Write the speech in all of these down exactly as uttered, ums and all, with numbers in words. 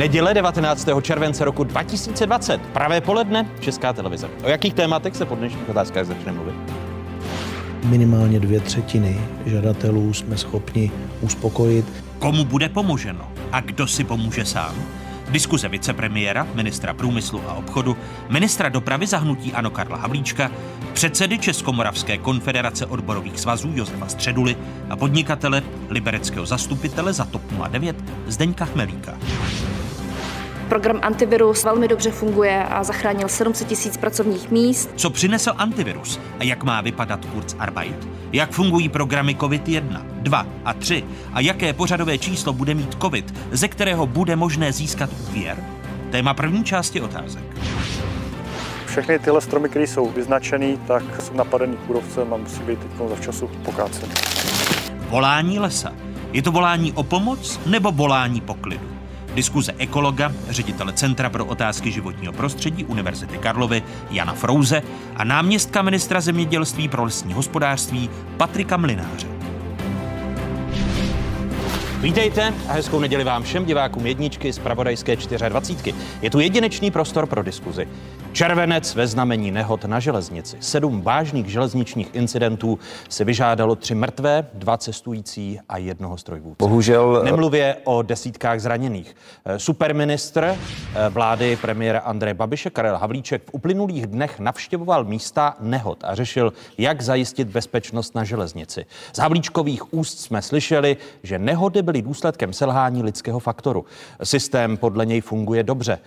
Neděle devatenáctého července roku dva tisíce dvacet, pravé poledne, Česká televize. O jakých tématech se po dnešních otázkách začne mluvit? Minimálně dvě třetiny žadatelů jsme schopni uspokojit. Komu bude pomoženo a kdo si pomůže sám? Diskuze vicepremiéra, ministra průmyslu a obchodu, ministra dopravy za hnutí ANO Karla Havlíčka, předsedy Českomoravské konfederace odborových svazů Josefa Středuly a podnikatele libereckého zastupitele za TOP nula devět Zdeňka Chmelíka. Program Antivirus velmi dobře funguje a zachránil sedm set tisíc pracovních míst. Co přinesl Antivirus a jak má vypadat Kurzarbeit? Jak fungují programy COVID jedna, dva a tři? A jaké pořadové číslo bude mít COVID, ze kterého bude možné získat úvěr? Téma první části otázek. Všechny tyhle stromy, které jsou vyznačený, tak jsou napadený kůrovcem a musí být teď zavčasu pokáceny. Volání lesa. Je to volání o pomoc nebo volání po klidu? Diskuze ekologa, ředitele Centra pro otázky životního prostředí Univerzity Karlovy Jana Frouze a náměstka ministra zemědělství pro lesní hospodářství Patrika Mlynáře. Vítejte a hezkou neděli vám všem divákům jedničky z Pravodajské dvacet čtyři. Je tu jedinečný prostor pro diskuzi. Červenec ve znamení nehod na železnici. Sedm vážných železničních incidentů se vyžádalo tři mrtvé, dva cestující a jednoho strojvůdce. Bohužel... Nemluvě o desítkách zraněných. Superministr vlády premiéra Andreje Babiše Karel Havlíček v uplynulých dnech navštěvoval místa nehod a řešil, jak zajistit bezpečnost na železnici. Z Havlíčkových úst jsme slyšeli, že nehody byly důsledkem selhání lidského faktoru. Systém podle něj funguje dobře.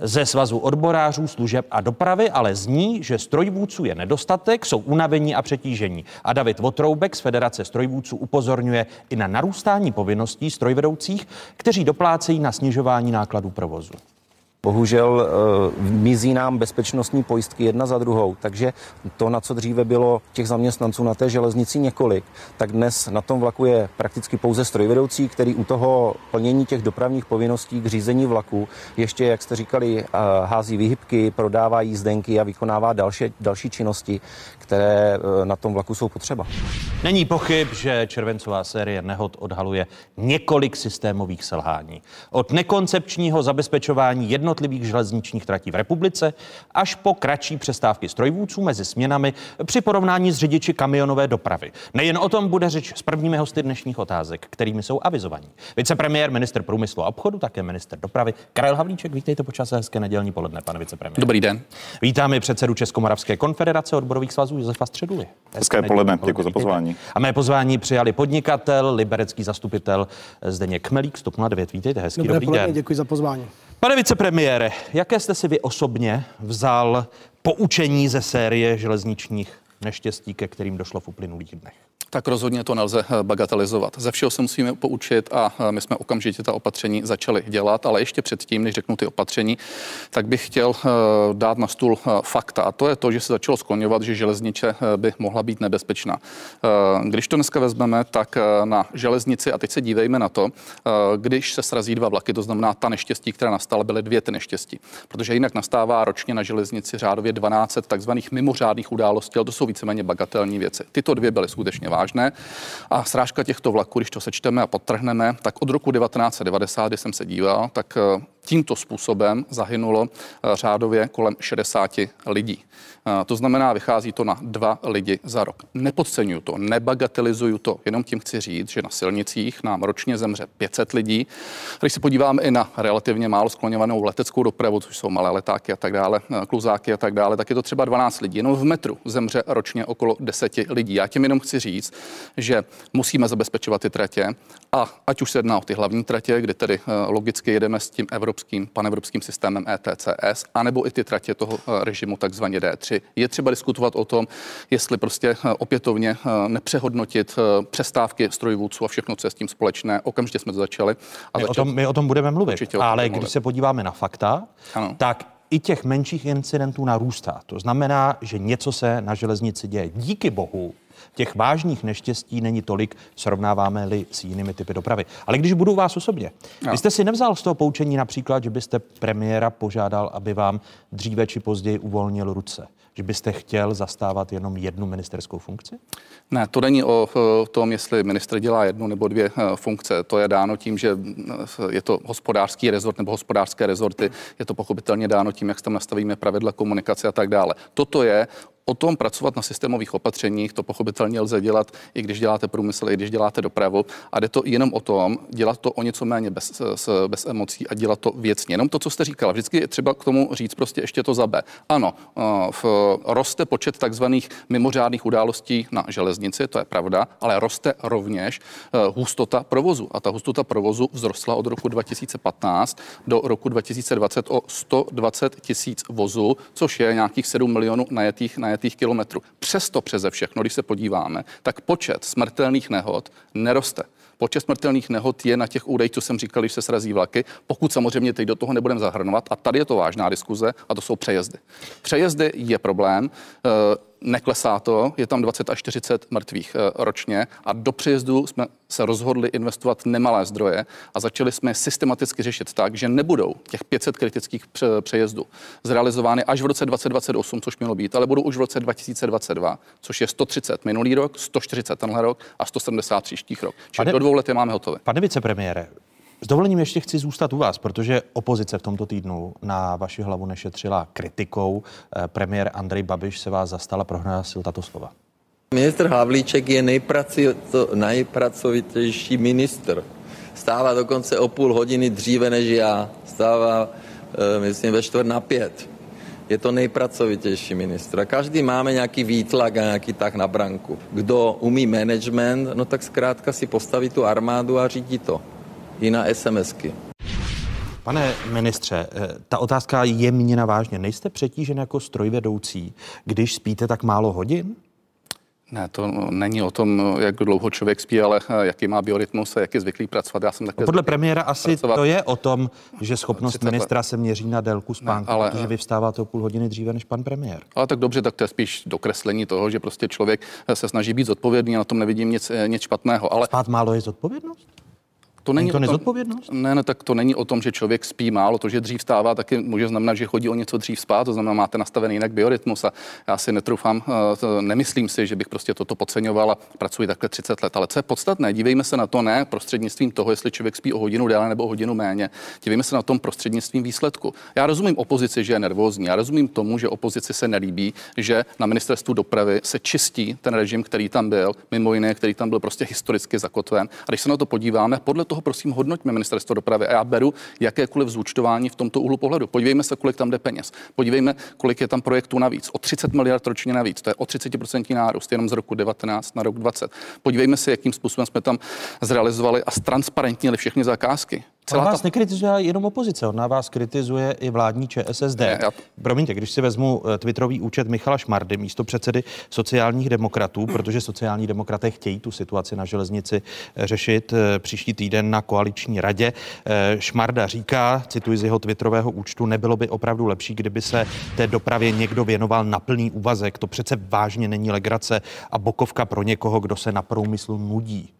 Ze Svazu odborářů, služeb a dopravy ale zní, že strojvůdců je nedostatek, jsou unavení a přetížení. A David Votroubek z Federace strojvůdců upozorňuje i na narůstání povinností strojvedoucích, kteří doplácejí na snižování nákladů provozu. Bohužel e, mizí nám bezpečnostní pojistky jedna za druhou, takže to, na co dříve bylo těch zaměstnanců na té železnici několik, tak dnes na tom vlaku je prakticky pouze strojvedoucí, který u toho plnění těch dopravních povinností k řízení vlaku ještě, jak jste říkali, hází výhybky, prodává jízdenky a vykonává další, další činnosti, které na tom vlaku jsou potřeba. Není pochyb, že červencová série nehod odhaluje několik systémových selhání. Od nekoncepčního zabezpečování jedno jednotlivých železničních tratí v republice, až po kratší přestávky strojvůdců mezi směnami při porovnání s řidiči kamionové dopravy. Nejen o tom bude řeč s prvními hosty dnešních otázek, kterými jsou avizovaní. Vicepremiér, ministr průmyslu a obchodu, také ministr dopravy Karel Havlíček. Vítejte po čase, hezké nedělní poledne, pane vicepremiér. Dobrý den. Vítáme předsedu Českomoravské konfederace odborových svazů Josefa Středuly. Hezké, hezké poledne, děkuji za pozvání. A mé pozvání přijali podnikatel, liberecký zastupitel Zdeněk Chmelík z TOP nula devět. Vítejte, hezký dobrý, dobrý poledne, den. Děkuji za pozvání. Pane vicepremiére, jaké jste si vy osobně vzal poučení ze série železničních neštěstí, ke kterým došlo v uplynulých dnech? Tak rozhodně to nelze bagatelizovat. Ze všeho se musíme poučit a my jsme okamžitě ta opatření začali dělat, ale ještě předtím, než řeknu ty opatření, tak bych chtěl dát na stůl fakta. A to je to, že se začalo skloňovat, že železnice by mohla být nebezpečná. Když to dneska vezmeme, tak na železnici, a teď se dívejme na to, když se srazí dva vlaky, to znamená ta neštěstí, která nastala, byly dvě ty neštěstí. Protože jinak nastává ročně na železnici řádově dvanáct takzvaných mimořádných událostí, ale to jsou víceméně bagatelní věci. Tyto dvě byly skutečně vážné. A srážka těchto vlaků, když to sečteme a podtrhneme, tak od roku devatenáct set devadesát, kdy jsem se díval, tak tímto způsobem zahynulo řádově kolem šedesáti lidí. To znamená, vychází to na dva lidi za rok. Nepodceňuju to, nebagatelizuju to, jenom tím chci říct, že na silnicích nám ročně zemře pět set lidí. Když se podíváme i na relativně málo skloňovanou leteckou dopravu, což jsou malé letáky a tak dále, kluzáky a tak dále, tak je to třeba dvanáct lidí. Jenom v metru zemře ročně okolo deset lidí. Já tím jenom chci říct, že musíme zabezpečovat ty tratě, a ať už se jedná o ty hlavní tratě, kde tedy logicky jedeme s tím evropským, panevropským systémem E T C S, anebo i ty tratě toho režimu takzvaně D tři. Je třeba diskutovat o tom, jestli prostě opětovně nepřehodnotit přestávky strojvůdců a všechno, co je s tím společné. Okamžitě jsme to začali. A my, začal... o tom, my o tom budeme mluvit, tom ale budeme když mluvit. Se podíváme na fakta, ano. tak i těch menších incidentů narůstá. To znamená, že něco se na železnici děje. Díky bohu Těch vážných neštěstí není tolik, srovnáváme-li s jinými typy dopravy. Ale když budu vás osobně, no. Vy jste si nevzal z toho poučení například, že byste premiéra požádal, aby vám dříve či později uvolnil ruce? Že byste chtěl zastávat jenom jednu ministerskou funkci? Ne, to není o tom, jestli ministr dělá jednu nebo dvě funkce. To je dáno tím, že je to hospodářský rezort nebo hospodářské rezorty. Je to pochopitelně dáno tím, jak tam nastavíme pravidla komunikace a tak dále. Toto je o tom pracovat na systémových opatřeních, to pochopitelně lze dělat, i když děláte průmysl, i když děláte dopravu. A jde to jenom o tom, dělat to o něco méně bez, bez emocí a dělat to věcně. Jenom to, co jste říkala, vždycky je třeba k tomu říct prostě ještě to za B. Ano, v, roste počet takzvaných mimořádných událostí na železnici, to je pravda, ale roste rovněž hustota provozu. A ta hustota provozu vzrostla od roku dva tisíce patnáct do roku dva tisíce dvacet o sto dvacet tisíc vozů, což je nějakých sedm milionů najetých, najetých kilometrů. Přesto přeze všechno, když se podíváme, tak počet smrtelných nehod neroste. Počet smrtelných nehod je na těch údajích, co jsem říkal, když se srazí vlaky, pokud samozřejmě teď do toho nebudeme zahrnovat, a tady je to vážná diskuze, a to jsou přejezdy. Přejezdy je problém, neklesá to, je tam dvacet až čtyřicet mrtvých ročně a do přejezdu jsme se rozhodli investovat nemalé zdroje a začali jsme systematicky řešit tak, že nebudou těch pět set kritických přejezdů zrealizovány až v roce dvacet dvacet osm, což mělo být, ale budou už v roce dva tisíce dvacet dva, což je sto třicet minulý rok, sto čtyřicet tenhle rok a sto sedmdesát příštích rok. Čili Pane, do dvou let je máme hotové. Pane vicepremiére, s dovolením ještě chci zůstat u vás, protože opozice v tomto týdnu na vaši hlavu nešetřila kritikou. Premiér Andrej Babiš se vás zastal a prohlásil tato slova. Ministr Havlíček je nejpraci, nejpracovitější ministr. Stává dokonce o půl hodiny dříve než já. Stává, myslím, ve čtvrt na pět. Je to nejpracovitější ministr. A každý máme nějaký výtlak a nějaký tak na branku. Kdo umí management, no tak zkrátka si postaví tu armádu a řídí to. I na SMSky. Pane ministře, ta otázka je míněna vážně. Nejste přetížen jako strojvedoucí, když spíte tak málo hodin? Ne, to není o tom, jak dlouho člověk spí, ale jaký má biorytmus a jak je zvyklý pracovat. Já jsem také Podle premiéra asi pracovat. To je o tom, že schopnost ministra se měří na délku spánku, ne, ale, protože vy vstáváte o půl hodiny dříve než pan premiér. Ale tak dobře, tak to je spíš dokreslení toho, že prostě člověk se snaží být zodpovědný a na tom nevidím nic, nic špatného. Ale... Spát málo je zodpovědnost? To není to nezodpovědnost? Ne, ne, tak to není o tom, že člověk spí málo. To, že dřív stává, taky může znamenat, že chodí o něco dřív spát, to znamená, máte nastavený jinak biorytmus a já si netroufám, nemyslím si, že bych prostě toto podceňoval a pracuji takhle třicet let. Ale co je podstatné, dívejme se na to ne prostřednictvím toho, jestli člověk spí o hodinu déle nebo o hodinu méně. Dívejme se na tom prostřednictvím výsledku. Já rozumím opozici, že je nervózní, já rozumím tomu, že opozici se nelíbí, že na ministerstvu dopravy se čistí ten režim, který tam byl, mimo jiné, který tam byl prostě historicky zakotven. A když se na to podíváme, podle toho prosím hodnoťme ministerstvo dopravy a já beru jakékoliv zúčtování v tomto úhlu pohledu. Podívejme se, kolik tam jde peněz. Podívejme, kolik je tam projektů navíc. O třicet miliard ročně navíc. To je o třicet procent nárůst jenom z roku devatenáct na rok dvacet. Podívejme se, jakým způsobem jsme tam zrealizovali a ztransparentnili všechny zakázky. Celá on vás ta... nekritizuje jenom opozice, on na vás kritizuje i vládní ČSSD. Ne, já... Promiňte, když si vezmu twitterový účet Michala Šmardy, místopředsedy sociálních demokratů, protože sociální demokraté chtějí tu situaci na železnici řešit příští týden na koaliční radě. Šmarda říká, cituji z jeho twitterového účtu, nebylo by opravdu lepší, kdyby se té dopravě někdo věnoval na plný úvazek. To přece vážně není legrace a bokovka pro někoho, kdo se na průmyslu nudí.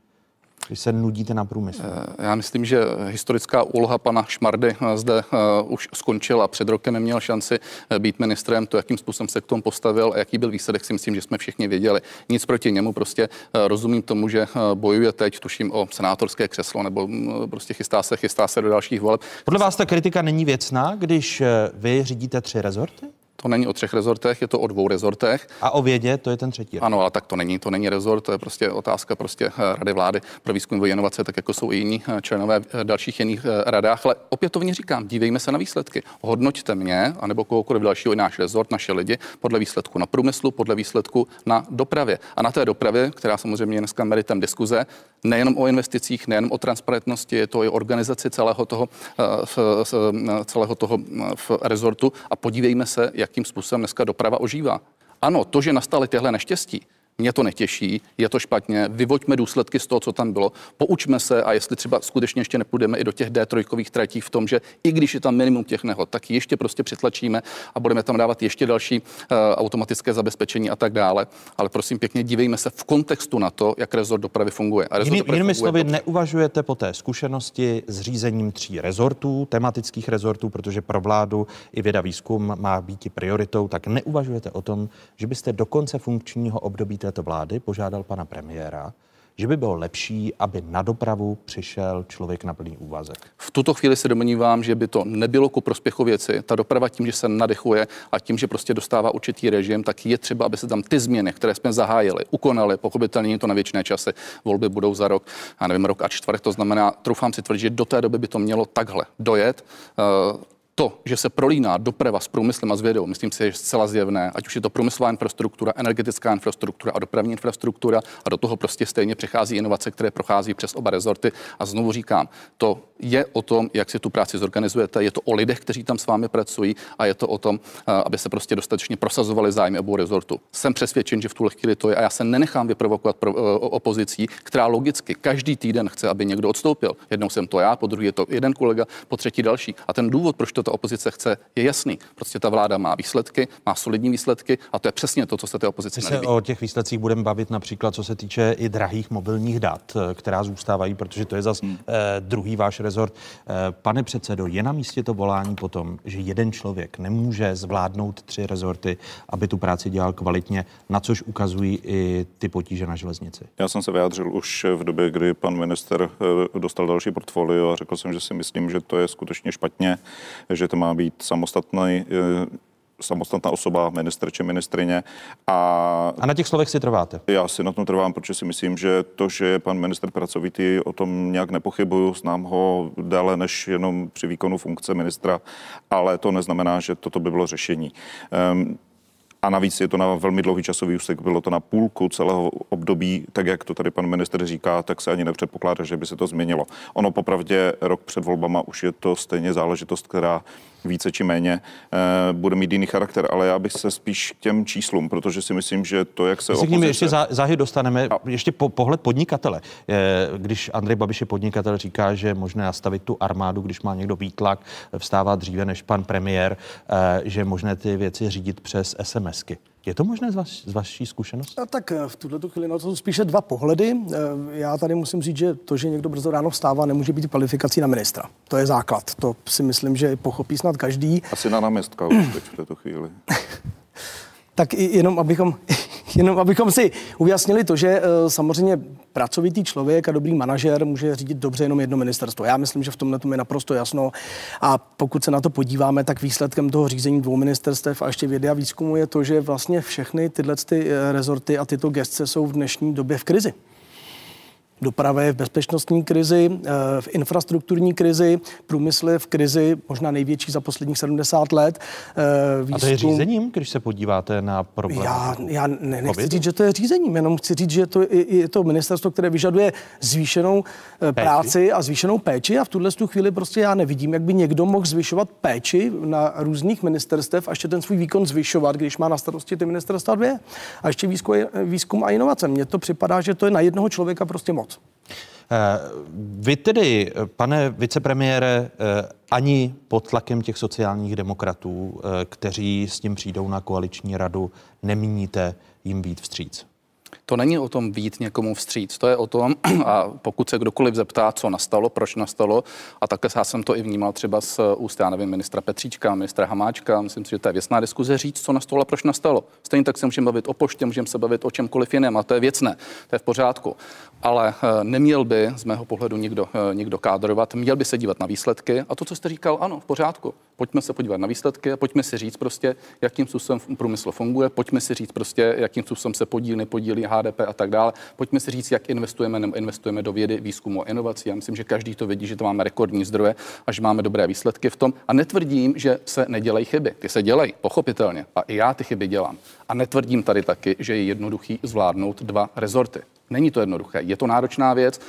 Když se nudíte na průmysl. Já myslím, že historická úloha pana Šmardy zde už skončila. Před rokem neměl šanci být ministrem. To, jakým způsobem se k tomu postavil a jaký byl výsledek, si myslím, že jsme všichni věděli. Nic proti němu, prostě rozumím tomu, že bojuje teď, tuším, o senátorské křeslo, nebo prostě chystá se, chystá se do dalších voleb. Podle vás ta kritika není věcná, když vy řídíte tři rezorty? To není o třech rezortech, je to o dvou rezortech. A o vědě, to je ten třetí. Ano, ale tak to není, to není rezort, to je prostě otázka prostě Rady vlády pro výzkum a inovace, tak jako jsou i jiní členové v dalších jiných radách, ale opětovně říkám, dívejme se na výsledky. Hodnoťte mě anebo kohokoliv dalšího i náš rezort, naše lidi podle výsledku na průmyslu, podle výsledku na dopravě. A na té dopravě, která samozřejmě je dneska meritem diskuze, nejenom o investicích, nejenom o transparentnosti, je to i organizaci celého toho celého toho rezortu a podívejme se, jak jakým způsobem dneska doprava ožívá. Ano, to, že nastaly tyhle neštěstí, mě to netěší, je to špatně, vyvoďme důsledky z toho, co tam bylo, poučme se a jestli třeba skutečně ještě nepůjdeme i do těch D tři tratí v tom, že i když je tam minimum těch nehod, tak ještě prostě přitlačíme a budeme tam dávat ještě další uh, automatické zabezpečení a tak dále. Ale prosím pěkně, dívejme se v kontextu na to, jak rezort dopravy funguje. A rezort Jiný, dopravy jinými slovy, neuvažujete po té zkušenosti s řízením tří rezortů, tematických rezortů, protože pro vládu i věda výzkum má být prioritou, tak neuvažujete o tom, že byste do konce funkčního období této vlády požádal pana premiéra, že by bylo lepší, aby na dopravu přišel člověk na plný úvazek? V tuto chvíli se domnívám, že by to nebylo ku prospěchu věci. Ta doprava tím, že se nadechuje a tím, že prostě dostává určitý režim, tak je třeba, aby se tam ty změny, které jsme zahájili, ukonaly. Pochopitelně je to na věčné časy. Volby budou za rok, já nevím, rok a čtvrt. To znamená, troufám si tvrdit, že do té doby by to mělo takhle dojet. To, že se prolíná doprava s průmyslem a s vědou, myslím si, je zcela zjevné, ať už je to průmyslová infrastruktura, energetická infrastruktura a dopravní infrastruktura, a do toho prostě stejně přechází inovace, které prochází přes oba rezorty. A znovu říkám, to je o tom, jak si tu práci zorganizujete, je to o lidech, kteří tam s vámi pracují, a je to o tom, aby se prostě dostatečně prosazovaly zájmy obou rezortů. Jsem přesvědčen, že v tuhle chvíli to je, a já se nenechám vyprovokovat opozicí, která logicky každý týden chce, aby někdo odstoupil. Jednou jsem to já, po druhé je to jeden kolega, po třetí další. A ten důvod, proč to ta opozice chce, je jasný. Prostě ta vláda má výsledky, má solidní výsledky, a to je přesně to, co se té opozici nelíbí. My se o těch výsledcích budeme bavit například, co se týče i drahých mobilních dat, která zůstávají, protože to je zas hmm. eh, druhý váš rezort. Eh, pane předsedo, je na místě to volání potom, že jeden člověk nemůže zvládnout tři rezorty, aby tu práci dělal kvalitně, na což ukazují i ty potíže na železnici? Já jsem se vyjádřil už v době, kdy pan minister dostal další portfolio, a řekl jsem, že si myslím, že to je skutečně špatně, že to má být samostatný, samostatná osoba, ministr či ministrině. A, a na těch slovech si trváte? Já si na tom trvám, protože si myslím, že to, že je pan ministr pracovitý, o tom nějak nepochybuju, znám ho déle než jenom při výkonu funkce ministra, ale to neznamená, že toto by bylo řešení. Um, A navíc je to na velmi dlouhý časový úsek, bylo to na půlku celého období, tak jak to tady pan minister říká, tak se ani nepředpokládá, že by se to změnilo. Ono popravdě rok před volbama už je to stejně záležitost, která více či méně eh, bude mít jiný charakter, ale já bych se spíš k těm číslům, protože si myslím, že to, jak se... My se opozice... k ním ještě zá, záhy dostaneme, a... ještě po, pohled podnikatele. Eh, když Andrej Babiš je podnikatel, říká, že je možné nastavit tu armádu, když má někdo výtlak, vstává dříve než pan premiér, eh, že je možné ty věci řídit přes SMSky. Je to možné z, vaš, z vaší zkušenosti? A tak v tuto chvíli no, to jsou spíše dva pohledy. Já tady musím říct, že to, že někdo brzo ráno vstává, nemůže být kvalifikací na ministra. To je základ. To si myslím, že pochopí snad každý. Asi na náměstka už teď v této chvíli. Tak jenom abychom, jenom abychom si ujasnili to, že samozřejmě pracovitý člověk a dobrý manažer může řídit dobře jenom jedno ministerstvo. Já myslím, že v tomhle tom je naprosto jasno. A pokud se na to podíváme, tak výsledkem toho řízení dvou ministerstev a ještě vědy a výzkumu je to, že vlastně všechny tyhle ty rezorty a tyto gesce jsou v dnešní době v krizi. Doprava je v bezpečnostní krizi, v infrastrukturní krizi, průmysl je v krizi, možná největší za posledních sedmdesát let. Výzkum... A to je řízením, když se podíváte na problém? Já, já ne, nechci COVID? říct, že to je řízením, jenom chci říct, že to je, je to ministerstvo, které vyžaduje zvýšenou péči. práci a zvýšenou péči, a v tuhle chvíli prostě já nevidím, jak by někdo mohl zvyšovat péči na různých ministerstvech a ještě ten svůj výkon zvyšovat, když má na starosti ty ministerstva dvě a ještě výzkum, výzkum a inovace. Mně to připadá, že to je na jednoho člověka prostě moc. Vy tedy, pane vicepremiére, ani pod tlakem těch sociálních demokratů, kteří s tím přijdou na koaliční radu, nemíníte jim být vstříc? To není o tom být někomu vstříc, to je o tom, a pokud se kdokoliv zeptá, co nastalo, proč nastalo, a takhle já jsem to i vnímal třeba z úst, já nevím, ministra Petříčka, ministra Hamáčka, myslím si, že to je věcná diskuze říct, co nastalo a proč nastalo. Stejně tak se můžeme bavit o poště, můžeme se bavit o čemkoliv jiném, a to je věcné, to je v pořádku. Ale neměl by z mého pohledu nikdo, nikdo kádrovat, měl by se dívat na výsledky, a to, co jste říkal, ano, v pořádku. Pojďme se podívat na výsledky, pojďme si říct prostě, jakým způsobem průmysl funguje, pojďme si říct prostě, jakým způsobem se podílí, nepodílí H D P a tak dále. Pojďme si říct, jak investujeme nebo investujeme do vědy, výzkumu a inovací. Já myslím, že každý to vidí, že to máme rekordní zdroje a že máme dobré výsledky v tom. A netvrdím, že se nedělají chyby. Ty se dělají, pochopitelně. A i já ty chyby dělám. A netvrdím tady taky, že je jednoduchý zvládnout dva rezorty. Není to jednoduché, je to náročná věc,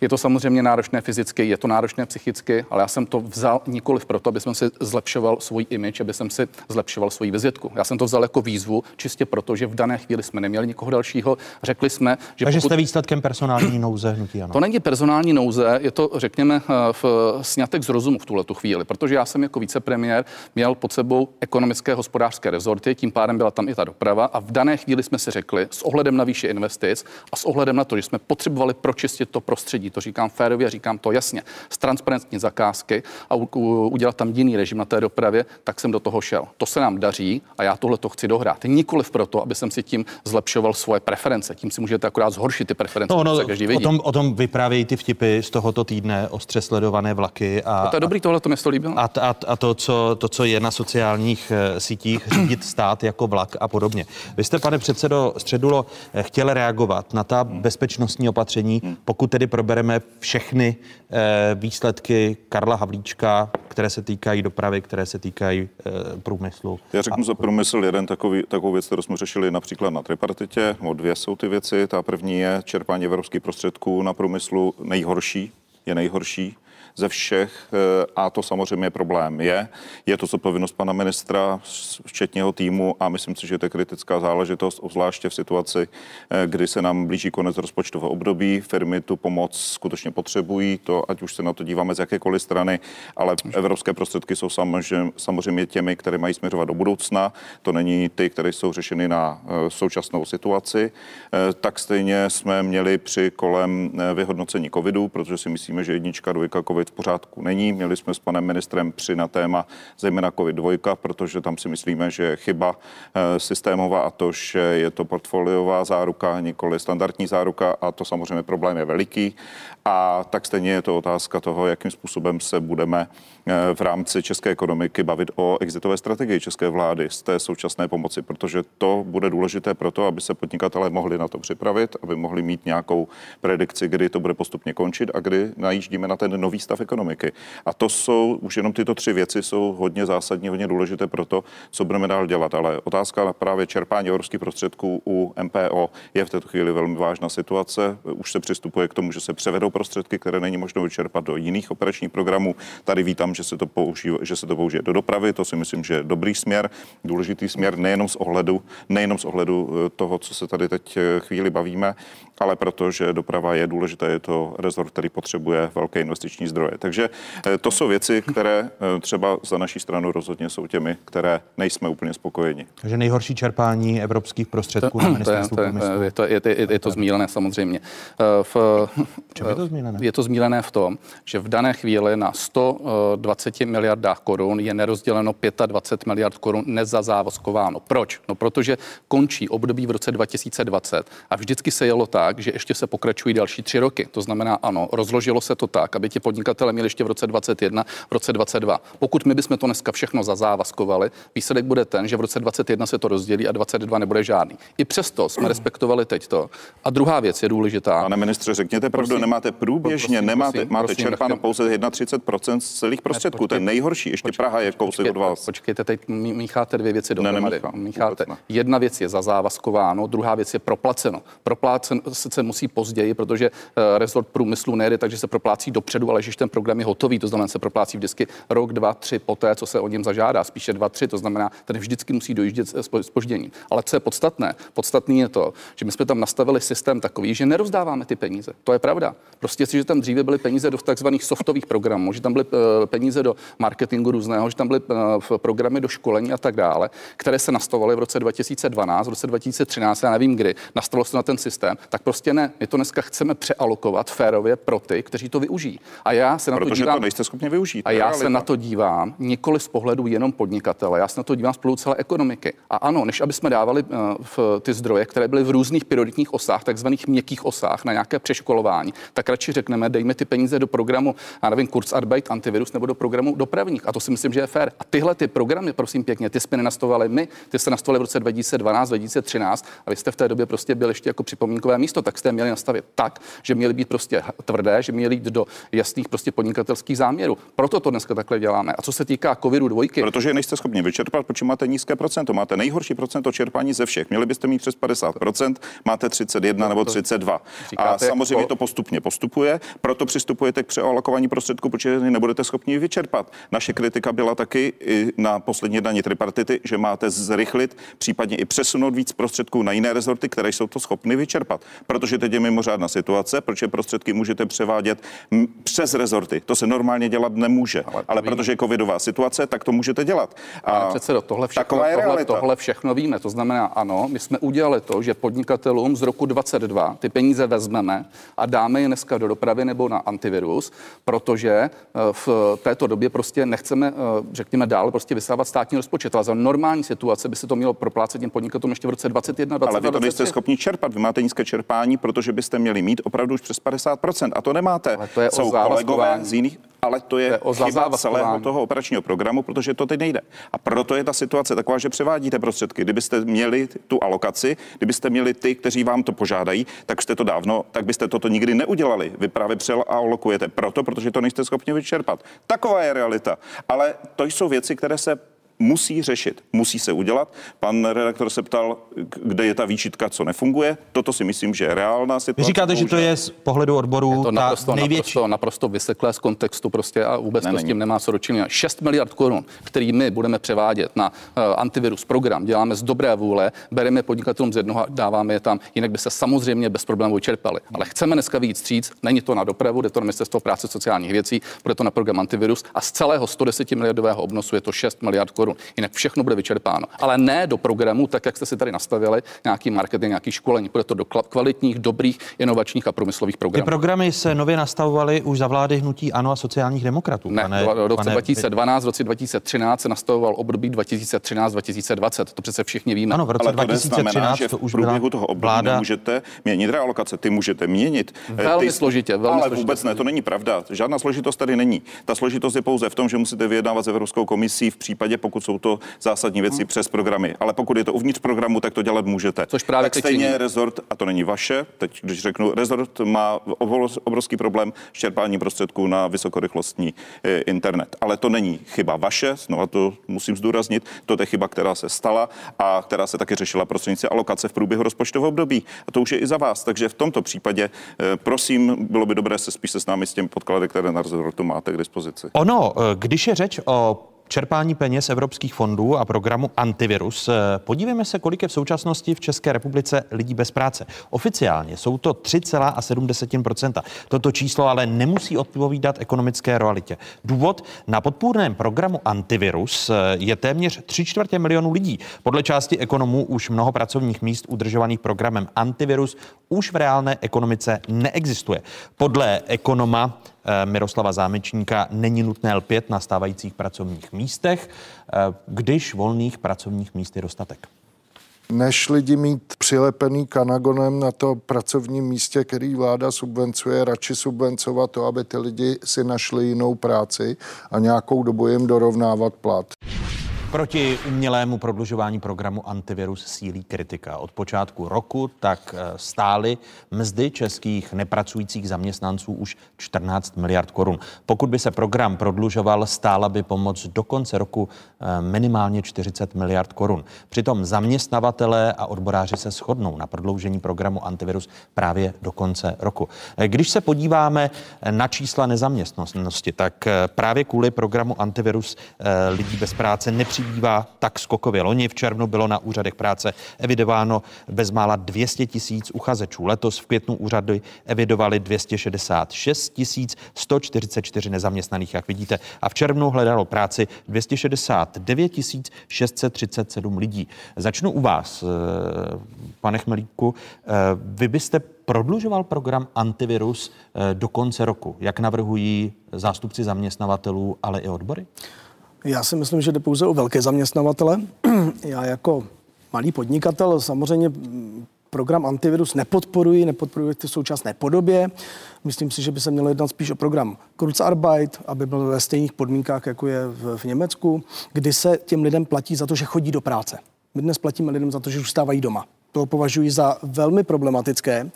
je to samozřejmě náročné fyzicky, je to náročné psychicky, ale já jsem to vzal nikoliv proto, aby jsem si zlepšoval svůj image, aby jsem si zlepšoval svou vizitku. Já jsem to vzal jako výzvu čistě proto, že v dané chvíli jsme neměli nikoho dalšího. Řekli jsme, že Takže pokud... jste výsledkem personální nouze hnutí ANO. To není personální nouze, je to, řekněme, v sňatek z rozumu v tuhletu chvíli, protože já jsem jako vicepremiér měl pod sebou ekonomické hospodářské rezorty, tím pádem byla tam i ta doprava a v dané chvíli jsme si řekli s ohledem na výši investic a s ohledem na to, že jsme potřebovali pročistit to prostředí, to říkám férově, říkám to jasně, z transparentní zakázky a u, u, udělat tam jiný režim na té dopravě, tak jsem do toho šel. To se nám daří a já tohle to chci dohrát. Nikoliv proto, aby jsem si tím zlepšoval svoje preference. Tím si můžete akorát zhoršit ty preference, no, no, co se každý vidí. O tom, o tom vyprávějí ty vtipy z tohoto týdne, ostře sledované vlaky. A, no to je dobrý, tohle to mě to líbilo. A, a, a to, co, to, co je na sociálních sítích, řídit stát jako vlak a podobně. Vy jste, pane předsedo Středulo, chtěl reagovat na ta bezpečnostní opatření, pokud tedy probereme všechny e, výsledky Karla Havlíčka, které se týkají dopravy, které se týkají e, průmyslu. Já řeknu a... za průmysl jeden takový, takovou věc, kterou jsme řešili například na tripartitě, o dvě jsou ty věci. Ta první je čerpání evropských prostředků na průmyslu nejhorší, je nejhorší ze všech a to samozřejmě problém je. Je to zodpovědnost pana ministra, včetně jeho týmu a myslím si, že to je kritická záležitost, obzvláště v situaci, kdy se nám blíží konec rozpočtového období. Firmy tu pomoc skutečně potřebují, to, ať už se na to díváme z jakékoliv strany, ale evropské prostředky jsou samozřejmě těmi, které mají směřovat do budoucna. To není ty, které jsou řešeny na současnou situaci. Tak stejně jsme měli při kolem vyhodnocení covidu, protože si myslíme, že jednička, dvojka covid v pořádku není. Měli jsme s panem ministrem při na téma zejména COVID dva, protože tam si myslíme, že je chyba e, systémová a to, že je to portfoliová záruka, nikoli standardní záruka a to samozřejmě problém je veliký. A tak stejně je to otázka toho, jakým způsobem se budeme e, v rámci české ekonomiky bavit o exitové strategii české vlády z té současné pomoci, protože to bude důležité pro to, aby se podnikatelé mohli na to připravit, aby mohli mít nějakou predikci, kdy to bude postupně končit a kdy najíždíme na ten nový stav ekonomiky. A to jsou, už jenom tyto tři věci jsou hodně zásadní, hodně důležité pro to, co budeme dál dělat. Ale otázka na právě čerpání evropských prostředků u M P O je v této chvíli velmi vážná situace. Už se přistupuje k tomu, že se převedou prostředky, které není možno vyčerpat do jiných operačních programů. Tady vítám, že se to použije, že se to použije do dopravy. To si myslím, že je dobrý směr, důležitý směr nejenom z ohledu, nejenom z ohledu toho, co se tady teď chvíli bavíme, ale protože doprava je důležitá, je to rezort, který potřebuje velké investiční zdroje. Takže to jsou věci, které třeba za naší stranu rozhodně jsou těmi, které nejsme úplně spokojeni. Takže nejhorší čerpání evropských prostředků na ministerstvu průmyslu. Je to, je, je, je to zmílené samozřejmě. V, je, to zmílené? je to zmílené v tom, že v dané chvíli na sto dvacet miliardách korun je nerozděleno dvacet pět miliard korun nezazávazkováno. Proč? No protože končí období v roce dva tisíce dvacet a vždycky se jelo tak, že ještě se pokračují další tři roky. To znamená, ano, rozložilo se to tak, aby ti podnikatelé měli ještě v roce dvacet jedna, v roce dvacet dva. Pokud my bychom to dneska všechno zazávazkovali, výsledek bude ten, že v roce dvacet jedna se to rozdělí a dvacet dva nebude žádný. I přesto jsme respektovali teď to. A druhá věc je důležitá. Pane ministře, řekněte pravdu, nemáte průběžně, prosím, nemáte, prosím, máte prosím, čerpáno nechtěm. pouze třicet jedna procent z celých prostředků. Ne, počkej, to je nejhorší, ještě počkej, Praha je kousek od vás. Počkejte, teď mícháte dvě věci dohromady. Ne, mícháte. Jedna věc je zazávazkováno, druhá věc je proplaceno. Proplácen se musí později, protože resort průmyslu nejde, takže se proplácí dopředu, ale když ten program je hotový, to znamená, se proplácí vždycky rok, dva, tři poté, co se o něm zažádá, spíše dva, tři, to znamená, ten vždycky musí dojíždět s požděním. Ale co je podstatné? Podstatné je to, že my jsme tam nastavili systém takový, že nerozdáváme ty peníze. To je pravda. Prostě si, že tam dříve byly peníze do takzvaných softových programů, že tam byly peníze do marketingu různého, že tam byly programy do školení a tak dále, které se nastavovaly v roce dva tisíce dvanáct, v roce dva tisíce třináct, já nevím kdy, nastavilo se na ten systém, tak prostě ne. My to dneska chceme přealokovat férově pro ty, kteří to využijí. A já se na Protože to dívám. To nejste schopni využít. A já realita. se na to dívám nikoli z pohledu jenom podnikatele. Já se na to dívám z pohledu celé ekonomiky. A ano, než aby jsme dávali uh, v ty zdroje, které byly v různých prioritních osách, takzvaných měkkých osách na nějaké přeškolování, tak radši řekneme, dejme ty peníze do programu, já nevím, Kurzarbeit, antivirus nebo do programu dopravních. A to si myslím, že je fér. A tyhle ty programy, prosím pěkně, ty jsme nenastavovaly my, ty se nastavovaly v roce dva tisíce dvanáct, dva tisíce třináct, a vy jste v té době prostě byli ještě jako připomínkové místo, tak jste měli nastavit tak, že měly být prostě tvrdé, že měly jít do jasných prostě podnikatelských záměrů. Proto to dneska takhle děláme. A co se týká covidu dvojky. Protože nejste schopni vyčerpat, protože máte nízké procento. Máte nejhorší procento čerpání ze všech. Měli byste mít přes padesát procent, máte třicet jedna nebo třicet dva. A samozřejmě to postupně postupuje, proto přistupujete k přealokování prostředků, protože nebudete schopni vyčerpat. Naše kritika byla taky na poslední jednání tripartity, že máte zrychlit, případně i přesunout víc prostředků na jiné rezorty, které jsou to schopny vyčerpat. Protože teď je mimořádná situace, protože prostředky můžete převádět přes rezorty. To se normálně dělat nemůže. Ale, ale protože je covidová situace, tak to můžete dělat. A předsedo, tohle všechno, tohle, tohle všechno víme. To znamená, ano, my jsme udělali to, že podnikatelům z roku dvacet dva ty peníze vezmeme a dáme je dneska do dopravy nebo na antivirus, protože v této době prostě nechceme, řekněme, dál prostě vysávat státní rozpočet. Ale za normální situace by se to mělo proplácet těm podnikatelům ještě v roce dvacet jedna, dvacet dva, ale vy to nejste schopni čerpat. Vy máte nízké čerpání, protože byste měli mít opravdu už přes padesát procent a to nemáte. Ale to je jsou kolegové z jiných, ale to je, to je chyba celého toho operačního programu, protože to teď nejde. A proto je ta situace taková, že převádíte prostředky. Kdybyste měli tu alokaci, kdybyste měli ty, kteří vám to požádají, tak jste to dávno, tak byste toto nikdy neudělali. Vy právě přealokujete proto, protože to nejste schopni vyčerpat. Taková je realita. Ale to jsou věci, které se musí řešit, musí se udělat. Pan redaktor se ptal, kde je ta výčitka, co nefunguje. Toto si myslím, že je reálná situace. Vy říkáte, že to je z pohledu odborů to naprosto, naprosto, naprosto vyseklé z kontextu prostě a vůbec ne, to s tím nemá co dočinit. šest miliard korun, který my budeme převádět na uh, antivirus program, děláme z dobré vůle, bereme podnikatelům z jednoho a dáváme je tam, jinak by se samozřejmě bez problémů čerpali. Ale chceme dneska víc stříc, není to na dopravu, jde to na ministerstvo práce sociálních věcí, bude to na program antivirus a z celého sto deset miliardového obnosu je to šest miliard korun. Jinak všechno bude vyčerpáno. Ale ne do programu, tak jak jste si tady nastavili, nějaký marketing, nějaký školení. Bude to do kvalitních, dobrých, inovačních a průmyslových programů. Ty programy se nově nastavovaly už za vlády hnutí ANO a sociálních demokratů. Ne, pane, v roce pane... dva tisíce dvanáct, v roce dva tisíce třináct se nastavoval období dva tisíce třináct dva tisíce dvacet. To přece všichni víme. Ano, v roce dva tisíce třináct znamená, že v průběhu toho období můžete měnit realokace, ty můžete měnit. Velmi ty... složitě, velmi ale složitě. Vůbec ne, to není pravda. Žádná složitost tady není. Ta složitost je pouze v tom, že musíte vyjednávat s Evropskou komisí v případě, pokud jsou to zásadní věci hmm. přes programy. Ale pokud je to uvnitř programu, tak to dělat můžete. Což právě tak stejně rezort, a to není vaše, teď když řeknu, rezort má obrovský problém s čerpáním prostředků na vysokorychlostní e, internet. Ale to není chyba vaše, znovu to musím zdůraznit, to je chyba, která se stala a která se taky řešila prostřednictvím alokace v průběhu rozpočtového období. A to už je i za vás. Takže v tomto případě, e, prosím, bylo by dobré se spíš se s námi s těmi podklady, které na rezortu máte k dispozici. Ono, když je řeč o čerpání peněz evropských fondů a programu Antivirus. Podívejme se, kolik je v současnosti v České republice lidí bez práce. Oficiálně jsou to tři celá sedm procenta. Toto číslo ale nemusí odpovídat ekonomické realitě. Důvod? Na podpůrném programu Antivirus je téměř tři čtvrtě milionu lidí. Podle části ekonomů už mnoho pracovních míst udržovaných programem Antivirus už v reálné ekonomice neexistuje. Podle ekonoma Miroslava Zámečníka není nutné lpět na stávajících pracovních místech, když volných pracovních míst je dostatek. Než lidi mít přilepený kanagonem na to pracovním místě, který vláda subvencuje, radši subvencovat to, aby ty lidi si našli jinou práci a nějakou dobu jim dorovnávat plat. Proti umělému prodlužování programu Antivirus sílí kritika. Od počátku roku tak stály mzdy českých nepracujících zaměstnanců už čtrnáct miliard korun. Pokud by se program prodlužoval, stála by pomoc do konce roku minimálně čtyřicet miliard korun. Přitom zaměstnavatelé a odboráři se shodnou na prodloužení programu Antivirus právě do konce roku. Když se podíváme na čísla nezaměstnanosti, tak právě kvůli programu Antivirus lidí bez práce nepřijímají přibývá tak skokově. Loni v červnu bylo na úřadech práce evidováno bezmála dvě stě tisíc uchazečů. Letos v květnu úřady evidovali dvě stě šedesát šest tisíc sto čtyřicet čtyři nezaměstnaných, jak vidíte. A v červnu hledalo práci dvě stě šedesát devět tisíc šest set třicet sedm lidí. Začnu u vás, pane Chmelíku. Vy byste prodlužoval program Antivirus do konce roku, jak navrhují zástupci zaměstnavatelů, ale i odbory? Já si myslím, že jde pouze o velké zaměstnavatele. Já jako malý podnikatel samozřejmě program Antivirus nepodporuji, nepodporuji v současné podobě. Myslím si, že by se mělo jednat spíš o program Kurzarbeit, aby byl ve stejných podmínkách, jako je v, v Německu, kdy se těm lidem platí za to, že chodí do práce. My dnes platíme lidem za to, že zůstávají doma. to považuji za velmi problematické.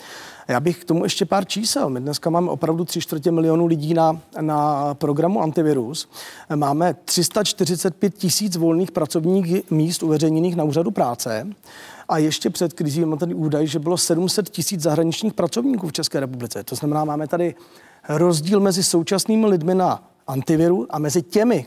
Já bych k tomu ještě pár čísel. My dneska máme opravdu tři čtvrtě milionu lidí na, na programu Antivirus. Máme tři sta čtyřicet pět tisíc volných pracovních míst uveřejněných na úřadu práce. A ještě před krizí mám tady údaj, že bylo sedm set tisíc zahraničních pracovníků v České republice. To znamená, máme tady rozdíl mezi současnými lidmi na Antiviru a mezi těmi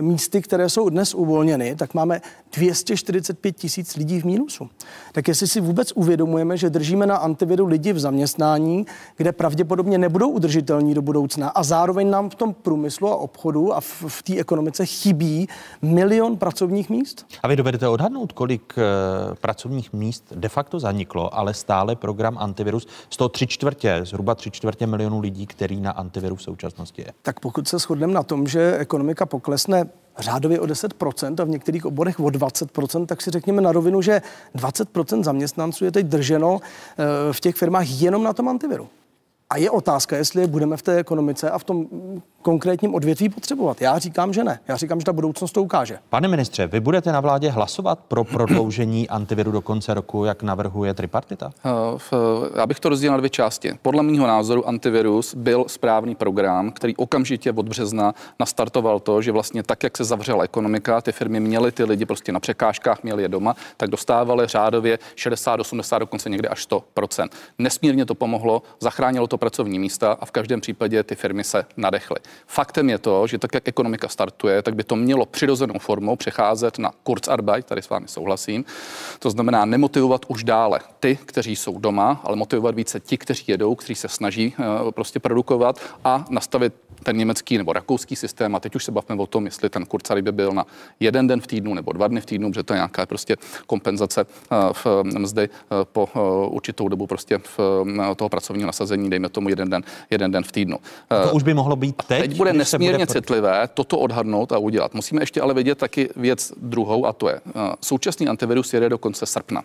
místy, které jsou dnes uvolněny, tak máme dvě stě čtyřicet pět tisíc lidí v mínusu. Tak jestli si vůbec uvědomujeme, že držíme na Antiviru lidi v zaměstnání, kde pravděpodobně nebudou udržitelní do budoucna a zároveň nám v tom průmyslu a obchodu a v, v té ekonomice chybí milion pracovních míst. A vy dovedete odhadnout, kolik uh, pracovních míst de facto zaniklo, ale stále program Antivirus z toho tři čtvrtě, zhruba tři čtvrtě milionu lidí, který na Antiviru v současnosti je. Tak pokud se shodneme na tom, že ekonomika poklesne řádově o deset procent a v některých oborech o dvacet procent, tak si řekněme na rovinu, že dvacet procent zaměstnanců je teď drženo v těch firmách jenom na tom Antiviru. A je otázka, jestli je budeme v té ekonomice a v tom konkrétním odvětví potřebovat. Já říkám, že ne. Já říkám, že ta budoucnost to ukáže. Pane ministře, vy budete na vládě hlasovat pro prodloužení Antiviru do konce roku, jak navrhuje tripartita? Já bych to rozdělil na dvě části. Podle mého názoru Antivirus byl správný program, který okamžitě od března nastartoval to, že vlastně tak, jak se zavřela ekonomika, ty firmy měly ty lidi prostě na překážkách, měly je doma, tak dostávaly řádově šedesát, osmdesát, dokonce někde až sto procent. Nesmírně to pomohlo, zachránilo to pracovní místa a v každém případě ty firmy se nadechly. Faktem je to, že tak, jak ekonomika startuje, tak by to mělo přirozenou formou přecházet na Kurzarbeit, tady s vámi souhlasím. To znamená nemotivovat už dále ty, kteří jsou doma, ale motivovat více ti, kteří jedou, kteří se snaží uh, prostě produkovat a nastavit ten německý nebo rakouský systém. A teď už se bavíme o tom, jestli ten Kurzarbeit by byl na jeden den v týdnu nebo dva dny v týdnu, protože to je nějaká prostě kompenzace uh, v mzdy uh, po uh, určitou dobu prostě v, uh, toho pracovního nasazení, dejme tomu jeden den, jeden den v týdnu. Uh, to už by mohlo být teď. Teď bude nesmírně citlivé toto odhadnout a udělat. Musíme ještě ale vědět taky věc druhou, a to je současný Antivirus jede do konce srpna.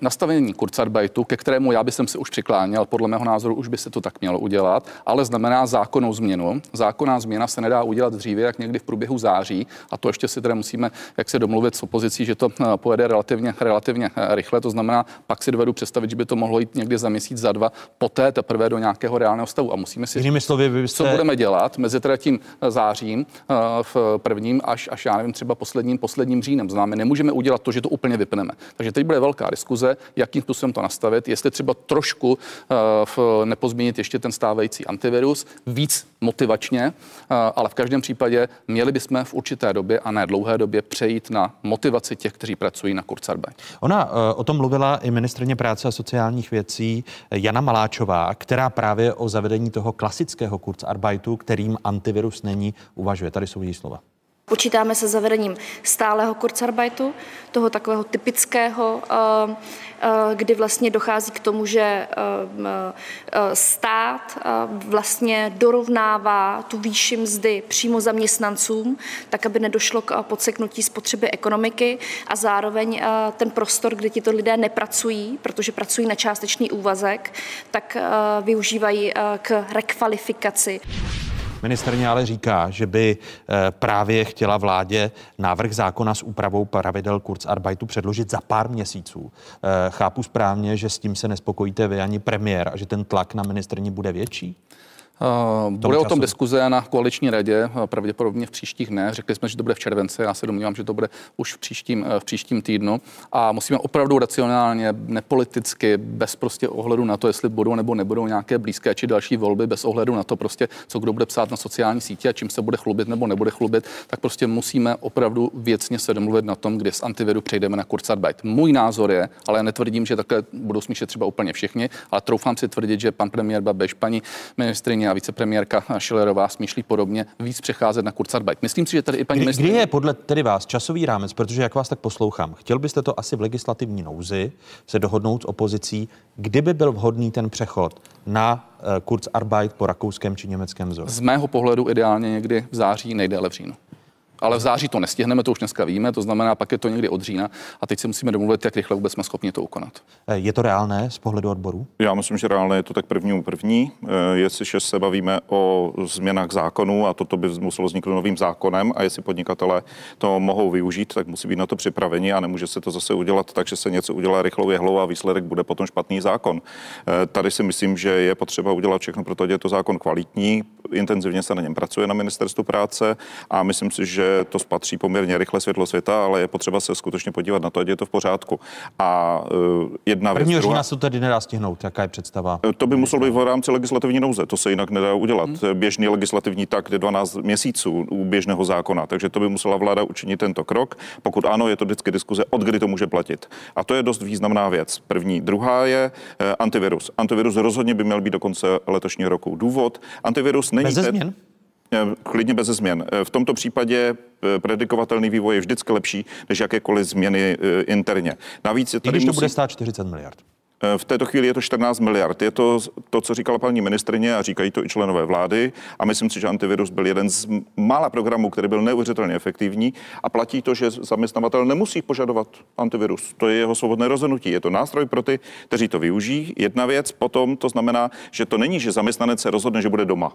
Nastavení Kurzarbeitu, ke kterému já bych se už přikláněl, podle mého názoru už by se to tak mělo udělat, ale znamená zákonnou změnu. Zákonná změna se nedá udělat dříve, jak někdy v průběhu září, a to ještě si teda musíme jak se domluvit s opozicí, že to pojede relativně, relativně rychle, to znamená, pak si dovedu představit, že by to mohlo jít někdy za měsíc, za dva, poté teprve do nějakého reálného stavu a musíme si jinými slovy, byste... co budeme dělat mezi teda tím zářím v prvním až, až já nevím, třeba posledním, posledním říjnem. Známe, nemůžeme udělat to, že to úplně vypneme. Takže teď bude velká diskuze, jakým způsobem to nastavit, jestli třeba trošku uh, v, nepozměnit ještě ten stávající Antivirus, víc motivačně, uh, ale v každém případě měli bychom v určité době a ne dlouhé době přejít na motivaci těch, kteří pracují na Kurzarbeit. Ona uh, o tom mluvila i ministryně práce a sociálních věcí Jana Maláčová, která právě o zavedení toho klasického Kurzarbeitu, kterým Antivirus není, uvažuje. Tady jsou její slova. Počítáme se zavedením stálého Kurzarbeitu, toho takového typického, kdy vlastně dochází k tomu, že stát vlastně dorovnává tu výši mzdy přímo zaměstnancům, tak aby nedošlo k podseknutí spotřeby ekonomiky a zároveň ten prostor, kdy tito lidé nepracují, protože pracují na částečný úvazek, tak využívají k rekvalifikaci. Ministryně ale říká, že by právě chtěla vládě návrh zákona s úpravou pravidel Kurzarbeitu předložit za pár měsíců. Chápu správně, že s tím se nespokojíte vy ani premiér a že ten tlak na ministryni bude větší? Uh, bude času. O tom diskuze na koaliční radě, pravděpodobně v příštích dnech. Řekli jsme, že to bude v červenci, já se domnívám, že to bude už v příštím, v příštím týdnu. A musíme opravdu racionálně, nepoliticky, bez prostě ohledu na to, jestli budou nebo nebudou nějaké blízké či další volby, bez ohledu na to prostě, co kdo bude psát na sociální sítě a čím se bude chlubit nebo nebude chlubit, tak prostě musíme opravdu věcně se domluvit na tom, kdy z Antiviru přejdeme na Kurzarbeit. Můj názor je, ale já netvrdím, že takhle budou smíšet třeba úplně všichni, ale troufám si tvrdit, že pan premiér Babiš, paní ministryně a vicepremiérka Schillerová smýšlí podobně víc přecházet na Kurzarbeit. Myslím si, že tady i paní ministryně... Kdy je podle tedy vás časový rámec, protože jak vás tak poslouchám, chtěl byste to asi v legislativní nouzi se dohodnout s opozicí, kdyby byl vhodný ten přechod na Kurzarbeit po rakouském či německém vzoru? Z mého pohledu ideálně někdy v září, nejdéle v říjnu. ale v září to nestihneme, to už dneska víme, to znamená, pak je to někdy od října a teď se musíme domluvit, jak rychle vůbec jsme schopni to ukonat. Je to reálné z pohledu odboru? Já myslím, že reálné je to tak první první. Jestliže se bavíme o změnách zákonů a toto by muselo vzniknout novým zákonem a jestli podnikatelé to mohou využít, tak musí být na to připraveni a nemůže se to zase udělat tak, že se něco udělá rychlou jehlou a výsledek bude potom špatný zákon. Tady si myslím, že je potřeba udělat všechno, protože je to zákon kvalitní, intenzivně se na něm pracuje na ministerstvu práce a myslím si, že to spatří poměrně rychle světlo světa, ale je potřeba se skutečně podívat na to, ať je to v pořádku. A uh, jedna věc. Prvního října se tedy nedá stihnout, jaká je představa? To by muselo být v rámci legislativní nouze, to se jinak nedá udělat. Hmm. Běžný legislativní takt je dvanáct měsíců u běžného zákona, takže to by musela vláda učinit tento krok. Pokud ano, je to vždycky diskuze, od kdy to může platit. A to je dost významná věc. První. Druhá je uh, antivirus. Antivirus rozhodně by měl být do konce letošního roku. Důvod. Antivirus není. Beze změn? Klidně bez změn. V tomto případě predikovatelný vývoj je vždycky lepší, než jakékoliv změny interně. Navíc je tady když to musí... bude stát čtyřicet miliard. V této chvíli je to čtrnáct miliard. Je to to, co říkala paní ministryně a říkají to i členové vlády. A myslím si, že antivirus byl jeden z mála programů, který byl neuvěřitelně efektivní a platí to, že zaměstnavatel nemusí požadovat antivirus. To je jeho svobodné rozhodnutí. Je to nástroj pro ty, kteří to využijí. Jedna věc potom, to znamená, že to není, že zaměstnanec se rozhodne, že bude doma.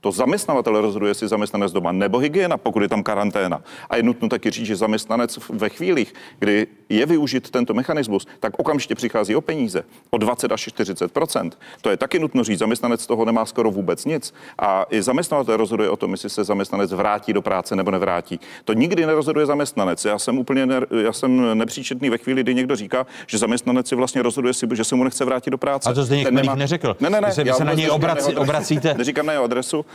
To zaměstnavatel rozhoduje, jestli zaměstnanec doma nebo hygiena, pokud je tam karanténa. A je nutno taky říct, že zaměstnanec ve chvílích, kdy je využit tento mechanismus, tak okamžitě přichází o peníze, o dvacet až čtyřicet procent. To je taky nutno říct, zaměstnanec toho nemá skoro vůbec nic. A i zaměstnavatel rozhoduje o tom, jestli se zaměstnanec vrátí do práce nebo nevrátí. To nikdy nerozhoduje zaměstnanec. Já jsem úplně ne, já jsem nepříčetný ve chvíli, kdy někdo říká, že zaměstnanec si vlastně rozhoduje, že se mu nechce vrátit do práce. A to Zdeněk Chmelík nemá... neřekl. Ne, ne, ne, vy se na něj obrací, obracíte. Neříkám na jeho adresu.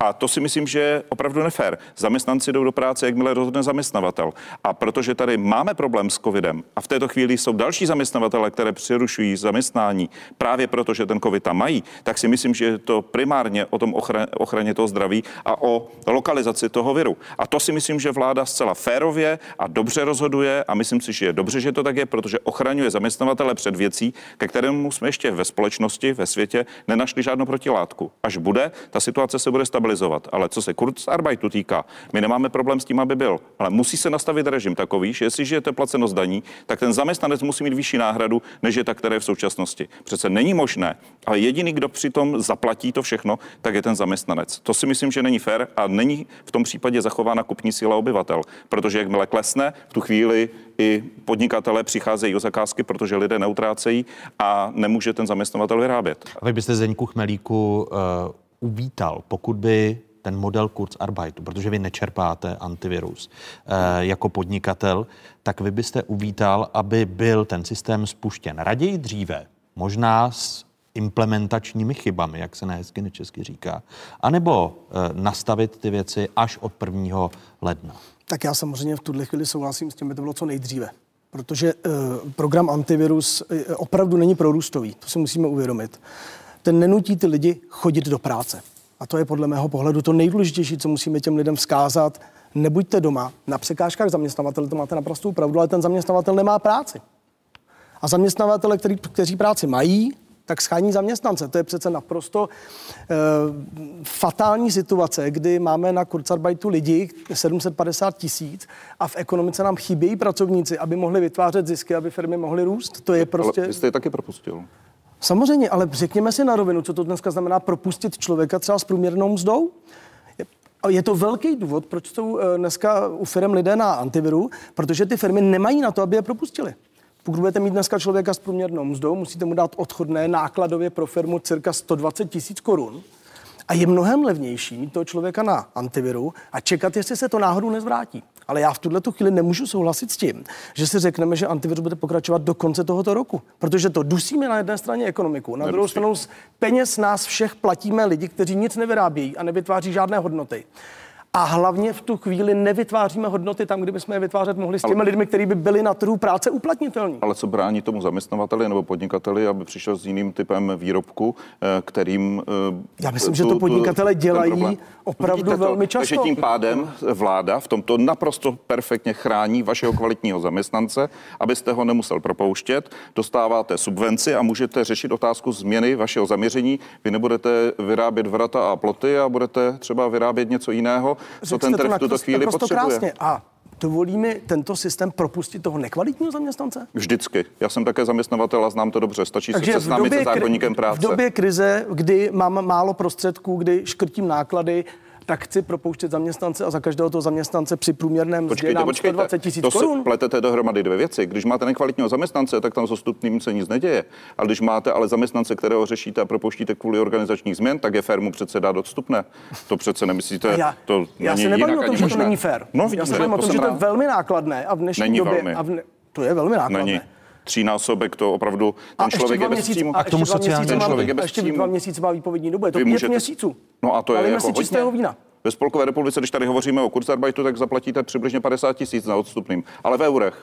A to si myslím, že je opravdu nefér. Zaměstnanci jdou do práce, jakmile rozhodne zaměstnavatel. A protože tady máme problém s covidem a v této chvíli jsou další zaměstnavatele, které přerušují zaměstnání právě proto, že ten covid tam mají, tak si myslím, že je to primárně o tom ochra- ochraně toho zdraví a o lokalizaci toho viru. A to si myslím, že vláda zcela férově a dobře rozhoduje a myslím si, že je dobře, že to tak je, protože ochraňuje zaměstnavatele před věcí, ke kterému jsme ještě ve společnosti, ve světě nenašli žádnou protilátku. Až bude, ta situace se bude stabilizovat. Ale co se kurzarbeitu týká, my nemáme problém s tím, aby byl. Ale musí se nastavit režim takový, že jestliže je to placeno z daní, tak ten zaměstnanec musí mít vyšší náhradu, než je ta, která je v současnosti. Přece není možné. A jediný, kdo přitom zaplatí to všechno, tak je ten zaměstnanec. To si myslím, že není fér a není v tom případě zachována kupní síla obyvatel. Protože jakmile klesne, v tu chvíli i podnikatelé přicházejí o zakázky, protože lidé neutrácejí a nemůže ten zaměstnavatel vyrábět. A vy byste Zdeňku Chmelíku uh... uvítal, pokud by ten model kurzarbeitu, protože vy nečerpáte antivirus e, jako podnikatel, tak vy byste uvítal, aby byl ten systém spuštěn raději dříve, možná s implementačními chybami, jak se na hezky nečesky říká, anebo e, nastavit ty věci až od prvního ledna. Tak já samozřejmě v tuhle chvíli souhlasím s tím, by to bylo co nejdříve. Protože e, program antivirus opravdu není prorůstový, to si musíme uvědomit. Ten nenutí ty lidi chodit do práce. A to je podle mého pohledu to nejdůležitější, co musíme těm lidem vzkázat. Nebuďte doma. Na překážkách zaměstnavatele to máte naprostou pravdu, ale ten zaměstnavatel nemá práci. A zaměstnavatele, který, kteří práci mají, tak schání zaměstnance. To je přece naprosto eh, fatální situace, kdy máme na kurzarbeitu lidi sedm set padesát tisíc a v ekonomice nám chybějí pracovníci, aby mohli vytvářet zisky, aby firmy mohly růst. To je prostě... Ale jste je taky propustil. Samozřejmě, ale řekněme si na rovinu, co to dneska znamená propustit člověka třeba s průměrnou mzdou. Je to velký důvod, proč jsou dneska u firm lidé na antiviru, protože ty firmy nemají na to, aby je propustili. Pokud budete mít dneska člověka s průměrnou mzdou, musíte mu dát odchodné nákladově pro firmu cirka sto dvacet tisíc korun. A je mnohem levnější mít toho člověka na antiviru a čekat, jestli se to náhodou nezvrátí. Ale já v tuhle tu chvíli nemůžu souhlasit s tím, že si řekneme, že antivirus bude pokračovat do konce tohoto roku. Protože to dusíme na jedné straně ekonomiku, na druhou stranu z peněz nás všech platíme lidi, kteří nic nevyrábějí a nevytváří žádné hodnoty. A hlavně v tu chvíli nevytváříme hodnoty tam, kde bychom je vytvářet mohli s těmi ale, lidmi, kteří by byli na trhu práce uplatnitelní. Ale co brání tomu zaměstnavateli nebo podnikateli, aby přišel s jiným typem výrobku, kterým... Já myslím, tu, že to podnikatele dělají opravdu velmi často. Takže tím pádem vláda v tomto naprosto perfektně chrání vašeho kvalitního zaměstnance, abyste ho nemusel propouštět, dostáváte subvenci a můžete řešit otázku změny vašeho zaměření. Vy nebudete vyrábět vrata a ploty a budete třeba vyrábět něco jiného. co ten trh v tuto chvíli potřebuje. Krásně. A dovolí mi tento systém propustit toho nekvalitního zaměstnance? Vždycky. Já jsem také zaměstnavatel a znám to dobře. Stačí se seznámit se zákoníkem práce. V době krize, kdy mám málo prostředků, kdy škrtím náklady, tak chci propouštět zaměstnance a za každého toho zaměstnance při průměrném mzdě dám sto dvacet tisíc korun. To si pletete dohromady dvě věci. Když máte nekvalitního zaměstnance, tak tam s odstupným se nic neděje. A když máte ale zaměstnance, kterého řešíte a propouštíte kvůli organizačních změn, tak je fér mu přece dát odstupné. To přece nemyslíte, já, to já není se nebavím o tom, že to není fér. No, já se nebavím o tom, že to je velmi nákladné a v dnešní době a v ne... to je velmi nákladné. Není. Třínásobek, to opravdu ten a člověk je bez příjmu. A k tomu sociální ten člověk je bez příjmu. Ještě dva měsíce má výpovědní dobu, je to pět můžete... měsíců. No a to je jako hodně. Vína. Ve Spolkové republice, když tady hovoříme o kurzarbeitu, tak zaplatíte přibližně padesát tisíc na odstupným, ale v eurech.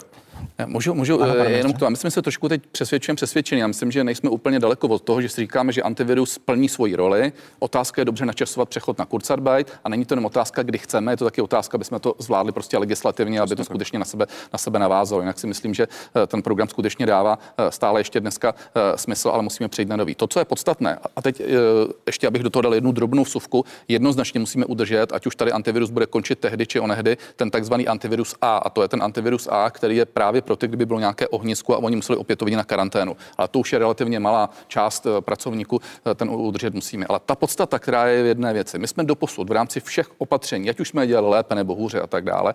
Můžu, můžu ano, jenom k tomu. My jsme se trošku teď přesvědčujeme přesvědčení. Já myslím, že nejsme úplně daleko od toho, že si říkáme, že antivirus plní svoji roli. Otázka je dobře načasovat přechod na kurzarbeit a není to jenom otázka, kdy chceme, je to taky otázka, aby jsme to zvládli prostě legislativně, aby to skutečně na sebe, na sebe navázalo. Jinak si myslím, že ten program skutečně dává stále ještě dneska smysl, ale musíme přejít na nový. To, co je podstatné, a teď ještě abych do toho dal jednu drobnou vsuvku, jednoznačně musíme udržet, ať už tady antivirus bude končit tehdy či onehdy, ten takzvaný antivirus A, a to je ten antivirus A, který je právě pro ty, kdyby bylo nějaké ohnisko a oni museli opětovně na karanténu. Ale to už je relativně malá část pracovníků, ten udržet musíme. Ale ta podstata, která je v jedné věci, my jsme doposud v rámci všech opatření, ať už jsme dělali lépe nebo hůře a tak dále,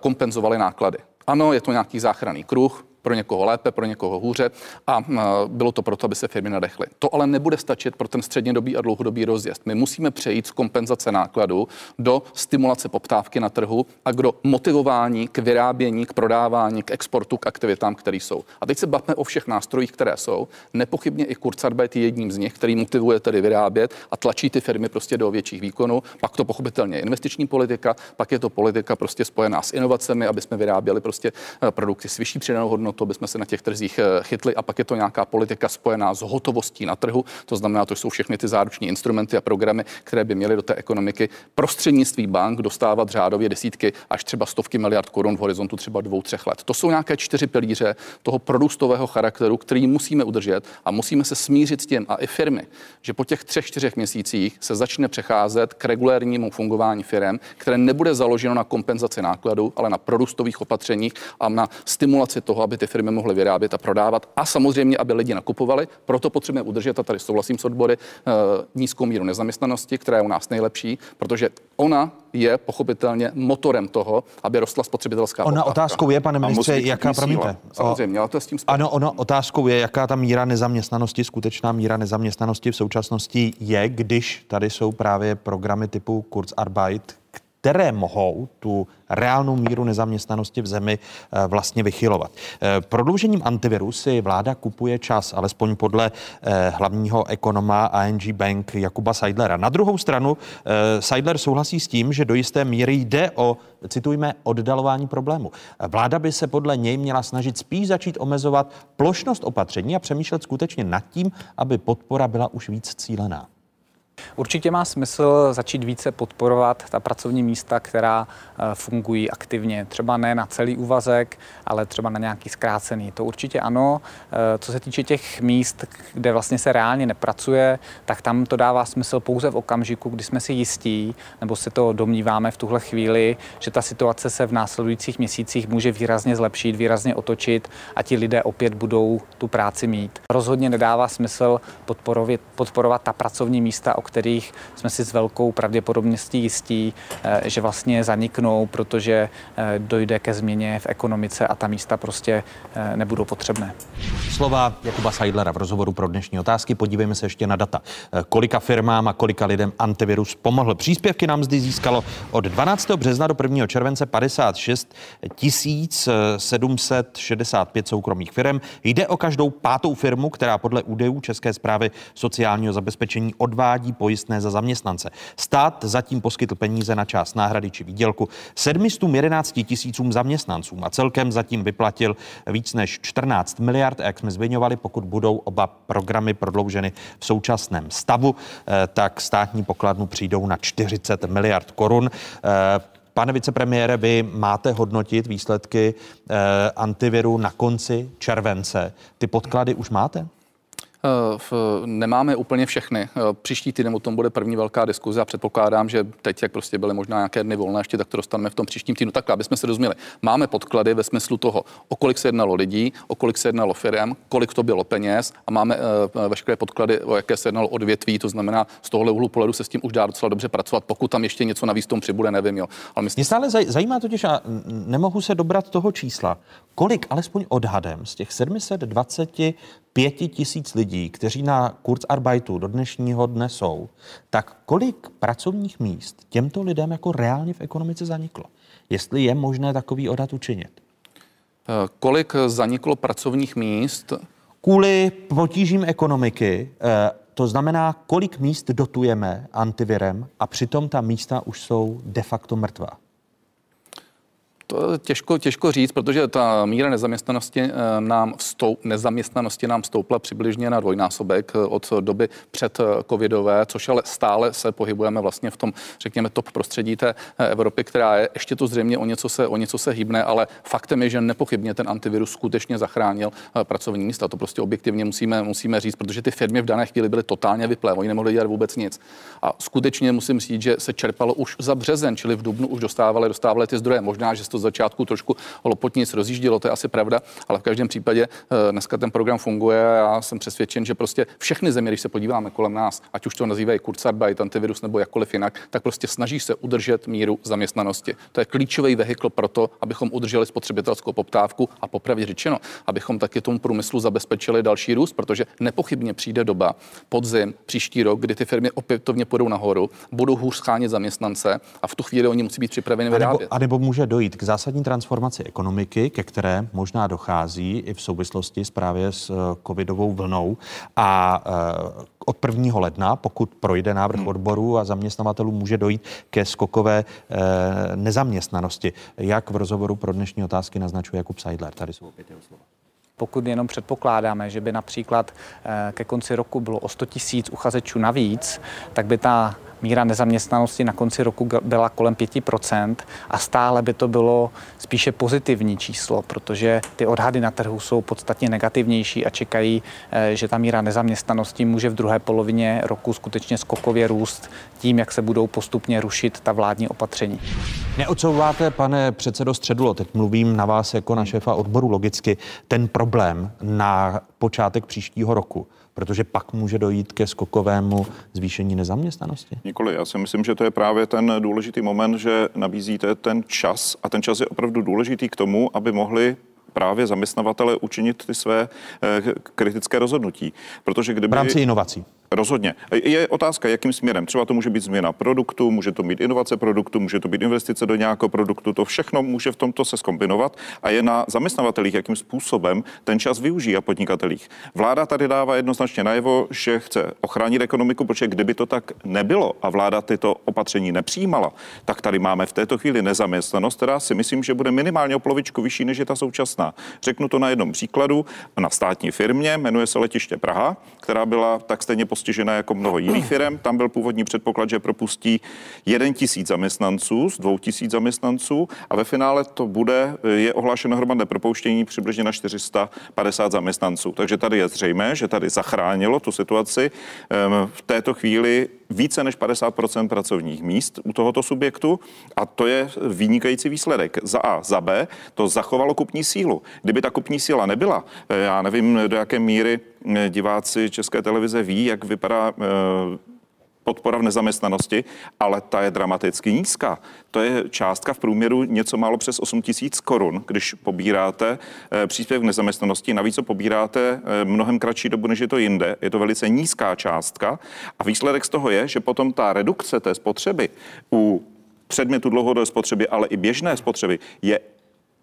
kompenzovali náklady. Ano, je to nějaký záchranný kruh, pro někoho lépe, pro někoho hůře a bylo to proto, aby se firmy nadechly. To ale nebude stačit pro ten střednědobý a dlouhodobý rozjezd. My musíme přejít z kompenzace nákladů do stimulace poptávky na trhu a do motivování k vyrábění, k prodávání, k exportu, k aktivitám, které jsou. A teď se bavme o všech nástrojích, které jsou. Nepochybně i kurzarbeit je jedním z nich, který motivuje tedy vyrábět a tlačí ty firmy prostě do větších výkonů. Pak to pochopitelně je investiční politika, pak je to politika prostě spojená s inovacemi, aby jsme vyráběli prostě produkty s vyšší přidanou hodnotou, to bychom se na těch trzích chytli a pak je to nějaká politika spojená s hotovostí na trhu, to znamená, to jsou všechny ty záruční instrumenty a programy, které by měly do té ekonomiky prostřednictví bank dostávat řádově desítky až třeba stovky miliard korun v horizontu třeba dvou, třech let. To jsou nějaké čtyři pilíře toho produktového charakteru, který musíme udržet a musíme se smířit s tím a i firmy, že po těch třech, čtyřech měsících se začne přecházet k regulérnímu fungování firem, které nebude založeno na kompenzaci nákladů, ale na produktových opatřeních a na stimulaci toho, aby ty firmy mohly vyrábět a prodávat a samozřejmě, aby lidi nakupovali. Proto potřebujeme udržet, a tady souhlasím s odbory, nízkou míru nezaměstnanosti, která je u nás nejlepší, protože ona je pochopitelně motorem toho, aby rostla spotřebitelská poptávka. Ona otázkou je, pane ministře, jaká, promiňte. Samozřejmě, ale to je s tím spolu. Ano, ono otázkou je, jaká ta míra nezaměstnanosti, skutečná míra nezaměstnanosti v současnosti je, když tady jsou právě programy typu Kurzarbeit, které mohou tu reálnou míru nezaměstnanosti v zemi vlastně vychylovat. Prodloužením antiviru si vláda kupuje čas, alespoň podle hlavního ekonoma I N G Bank Jakuba Seidlera. Na druhou stranu Seidler souhlasí s tím, že do jisté míry jde o, citujme, oddalování problému. Vláda by se podle něj měla snažit spíš začít omezovat plošnost opatření a přemýšlet skutečně nad tím, aby podpora byla už víc cílená. Určitě má smysl začít více podporovat ta pracovní místa, která fungují aktivně. Třeba ne na celý úvazek, ale třeba na nějaký zkrácený. To určitě ano. Co se týče těch míst, kde vlastně se reálně nepracuje, tak tam to dává smysl pouze v okamžiku, kdy jsme si jistí, nebo se to domníváme v tuhle chvíli, že ta situace se v následujících měsících může výrazně zlepšit, výrazně otočit a ti lidé opět budou tu práci mít. Rozhodně nedává smysl podporovat, podporovat ta pracovní místa, kterých jsme si s velkou pravděpodobností jistí, že vlastně zaniknou, protože dojde ke změně v ekonomice a ta místa prostě nebudou potřebné. Slova Jakuba Seidlera v rozhovoru pro dnešní Otázky. Podívejme se ještě na data. Kolika firmám a kolika lidem antivirus pomohl? Příspěvky na mzdy získalo od dvanáctého března do prvního července padesát šest tisíc sedm set šedesát pět soukromých firm. Jde o každou pátou firmu, která podle údajů České správy sociálního zabezpečení odvádí pojistné za zaměstnance. Stát zatím poskytl peníze na část náhrady či výdělku sedm set jedenáct tisícům zaměstnancům a celkem zatím vyplatil víc než čtrnáct miliard, jak jsme zmiňovali, pokud budou oba programy prodlouženy v současném stavu, tak státní pokladnu přijdou na čtyřicet miliard korun. Pane vicepremiére, vy máte hodnotit výsledky antiviru na konci července. Ty podklady už máte? Nemáme úplně všechny. Příští týden o tom bude první velká diskuze a předpokládám, že teď, jak prostě byly možná nějaké dny volné ještě, tak to dostaneme v tom příštím týdnu. Tak, aby jsme se rozuměli. Máme podklady ve smyslu toho, o kolik se jednalo lidí, o kolik se jednalo firem, kolik to bylo peněz a máme veškeré podklady, o jaké se jednalo odvětví. To znamená, z tohohle úhlu pohledu se s tím už dá docela dobře pracovat. Pokud tam ještě něco navíc tomu přibude, nevím, jo. Ale myslím... Mě stále zajímá totiž, a nemohu se dobrat toho čísla, kolik alespoň odhadem z těch sedm set dvacet pět tisíc lidí, kteří na Kurzarbeitu do dnešního dne jsou, tak kolik pracovních míst těmto lidem jako reálně v ekonomice zaniklo? Jestli je možné takový odhad učinit? Kolik zaniklo pracovních míst? Kvůli potížím ekonomiky, to znamená, kolik míst dotujeme antivirem a přitom ta místa už jsou de facto mrtvá. To je těžko, těžko říct, protože ta míra nezaměstnanosti nám, vstou, nezaměstnanosti nám stoupla přibližně na dvojnásobek od doby před covidové, což ale stále se pohybujeme vlastně v tom, řekněme, top prostředí té Evropy, která je ještě to zřejmě o něco se, o něco se hýbne, ale faktem je, že nepochybně ten antivirus skutečně zachránil pracovní místa. To prostě objektivně musíme, musíme říct, protože ty firmy v dané chvíli byly totálně vyplé, oni nemohli dělat vůbec nic. A skutečně musím říct, že se čerpalo už za březen, čili v dubnu už dostávali, dostávali ty zdroje. Možná, že to začátku trošku lopotnic rozjíždilo, to je asi pravda, ale v každém případě dneska ten program funguje a já jsem přesvědčen, že prostě všechny země, když se podíváme kolem nás, ať už to nazývají Kurzarbeit, antivirus nebo jakkoliv jinak, tak prostě snaží se udržet míru zaměstnanosti. To je klíčový vehikl pro to, abychom udrželi spotřebitelskou poptávku a popravdě řečeno, abychom taky tomu průmyslu zabezpečili další růst, protože nepochybně přijde doba podzim, příští rok, kdy ty firmy opětovně půjdou nahoru, budou hůř schánět zaměstnance a v tu chvíli oni musí být připraveni vyrábět. A nebo může dojít k zásadní transformaci ekonomiky, ke které možná dochází i v souvislosti s právě s covidovou vlnou a od prvního ledna, pokud projde návrh odborů a zaměstnavatelů, může dojít ke skokové nezaměstnanosti. Jak v rozhovoru pro dnešní otázky naznačuje Jakub Seidler. Tady jsou opět jeho slova. Pokud jenom předpokládáme, že by například ke konci roku bylo o sto tisíc uchazečů navíc, tak by ta míra nezaměstnanosti na konci roku byla kolem pět procent a stále by to bylo spíše pozitivní číslo, protože ty odhady na trhu jsou podstatně negativnější a čekají, že ta míra nezaměstnanosti může v druhé polovině roku skutečně skokově růst tím, jak se budou postupně rušit ta vládní opatření. Neodsouváte, pane předsedo Středulo, teď mluvím na vás jako na šéfa odboru logicky, ten problém na počátek příštího roku, protože pak může dojít ke skokovému zvýšení nezaměstnanosti? Nikoli, já si myslím, že to je právě ten důležitý moment, že nabízíte ten čas a ten čas je opravdu důležitý k tomu, aby mohli právě zaměstnavatele učinit ty své kritické rozhodnutí. Protože kdyby... V rámci inovací. Rozhodně. Je otázka, jakým směrem. Třeba to může být změna produktu, může to být inovace produktu, může to být investice do nějakého produktu. To všechno může v tomto se zkombinovat a je na zaměstnavatelích, jakým způsobem ten čas využijí a podnikatelích. Vláda tady dává jednoznačně najevo, že chce ochránit ekonomiku, protože kdyby to tak nebylo a vláda tyto opatření nepřijímala, tak tady máme v této chvíli nezaměstnanost, která si myslím, že bude minimálně o polovičku vyšší, než je ta současná. Řeknu to na jednom příkladu. Na státní firmě, jmenuje se Letiště Praha, která byla tak stejně postižená jako mnoho jiných firem. Tam byl původní předpoklad, že propustí tisíc zaměstnanců z dvou tisíc zaměstnanců a ve finále to bude, je ohlášeno hromadné propouštění přibližně na čtyři sta padesát zaměstnanců. Takže tady je zřejmé, že tady zachránilo tu situaci v této chvíli více než padesát procent pracovních míst u tohoto subjektu a to je vynikající výsledek. Za A, za B to zachovalo kupní sílu. Kdyby ta kupní síla nebyla, já nevím, do jaké míry diváci České televize ví, jak vypadá podpora v nezaměstnanosti, ale ta je dramaticky nízká. To je částka v průměru něco málo přes osm tisíc korun, když pobíráte příspěvek v nezaměstnanosti. Navíc to pobíráte mnohem kratší dobu, než je to jinde. Je to velice nízká částka a výsledek z toho je, že potom ta redukce té spotřeby u předmětu dlouhodobé spotřeby, ale i běžné spotřeby je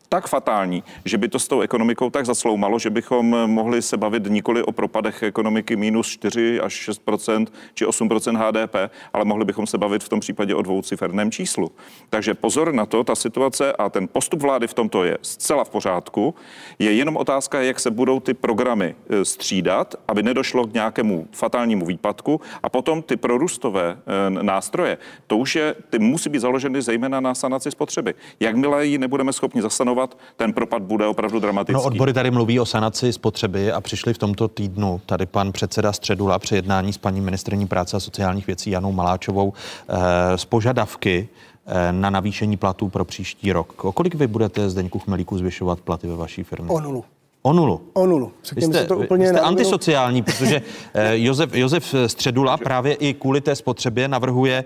tak fatální, že by to s tou ekonomikou tak zasloumalo, že bychom mohli se bavit nikoli o propadech ekonomiky minus čtyři až šest procent či osm procent há dé pé, ale mohli bychom se bavit v tom případě o dvouciferném číslu. Takže pozor na to, ta situace a ten postup vlády v tomto je zcela v pořádku. Je jenom otázka, jak se budou ty programy střídat, aby nedošlo k nějakému fatálnímu výpadku a potom ty prorůstové nástroje, to už je, ty musí být založeny zejména na sanaci spotřeby. Jakmile ji nebudeme schopni zasanovat, propad, ten propad bude opravdu dramatický. No, odbory tady mluví o sanaci spotřeby a přišli v tomto týdnu tady pan předseda Středula při jednání s paní ministryní práce a sociálních věcí Janou Maláčovou eh, z požadavky na navýšení platů pro příští rok. O kolik vy budete, Zdeňku Chmelíku, zvyšovat platy ve vaší firmě? O nulu. O nulu? O nulu. Řekněme si to úplně. Vy jste antisociální, protože Josef, Josef Středula právě i kvůli té spotřebě navrhuje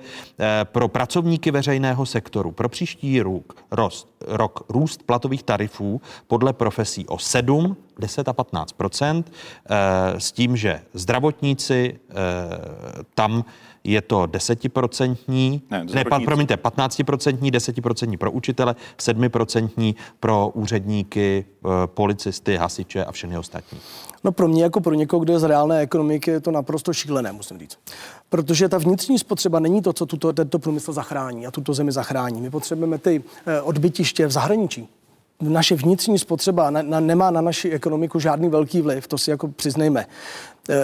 pro pracovníky veřejného sektoru pro příští rok, rost, rok růst platových tarifů podle profesí o sedm, deset a patnáct procent s tím, že zdravotníci tam je to deset procent, ne, ne pan, promiňte, patnáct procent, deset procent pro učitele, sedm procent pro úředníky, policisty, hasiče a všechny ostatní. No pro mě jako pro někoho, kdo je z reálné ekonomiky, je to naprosto šílené, musím říct. Protože ta vnitřní spotřeba není to, co tuto, tento průmysl zachrání a tuto zemi zachrání. My potřebujeme ty odbytiště v zahraničí. Naše vnitřní spotřeba na, na, nemá na naši ekonomiku žádný velký vliv, to si jako přiznejme.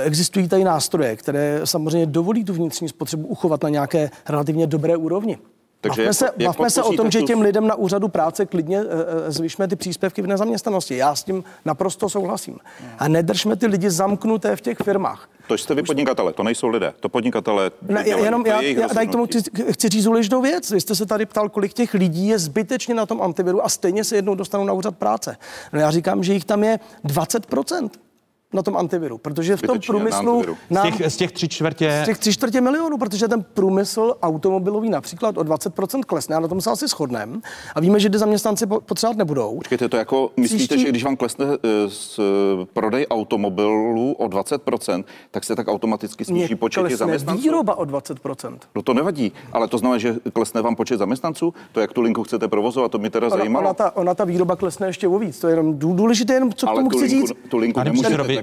Existují tady nástroje, které samozřejmě dovolí tu vnitřní spotřebu uchovat na nějaké relativně dobré úrovni. Takže bavme, jak, se, jak bavme se o tom, že těm lidem na úřadu práce klidně zvýšme ty příspěvky v nezaměstnanosti. Já s tím naprosto souhlasím. A nedržme ty lidi zamknuté v těch firmách. To jste vy podnikatele, to nejsou lidé, to podnikatele... Ne, dělají, jenom to já, já tady k tomu chci, chci říct důležitou věc. Vy jste se tady ptal, kolik těch lidí je zbytečně na tom antiviru a stejně se jednou dostanou na úřad práce. No já říkám, že jich tam je dvacet procent. Na tom antiviru, protože v tom Zbytečně, průmyslu... Na z, těch, z těch tři čtvrtě... Z těch tři čtvrtě milionů, protože ten průmysl automobilový například o dvacet procent klesne, a na tom se asi shodneme. A víme, že ty zaměstnanci potřebovat nebudou. Počkejte, to jako myslíte, Příští... že když vám klesne uh, s, uh, prodej automobilů o dvacet procent, tak se tak automaticky sníží počet zaměstnanců? Výroba o dvacet procent. No to nevadí, ale to znamená, že klesne vám počet zaměstnanců? To, jak tu linku chcete provozovat, to mi teda ona, zajímalo. Ona ta, ona ta výroba klesne ještě o víc, to je jenom důležité, jenom co ale k tomu chci říct. Tu linku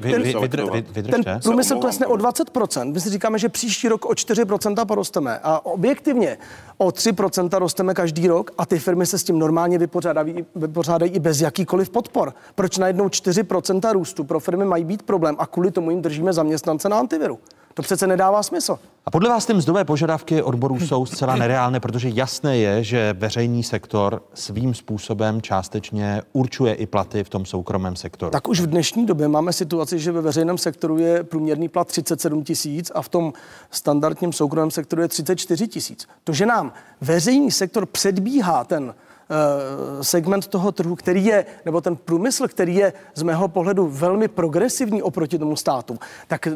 Ten, vy, vydr, vydr, ten průmysl klesne o dvacet procent. My si říkáme, že příští rok o čtyři procenta porosteme. A objektivně o tři procenta rosteme každý rok a ty firmy se s tím normálně vypořádají, vypořádají i bez jakýkoliv podpor. Proč najednou čtyři procenta růstu pro firmy mají být problém a kvůli tomu jim držíme zaměstnance na antiviru? To přece nedává smysl. A podle vás ty mzdové požadavky odborů jsou zcela nereálné, protože jasné je, že veřejný sektor svým způsobem částečně určuje i platy v tom soukromém sektoru. Tak už v dnešní době máme situaci, že ve veřejném sektoru je průměrný plat třicet sedm tisíc a v tom standardním soukromém sektoru je třicet čtyři tisíc. To, že nám veřejný sektor předbíhá ten segment toho trhu, který je, nebo ten průmysl, který je z mého pohledu velmi progresivní oproti tomu státu, tak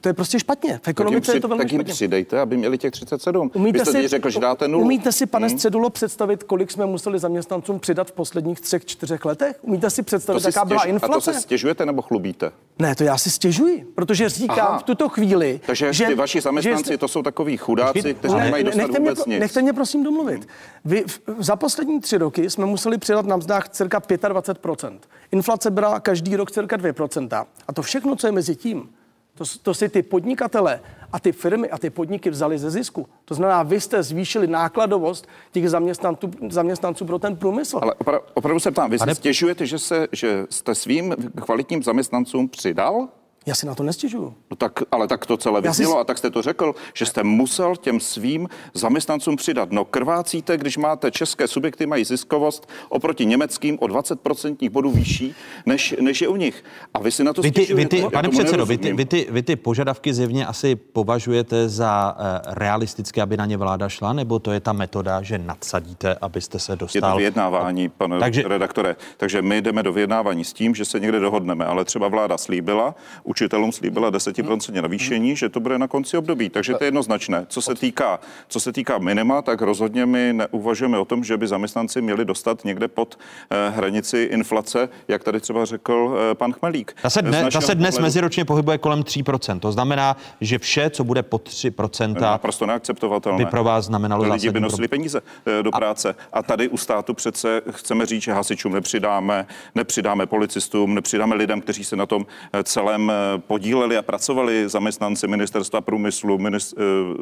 to je prostě špatně. V ekonomice při, je to velmi tak špatně. Tak jim přidejte, aby měli těch třicet sedm. Umíte Vy jste si, řekl, že dáte nulu. Umíte si, pane hmm. Středulo, představit, kolik jsme museli zaměstnancům přidat v posledních třech, čtyřech letech? Umíte si představit, si jaká stěž, byla inflace? A to se stěžujete nebo chlubíte? Ne, to já si stěžuji, protože říkám Aha. v tuto chvíli, takže že... Takže vaši zaměstnanci jste... to jsou takoví chudáci, kteří nemají dostat vůbec nic. Nechte mě prosím domluvit. Vy za poslední tři roky jsme museli přidat na mzdách cirka dvacet pět procent. Inflace byla každý rok cirka dvě procenta. A to všechno, co je mezi tím, to, to si ty podnikatele a ty firmy a ty podniky vzali ze zisku. To znamená, vy jste zvýšili nákladovost těch zaměstnanců, zaměstnanců pro ten průmysl. Ale opra, opravdu se ptám, vy si stěžujete, že, se, že jste svým kvalitním zaměstnancům přidal? Já si na to nestěžuju. No tak, ale tak to celé vyznělo si... a tak jste to řekl, že jste musel těm svým zaměstnancům přidat. No krvácíte, když máte české subjekty, mají ziskovost oproti německým o dvacet procentních bodů vyšší, než, než je u nich. A vy si na to vy ty, stěžujete. Vy ty, pane předsedo, vy ty, vy, ty, vy ty požadavky zjevně asi považujete za uh, realistické, aby na ně vláda šla, nebo to je ta metoda, že nadsadíte, abyste se dostal... Je to vyjednávání, pane Takže... redaktore. Takže my jdeme do vyjednávání s tím, že se někde dohodneme, ale třeba vláda slíbila, učitelům slíbila deset procent navýšení, že to bude na konci období. Takže to je jednoznačné. Co se týká, co se týká minima, tak rozhodně my neuvažujeme o tom, že by zaměstnanci měli dostat někde pod eh, hranici inflace, jak tady třeba řekl eh, pan Chmelík. Ta se, dne, ta se dnes meziročně pohybuje kolem tří procent. To znamená, že vše, co bude pod tři procenta, naprosto neakceptovatelné. By pro vás znamenalo lidi by nosili peníze eh, do práce. A tady u státu přece chceme říct, že hasičům nepřidáme, nepřidáme policistům, nepřidáme lidem, kteří se na tom celém podíleli a pracovali zaměstnanci ministerstva průmyslu, minist,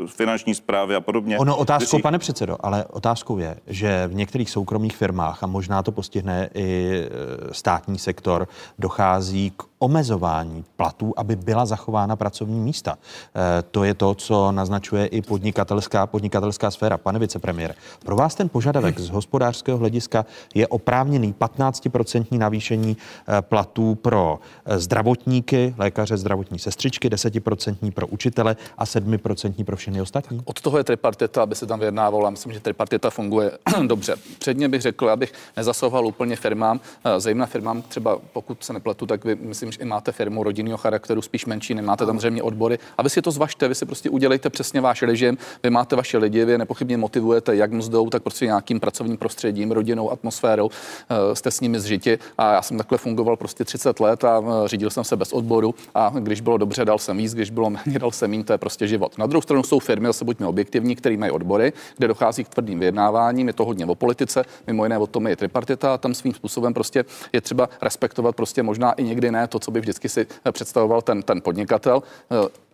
finanční správy a podobně. Ono otázkou, kteří... pane předsedo, ale otázkou je, že v některých soukromých firmách, a možná to postihne i státní sektor, dochází k omezování platů, aby byla zachována pracovní místa. E, to je to, co naznačuje i podnikatelská, podnikatelská sféra. Pane vicepremiére, pro vás ten požadavek z hospodářského hlediska je oprávněný patnáctiprocentní navýšení platů pro zdravotníky, lékaře, zdravotní sestřičky, desetiprocentní pro učitele a sedmiprocentní pro všechny ostatní? Od toho je tripartita, aby se tam vyjednávalo. Myslím, že tripartita funguje dobře. Předně bych řekl, abych nezasahoval úplně firmám, zejména firmám, třeba pokud se nepletu, tak vy, myslím, že i máte firmu rodinného charakteru, spíš menší, nemáte tam zřejmě odbory. A vy si to zvažte, vy si prostě udělejte přesně váš režim, vy máte vaše lidi, vy nepochybně motivujete jak mzdou, tak prostě nějakým pracovním prostředím, rodinou, atmosférou, jste s nimi zžiti. A já jsem takhle fungoval prostě třicet let a řídil jsem se bez odboru a když bylo dobře, dal jsem víc, když bylo méně, dal jsem míň, to je prostě život. Na druhou stranu jsou firmy, zase buďme objektivní, které mají odbory, kde dochází k tvrdým vyjednáváním, je to hodně o politice, mimo jiné o tom je tripartita, a tam svým způsobem prostě je třeba respektovat prostě možná i někdy ne to, co by vždycky si představoval ten, ten podnikatel.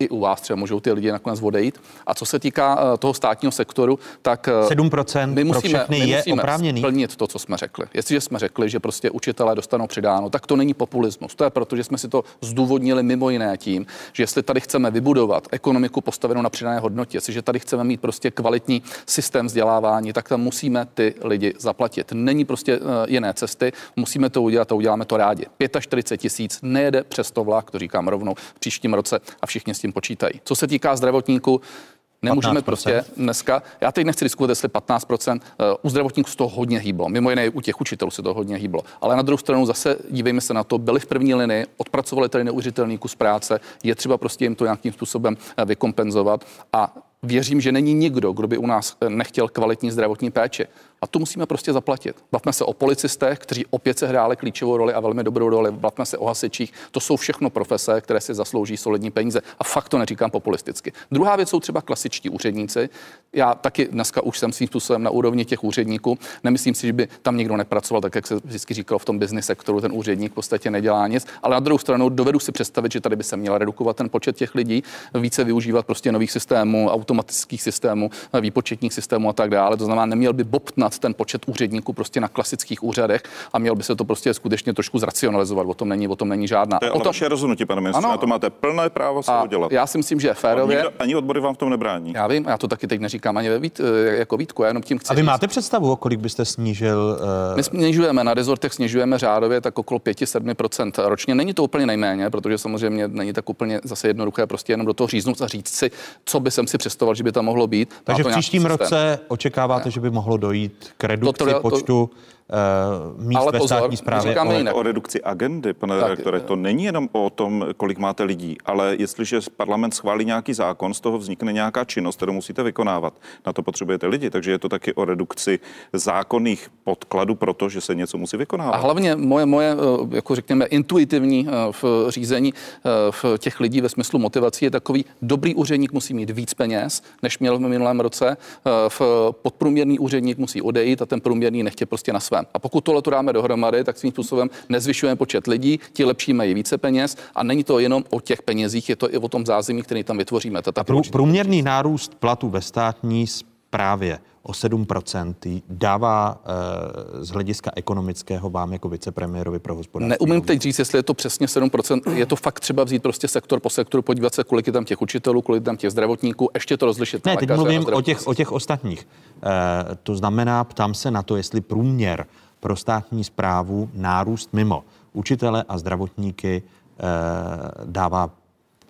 I u vás třeba můžou ty lidi nakonec odejít. A co se týká toho státního sektoru, tak sedm procent my musíme, pro my musíme splnit to, co jsme řekli. Jestliže jsme řekli, že prostě učitelé dostanou přidáno, tak to není populismus. To je proto, že jsme si to zdůvodnili mimo jiné tím, že jestli tady chceme vybudovat ekonomiku postavenou na přidané hodnotě, jestliže tady chceme mít prostě kvalitní systém vzdělávání, tak tam musíme ty lidi zaplatit. Není prostě jiné cesty, musíme to udělat a uděláme to rádi. čtyřicet pět tisíc nejede přes to vlak, to říkám rovnou, v příštím roce a všichni s tím počítají. Co se týká zdravotníků, nemůžeme patnáct procent prostě dneska, já teď nechci diskutovat, jestli patnáct procent, u zdravotníků se to hodně hýblo, mimo jiné u těch učitelů se to hodně hýblo, ale na druhou stranu zase dívejme se na to, byli v první linii, odpracovali tady neuvěřitelný kus práce, je třeba prostě jim to nějakým způsobem vykompenzovat a věřím, že není nikdo, kdo by u nás nechtěl kvalitní zdravotní péči. A tu musíme prostě zaplatit. Bavme se o policistech, kteří opět se hráli klíčovou roli a velmi dobrou roli. Bavme se o hasičích. To jsou všechno profese, které si zaslouží solidní peníze. A fakt to neříkám populisticky. Druhá věc jsou třeba klasičtí úředníci. Já taky dneska už jsem svým způsobem na úrovni těch úředníků. Nemyslím si, že by tam nikdo nepracoval, tak jak se vždycky říkalo v tom business sektoru, ten úředník v podstatě nedělá nic. Ale na druhou stranu dovedu si představit, že tady by se měla redukovat ten počet těch lidí, více využívat prostě nových systémů, automatických systémů, výpočetních systémů a tak dále. To znamená, neměl by bobtnat ten počet úředníků prostě na klasických úřadech a měl by se to prostě skutečně trošku zracionalizovat. O tom není, o tom není žádná. To je ale to... vaše rozhodnutí, pane ministře, ano, na to máte plné právo se udělat. Já si myslím, že férově. Nikdo, ani odbory vám v tom nebrání. Já vím, já to taky teď neříkám ani ve vít, jako Vítku, já jenom tím chci. A vy říct. Máte představu, o kolik byste snížil? Uh... My snižujeme na rezortech, snižujeme řádově tak okolo pět až sedm procent ročně. Není to úplně nejméně, protože samozřejmě není tak úplně zase jednoduché prostě jenom do toho říznout a říct si, co by jsem si představoval, že by tam mohlo být. Takže v příštím roce očekáváte, že by mohlo dojít k redukci to, to, počtu uh, míst ve státní správě. Ale o redukci agendy, pane redaktore, to není jenom o tom, kolik máte lidí, ale jestliže parlament schválí nějaký zákon, z toho vznikne nějaká činnost, kterou musíte vykonávat. Na to potřebujete lidi, takže je to taky o redukci zákonných podkladů, protože se něco musí vykonávat. A hlavně moje, moje jako řekněme, intuitivní v řízení v těch lidí ve smyslu motivací je takový, dobrý úředník musí mít víc peněz, než měl v minulém roce, v podprůměrný úředník musí odejít a ten průměrný nechtě prostě na svém. A pokud tohle to dáme dohromady, tak svým způsobem nezvyšujeme počet lidí, ti lepší mají více peněz a není to jenom o těch penězích, je to i o tom zázemí, který tam vytvoříme. Ta prů, průměrný nárůst platů ve státní správě o sedm procent dává e, z hlediska ekonomického vám jako vicepremiérovi pro hospodářství. Neumím teď říct, jestli je to přesně sedm procent, je to fakt třeba vzít prostě sektor po sektoru, podívat se, kolik je tam těch učitelů, kolik je tam těch zdravotníků, ještě to rozlišit. Ne, teď mluvím o těch, o těch ostatních. E, to znamená, ptám se na to, jestli průměr pro státní správu nárůst mimo učitele a zdravotníky e, dává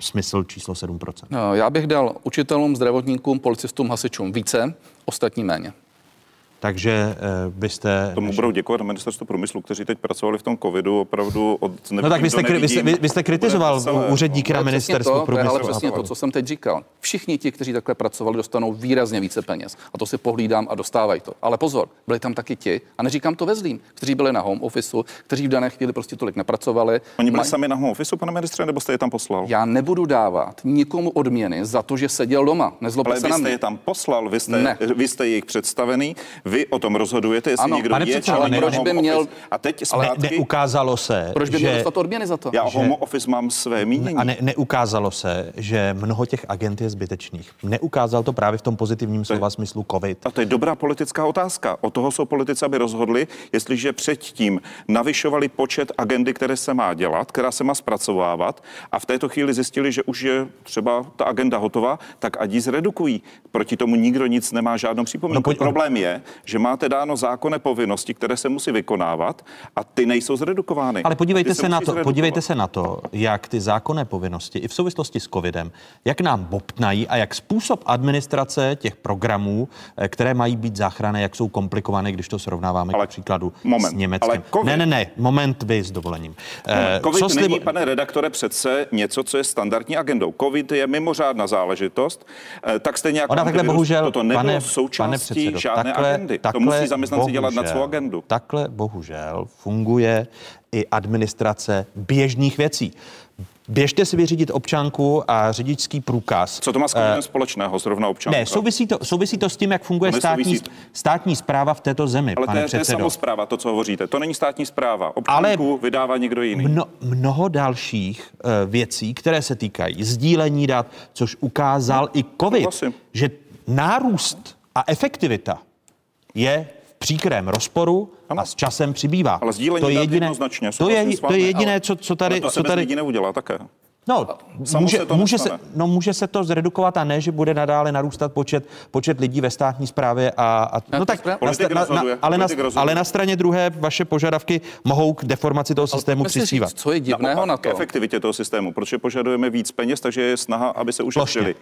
smysl číslo sedm procent. No, já bych dal učitelům, zdravotníkům, policistům, hasičům více, ostatní méně. Takže uh, byste... Tomu budou děkovat ministerstvo průmyslu, kteří teď pracovali v tom covidu opravdu od... Nebyl, no tak vy jste, kri, vy jste, vy jste kritizoval úředníky na ministerstvu průmyslu. Ale přesně to, co jsem teď říkal. Všichni ti, kteří takhle pracovali, dostanou výrazně více peněz. A to si pohlídám a dostávají to. Ale pozor, byli tam taky ti, a neříkám to ve zlým, kteří byli na home officeu, kteří v dané chvíli prostě tolik nepracovali. Oni byli Maj... sami na home officeu, pane ministře, nebo jste je tam poslal? Já nebudu dávat nikomu odměny za to, že seděl doma. Nezlobte se na mě. Ale vy jste je tam poslal, vy jste jejich představený. Vy o tom rozhodujete, jestli ano, někdo je představ, ale proč by měl office. A teď zpátky, ale neukázalo se, proč by měl dostat odměny za to? Já že, home office mám své mínění. A ne, neukázalo se, že mnoho těch agent je zbytečných. Neukázal to právě v tom pozitivním slova smyslu COVID. A to je dobrá politická otázka. O toho jsou politici, aby rozhodli, jestliže předtím navyšovali počet agendy, které se má dělat, která se má zpracovávat, a v této chvíli zjistili, že už je třeba ta agenda hotová, tak ať ji zredukují. Proti tomu nikdo nic nemá, žádnou připomínku. No, problém je, že máte dáno zákonné povinnosti, které se musí vykonávat, a ty nejsou zredukovány. Ale podívejte se, se na to, zredukovat. podívejte se na to, jak ty zákonné povinnosti i v souvislosti s covidem, jak nám bobtnají a jak způsob administrace těch programů, které mají být záchranné, jak jsou komplikované, když to srovnáváme ale, k příkladu moment, s Německem. COVID, ne, ne, ne, moment vy s dovolením. Moment, COVID co není, slibu... pane redaktore, přece něco, co je standardní agendou. COVID je mimořádná záležitost, tak stejně jako toto nebylo pane, součástí pane žádné takhle, agendy. Takhle, to musí zaměstnanci dělat na svou agendu. Takhle bohužel funguje i administrace běžných věcí. Běžte si vyřídit občanku a řidičský průkaz. Co to má skutečně společného zrovna občanka? Ne, souvisí to, souvisí to s tím, jak funguje státní, státní správa v této zemi, ale pane předsedo. Ale to je samospráva, to, co hovoříte. To není státní správa. Občanku ale vydává někdo jiný. Mno, mnoho dalších uh, věcí, které se týkají sdílení dat, což ukázal no, i COVID, vlastně. že nárůst a efektivita je v příkrém rozporu a s časem přibývá. Ale sdílení to je jediné, to je, to je jediné co, co tady... To se co tady... bez lidí neudělá také. No, může, to může, se, no, může se to zredukovat a ne, že bude nadále narůstat počet, počet lidí ve státní správě. A, a, no tak, na, na, na, ale, na, ale na straně druhé vaše požadavky mohou k deformaci toho systému přispívat. Co je divného na to? K efektivitě toho systému, protože požadujeme víc peněz, takže je snaha, aby se ušetřili.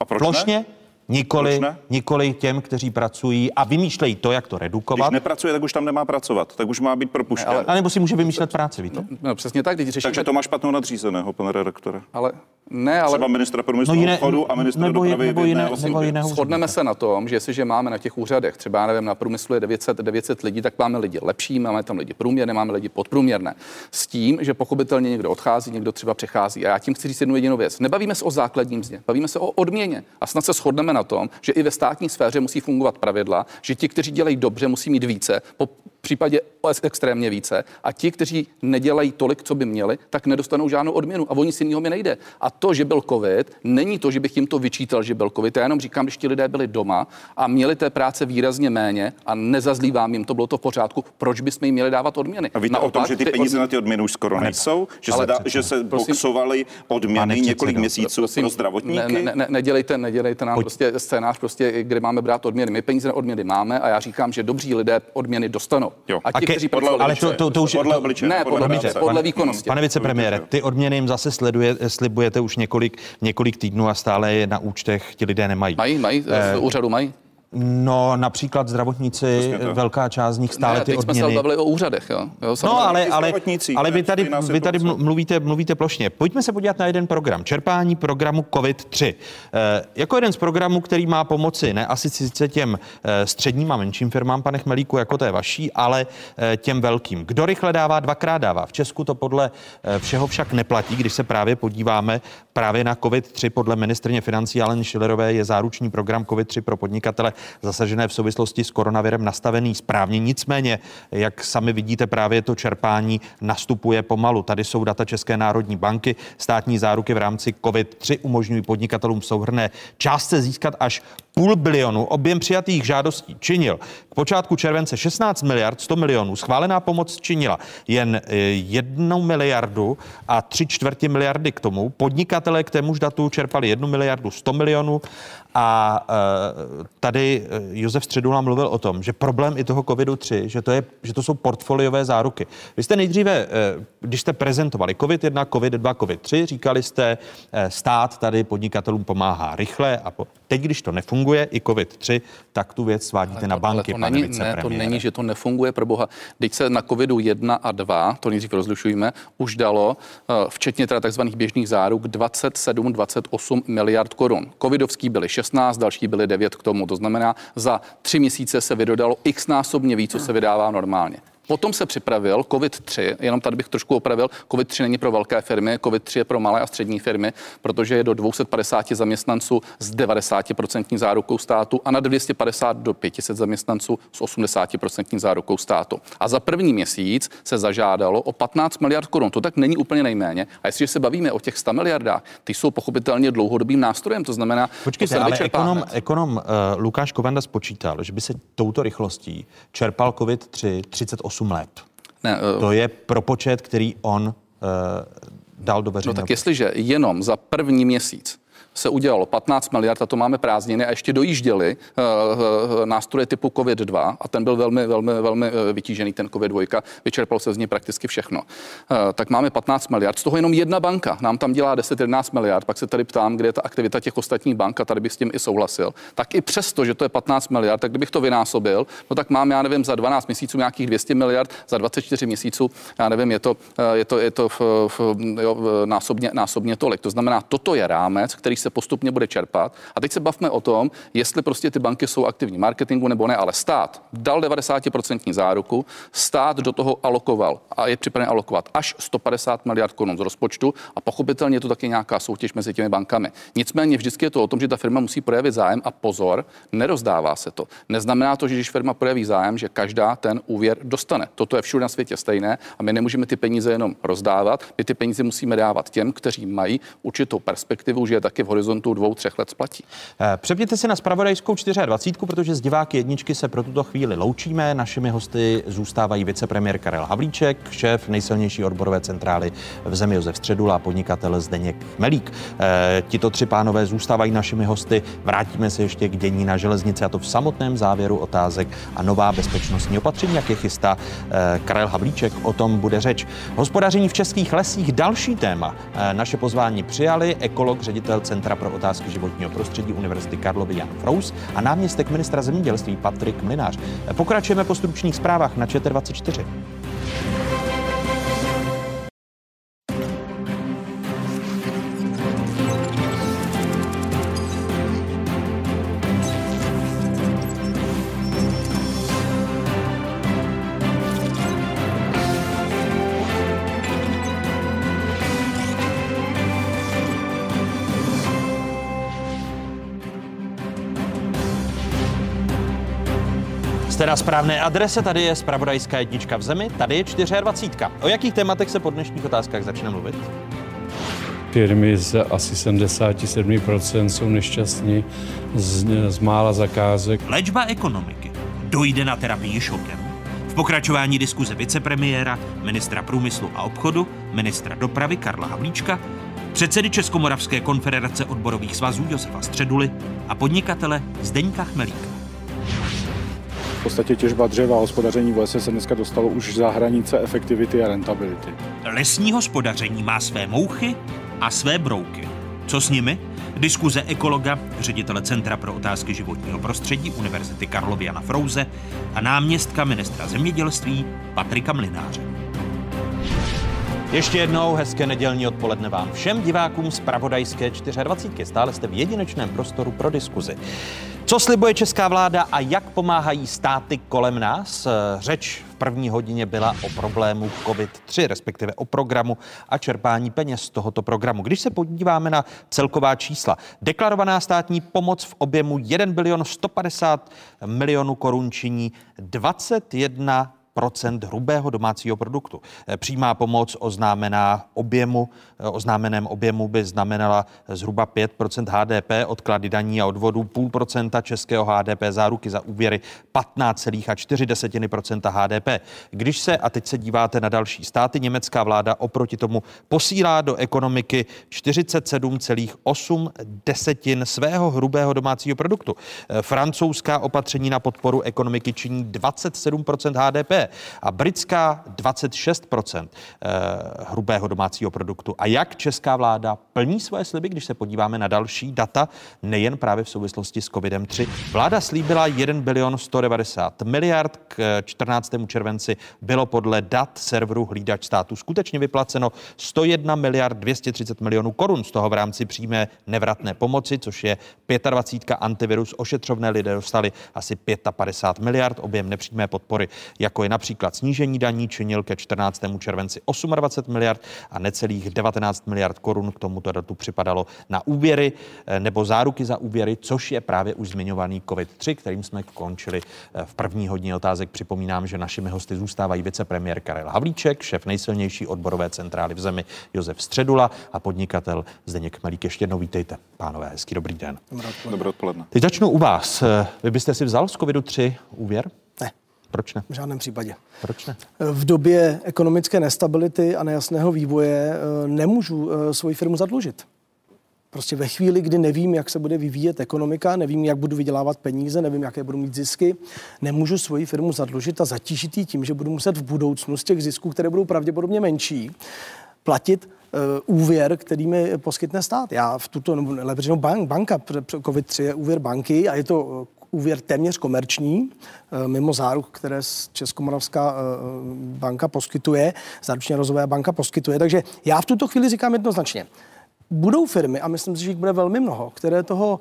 A proč Plošně? ne? Nikoli, nikoli těm, kteří pracují a vymýšlejí to, jak to redukovat. Když nepracuje, tak už tam nemá pracovat, tak už má být propuštěn. Ne, ale, ale nebo si může vymýšlet práci, víte? No, no přesně tak, teď řešíme. Takže to má špatnou nadřízeného, pane redaktore. Ale ne, ale třeba ministra průmyslu no obchodu a ministra nebo dopravy nebo jiné, nebo jiného. Shodneme se na tom, že jestliže máme na těch úřadech, třeba já nevím, na průmyslu je devět set lidí, tak máme lidi lepší, máme tam lidi průměrné, máme lidi podprůměrné. S tím, že pochopitelně někdo odchází, někdo třeba přechází. A já tím chci říct jednu jedinou věc. Nebavíme se o základním mzdě, bavíme se o odměně. A snad se shodneme na tom, že i ve státní sféře musí fungovat pravidla, že ti, kteří dělají dobře, musí mít více, po případě extrémně více, a ti, kteří nedělají tolik, co by měli, tak nedostanou žádnou odměnu a oni si jiného mi nejde. A to, že byl COVID, není to, že bych jim to vyčítal, že byl COVID. Já jenom říkám, když ti lidé byli doma a měli té práce výrazně méně a nezazlívám jim, to bylo to v pořádku, proč bychom jim měli dávat odměny? A víte naopak, o tom, že ty peníze ty od... na ty odměny už skoro nejsou, že se, dá, že se boxovaly odměny několik měsíců prosím, pro zdravotníky? Ne, ne, ne, nedělejte, nedělejte nám Pojď. prostě scénář, prostě, kde máme brát odměny. My peníze na odměny máme a já říkám, že dobří lidé odměny dostanou. Jo. A ti, kteří podle ale to, to, to už podle obličeje, ne, podle, podle, podle, podle výkonnosti. Pane vicepremiére, ty odměny jim zase sleduje, slibujete už několik, několik týdnů a stále je na účtech ti lidé nemají. Mají, mají, eh, úřadu mají. No, například zdravotníci, velká část z nich stále ne, ty odměny. Jsme se bavili o úřadech, jo. jo no, ale, ale, ale vy tady, vy tady mluvíte, mluvíte plošně. Pojďme se podívat na jeden program. Čerpání programu COVID tři. E, jako jeden z programů, který má pomoci, ne asi sice těm e, středním a menším firmám, pane Chmelíku, jako té vaší, ale e, těm velkým. Kdo rychle dává, dvakrát dává. V Česku to podle e, všeho však neplatí, když se právě podíváme právě na COVID tři. Podle ministryně financí Aleny Schillerové je záruční program COVID tři pro podnikatele zasažené v souvislosti s koronavirem nastavený správně. Nicméně, jak sami vidíte, právě to čerpání nastupuje pomalu. Tady jsou data České národní banky. Státní záruky v rámci COVID tři umožňují podnikatelům v souhrnné částce získat až půl bilionu. Objem přijatých žádostí činil k počátku července šestnáct miliard sto milionů. Schválená pomoc činila jen jednu miliardu a tři čtvrtě miliardy k tomu. Podnikatelé k témuž datu čerpali jednu miliardu sto milionů. A tady Josef Středula mluvil o tom, že problém i toho covidu tři, že to, je, že to jsou portfoliové záruky. Vy jste nejdříve, když jste prezentovali covid jedna, covid dva, covid tři, říkali jste, stát tady podnikatelům pomáhá rychle a po... teď, když to nefunguje, i covid tři, tak tu věc svádíte to, na banky, to pane vicepremiére. Ne, to není, že to nefunguje, pro boha. Teď se na covidu jedna a dva, to nejdřív rozlišujeme, už dalo, včetně teda takzvaných běžných záruk, dvacet sedm dvacet osm miliard korun. Covidovský byly šestnáct, další byly devět k tomu. To znamená, za tři měsíce se vydodalo x násobně víc, co se vydává normálně. Potom se připravil COVID tři, jenom tady bych trošku opravil, COVID tři není pro velké firmy, COVID tři je pro malé a střední firmy, protože je do dvě stě padesát zaměstnanců s devadesát procent zárukou státu a na dvě stě padesát do pět set zaměstnanců s osmdesát procent zárukou státu. A za první měsíc se zažádalo o patnáct miliard korun, to tak není úplně nejméně. A jestliže se bavíme o těch sto miliardách, ty jsou pochopitelně dlouhodobým nástrojem, to znamená, počkejte, to se vyčerpá hned. Ekonom uh, Lukáš Kovanda spočítal, že by se touto rychlostí čerpal COVID tři třicet osm let. Ne, uh, to je propočet, který on uh, dal do veřejného. No tak jestliže jenom za první měsíc se udělalo patnáct miliard a to máme prázdniny a ještě dojížděli uh, nástroje typu COVID dva a ten byl velmi, velmi, velmi vytížený, ten COVID dva, vyčerpalo se z něj prakticky všechno. Uh, tak máme patnáct miliard, z toho jenom jedna banka nám tam dělá deset jedenáct miliard, pak se tady ptám, kde je ta aktivita těch ostatních bank a tady bych s tím i souhlasil. Tak i přesto, že to je patnáct miliard, tak kdybych to vynásobil, no tak mám, já nevím, za dvanáct měsíců nějakých dvě stě miliard, za dvacet čtyři měsíců, já nevím, je to, je to, je to v, v, jo, násobně, násobně tolik. To znamená, toto je rámec, který se postupně bude čerpat. A teď se bavme o tom, jestli prostě ty banky jsou aktivní v marketingu nebo ne, ale stát dal devadesát procent záruku, stát do toho alokoval a je připraven alokovat až sto padesát miliard korun z rozpočtu a pochopitelně je to taky nějaká soutěž mezi těmi bankami. Nicméně vždycky je to o tom, že ta firma musí projevit zájem a pozor, nerozdává se to. Neznamená to, že když firma projeví zájem, že každá ten úvěr dostane. Toto je všude na světě stejné a my nemůžeme ty peníze jenom rozdávat, my ty peníze musíme dávat těm, kteří mají určitou perspektivu, že je taky v horizontu dvou, třech let splatí. Přepněte si na Zpravodajskou dvacet čtyři, protože z diváky jedničky se pro tuto chvíli loučíme. Našimi hosty zůstávají vicepremiér Karel Havlíček, šéf nejsilnější odborové centrály v zemi Josef Středula a podnikatel Zdeněk Chmelík. E, tito tři pánové zůstávají našimi hosty. Vrátíme se ještě k dění na železnici a to v samotném závěru otázek a nová bezpečnostní opatření, jak je chystá e, Karel Havlíček. O tom bude řeč. Hospodaření v českých lesích, další téma. E, naše pozvání přijali ekolog, ředitel Centra pro otázky životního prostředí Univerzity Karlovy Jan Frouz a náměstek ministra zemědělství Patrik Mlynář. Pokračujeme po stručných zprávách na ČT24. Jste na správné adrese, tady je Zpravodajská jednička v zemi, tady je dvacet čtyři. O jakých tématech se po dnešních otázkách začne mluvit? Firmy z asi sedmdesát sedm procent jsou nešťastní z, z mála zakázek. Léčba ekonomiky. Dojde na terapii šokem? V pokračování diskuze vicepremiéra, ministra průmyslu a obchodu, ministra dopravy Karla Havlíčka, předsedy Českomoravské konfederace odborových svazů Josefa Středuly a podnikatele Zdeňka Chmelíka. V podstatě těžba dřeva a hospodaření v lese se dneska dostalo už za hranice efektivity a rentability. Lesní hospodaření má své mouchy a své brouky. Co s nimi? Diskuze ekologa, ředitele Centra pro otázky životního prostředí Univerzity Karlovy Jana Frouze a náměstka ministra zemědělství Patrika Mlynáře. Ještě jednou hezké nedělní odpoledne vám všem divákům z Zpravodajské dvacet čtyři. Stále jste v jedinečném prostoru pro diskuzi. Co slibuje česká vláda a jak pomáhají státy kolem nás? Řeč v první hodině byla o problému COVID tři, respektive o programu a čerpání peněz z tohoto programu. Když se podíváme na celková čísla, deklarovaná státní pomoc v objemu jeden bilion sto padesát milionů korun činí dvacet jedna procent hrubého domácího produktu. Přímá pomoc oznámená objemu, oznámeném objemu by znamenala zhruba pět procent há dé pé, odklady daní a odvodů půl procenta českého há dé pé, záruky za úvěry patnáct celá čtyři procenta há dé pé. Když se, a teď se díváte na další státy, německá vláda oproti tomu posílá do ekonomiky čtyřicet sedm celá osm desetin svého hrubého domácího produktu. Francouzská opatření na podporu ekonomiky činí dvacet sedm procent há dé pé. A britská dvacet šest procent hrubého domácího produktu. A jak česká vláda plní svoje sliby, když se podíváme na další data, nejen právě v souvislosti s covidem tři. Vláda slíbila jeden bilion sto devadesát miliard, k čtrnáctému červenci bylo podle dat serveru Hlídač státu skutečně vyplaceno sto jedna miliard dvě stě třicet milionů korun, z toho v rámci přímé nevratné pomoci, což je dvacet pět antivirus ošetřovné lidé dostali asi padesát pět miliard, objem nepřímé podpory jako je Například snížení daní činil ke čtrnáctému červenci dvacet osm miliard a necelých devatenáct miliard korun k tomuto datu připadalo na úvěry nebo záruky za úvěry, což je právě už zmiňovaný COVID tři, kterým jsme končili v první hodině otázek. Připomínám, že našimi hosty zůstávají vicepremiér Karel Havlíček, šéf nejsilnější odborové centrály v zemi Josef Středula a podnikatel Zdeněk Chmelík. Ještě jednou vítejte, pánové, hezký dobrý den. Dobré odpoledne. Teď začnu u vás. Vy byste si vzal z COVID tři úvěr? Ne. Proč ne? V žádném případě. Proč ne? V době ekonomické nestability a nejasného vývoje nemůžu svoji firmu zadlužit. Prostě ve chvíli, kdy nevím, jak se bude vyvíjet ekonomika, nevím, jak budu vydělávat peníze, nevím, jaké budu mít zisky, nemůžu svoji firmu zadlužit a zatížit ji tím, že budu muset v budoucnu z těch zisků, které budou pravděpodobně menší, platit úvěr, který mi poskytne stát. Já v tuto, nebo bank, banka, COVID tři je úvěr banky a je to úvěr téměř komerční, mimo záruk, které Českomoravská banka poskytuje, Záruční rozvojová banka poskytuje. Takže já v tuto chvíli říkám jednoznačně, budou firmy, a myslím si, že jich bude velmi mnoho, které toho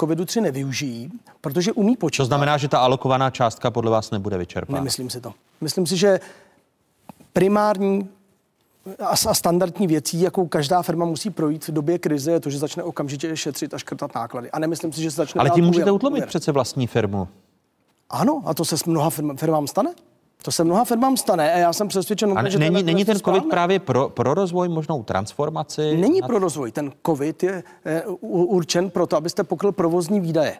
COVID tři nevyužijí, protože umí počítat. To znamená, že ta alokovaná částka podle vás nebude vyčerpána? Nemyslím si to. Myslím si, že primární a standardní věcí, jakou každá firma musí projít v době krize, je to, že začne okamžitě šetřit a škrtat náklady. A nemyslím si, že se začne... Ale tím můžete utlumit přece vlastní firmu. Ano, a to se s mnoha firm, firmám stane. To se mnoha firmám stane a já jsem přesvědčen... A ne, že není ten, není ten COVID právě pro, pro rozvoj, možnou transformaci? Není pro rozvoj. Ten COVID je, je určen pro to, abyste pokryl provozní výdaje.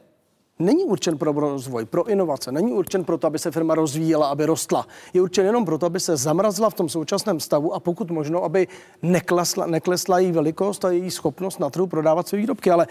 Není určen pro rozvoj, pro inovace, není určen pro to, aby se firma rozvíjela, aby rostla. Je určen jenom pro to, aby se zamrazla v tom současném stavu a pokud možno, aby neklesla, neklesla její velikost a její schopnost na trhu prodávat své výrobky. Ale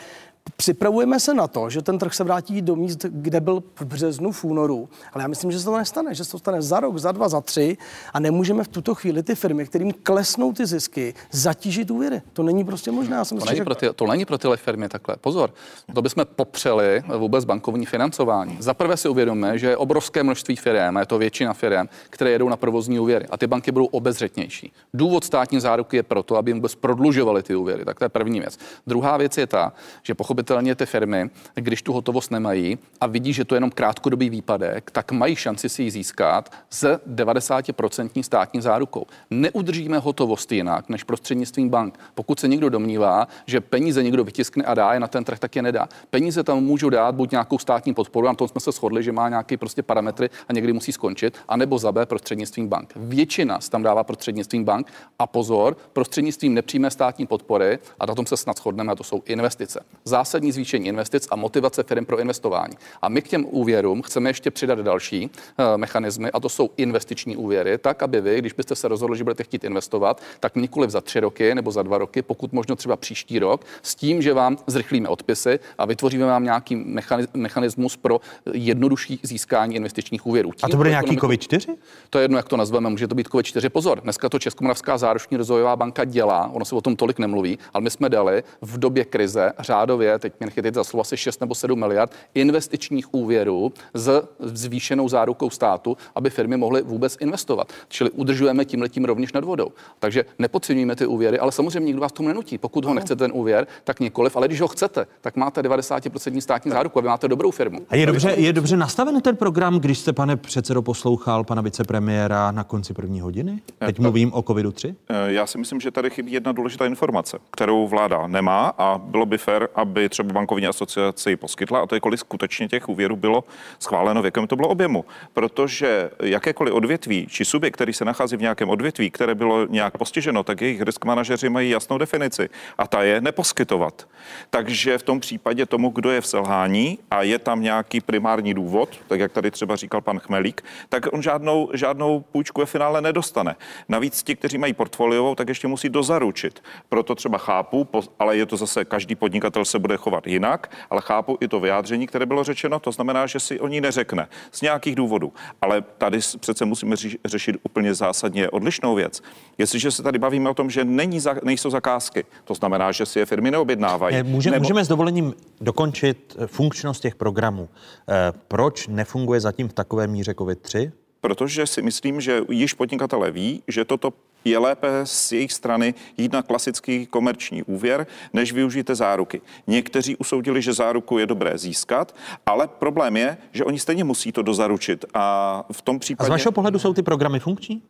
připravujeme se na to, že ten trh se vrátí do míst, kde byl v březnu, v únoru. Ale já myslím, že se to nestane, že se to stane za rok, za dva, za tři a nemůžeme v tuto chvíli ty firmy, kterým klesnou ty zisky, zatížit úvěry. To není prostě možné. Já jsem to, není pro ty, to není pro tyhle firmy takhle. Pozor, to bychom popřeli vůbec bankovní financování. Za prvé si uvědomme, že je obrovské množství firem, a je to většina firem, které jedou na provozní úvěry a ty banky budou obezřetnější. Důvod státní záruky je proto, aby jim vůbec prodlužovaly ty úvěry. Tak to je první věc. Druhá věc je ta, že pochopitelně ty firmy, když tu hotovost nemají a vidí, že to je jenom krátkodobý výpadek, tak mají šanci si ji získat s devadesáti procenty státní zárukou. Neudržíme hotovost jinak než prostřednictvím bank. Pokud se někdo domnívá, že peníze někdo vytiskne a dá je na ten trh, tak je nedá. Peníze tam můžou dát buď nějakou státní podporu, a na tom jsme se shodli, že má nějaké prostě parametry a někdy musí skončit, anebo za B prostřednictvím bank. Většina se tam dává prostřednictvím bank a pozor, prostřednictvím nepřímé státní podpory, a na tom se snad shodneme, a to jsou investice. Zásadní zvýšení investic a motivace firm pro investování. A my k těm úvěrům chceme ještě přidat další uh, mechanismy, a to jsou investiční úvěry, tak aby vy, když byste se rozhodli, že budete chtít investovat, tak nikoliv za tři roky nebo za dva roky, pokud možno třeba příští rok, s tím, že vám zrychlíme odpisy a vytvoříme vám nějaký mechaniz- mechanismus pro jednodušší získání investičních úvěrů. Tím, a to bude nějaký COVID čtyři? To je jedno, jak to nazveme, může to být COVID čtyři. Pozor, dneska to Českomoravská záruční rozvojová banka dělá, ono se o tom tolik nemluví, ale my jsme dali v době krize řádově, teď mě nechytit za slovo, asi šest nebo sedm miliard investičních úvěrů s zvýšenou zárukou státu, aby firmy mohly vůbec investovat. Čili udržujeme tímhletím rovněž nad vodou. Takže nepodceňujeme ty úvěry, ale samozřejmě nikdo vás tomu nenutí. Pokud ho nechcete ten úvěr, tak nikoliv, ale když ho chcete, tak máte devadesát procent státní záruku a vy máte dobrou firmu. A je dobře, je dobře nastaven ten program, když jste, pane předsedo, poslouchal pana vicepremiéra na konci první hodiny? Teď mluvím o COVID tři. Já si myslím, že tady chybí jedna důležitá informace, kterou vláda nemá a bylo by fér, aby třeba bankovní asociaci poskytla, a to je, kolik skutečně těch úvěrů bylo schváleno, v jakém to bylo objemu. Protože jakékoliv odvětví či subjekt, který se nachází v nějakém odvětví, které bylo nějak postiženo, tak jejich risk manažeři mají jasnou definici a ta je neposkytovat. Takže v tom případě tomu, kdo je v selhání a je tam nějaký primární důvod, tak jak tady třeba říkal pan Chmelík, tak on žádnou, žádnou půjčku ve finále nedostane. Navíc ti, kteří mají portfoliovou, tak ještě musí dozaručit. Proto třeba chápu, ale je to zase každý podnikatel se bude chovat jinak, ale chápu i to vyjádření, které bylo řečeno, to znamená, že si o ní neřekne z nějakých důvodů. Ale tady přece musíme řešit úplně zásadně odlišnou věc. Jestliže se tady bavíme o tom, že není, nejsou zakázky, to znamená, že si je firmy neobjednávají. Ne, může, nebo... Můžeme s dovolením dokončit funkčnost těch programů. E, proč nefunguje zatím v takové míře COVID tři? Protože si myslím, že již podnikatelé ví, že toto je lépe z jejich strany jít na klasický komerční úvěr, než využijete záruky. Někteří usoudili, že záruku je dobré získat, ale problém je, že oni stejně musí to dozaručit. A v tom případě... A z vašeho pohledu jsou ty programy funkční?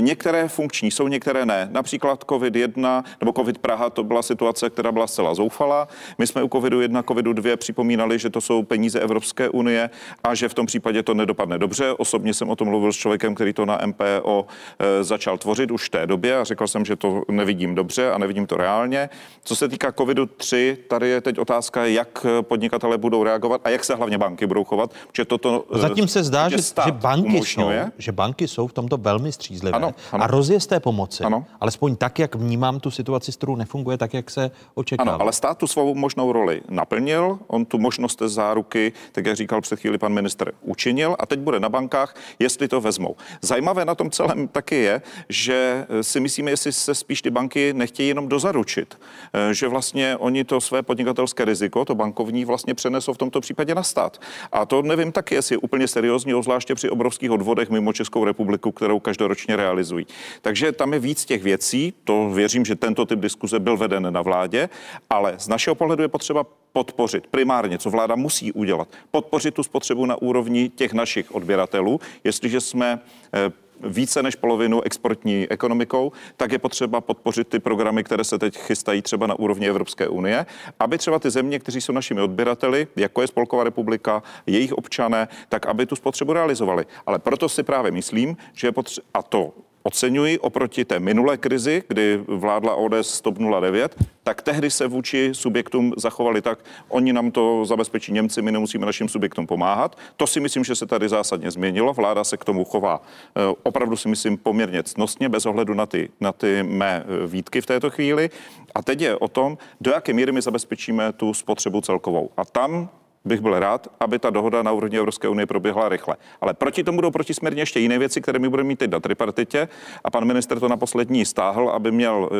Některé funkční jsou, některé ne. Například COVID jedna nebo COVID Praha, to byla situace, která byla zcela zoufalá. My jsme u COVID jedna, COVID dva připomínali, že to jsou peníze Evropské unie a že v tom případě to nedopadne dobře. Osobně jsem o tom mluvil s člověkem, který to na M P O začal tvořit už v té době a řekl jsem, že to nevidím dobře a nevidím to reálně. Co se týká COVID tři, tady je teď otázka, jak podnikatelé budou reagovat a jak se hlavně banky budou chovat. Že toto, zatím se zdá, že, že, banky jsou, že banky jsou v tomto velmi střízlivé. Ano, ano. A rozjezd té pomoci, ano. Alespoň tak, jak vnímám tu situaci, s kterou nefunguje tak, jak se očekává. Ano, ale stát tu svou možnou roli naplnil, on tu možnost záruky, tak jak říkal před chvíli pan ministr, učinil a teď bude na bankách, jestli to vezmou. Zajímavé na tom celém taky je, že si myslíme, jestli se spíš ty banky nechtějí jenom dozaručit, že vlastně oni to své podnikatelské riziko, to bankovní, vlastně přenesou v tomto případě na stát. A to nevím taky, jestli je úplně seriózní, zvláště při obrovských odvodech mimo Českou republiku, kterou každoročně realizují. Takže tam je víc těch věcí, to věřím, že tento typ diskuze byl veden na vládě, ale z našeho pohledu je potřeba podpořit primárně, co vláda musí udělat, podpořit tu spotřebu na úrovni těch našich odběratelů, jestliže jsme více než polovinu exportní ekonomikou, tak je potřeba podpořit ty programy, které se teď chystají třeba na úrovni Evropské unie, aby třeba ty země, kteří jsou našimi odběrateli, jako je Spolková republika, jejich občané, tak aby tu spotřebu realizovali. Ale proto si právě myslím, že je potřeba, a to oceňuji oproti té minulé krizi, kdy vládla O D S TOP nula devět, tak tehdy se vůči subjektům zachovali tak, oni nám to zabezpečí Němci, my nemusíme našim subjektům pomáhat. To si myslím, že se tady zásadně změnilo, vláda se k tomu chová opravdu si myslím poměrně ctnostně, bez ohledu na ty, na ty mé výtky v této chvíli. A teď je o tom, do jaké míry my zabezpečíme tu spotřebu celkovou. A tam bych byl rád, aby ta dohoda na úrovni Evropské unie proběhla rychle. Ale proti tomu budou protisměrně ještě jiné věci, které my budeme mít teď na tripartitě. A pan minister to na poslední stáhl, aby měl,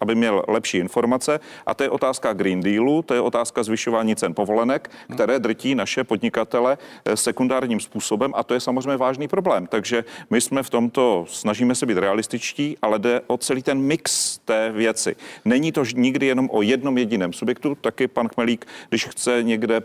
aby měl lepší informace. A to je otázka Green Dealu, to je otázka zvyšování cen povolenek, které drtí naše podnikatele sekundárním způsobem. A to je samozřejmě vážný problém. Takže my jsme v tomto, snažíme se být realističtí, ale jde o celý ten mix té věci. Není to nikdy jenom o jednom jediném subjektu. Taky pan Chmelík, když chce někde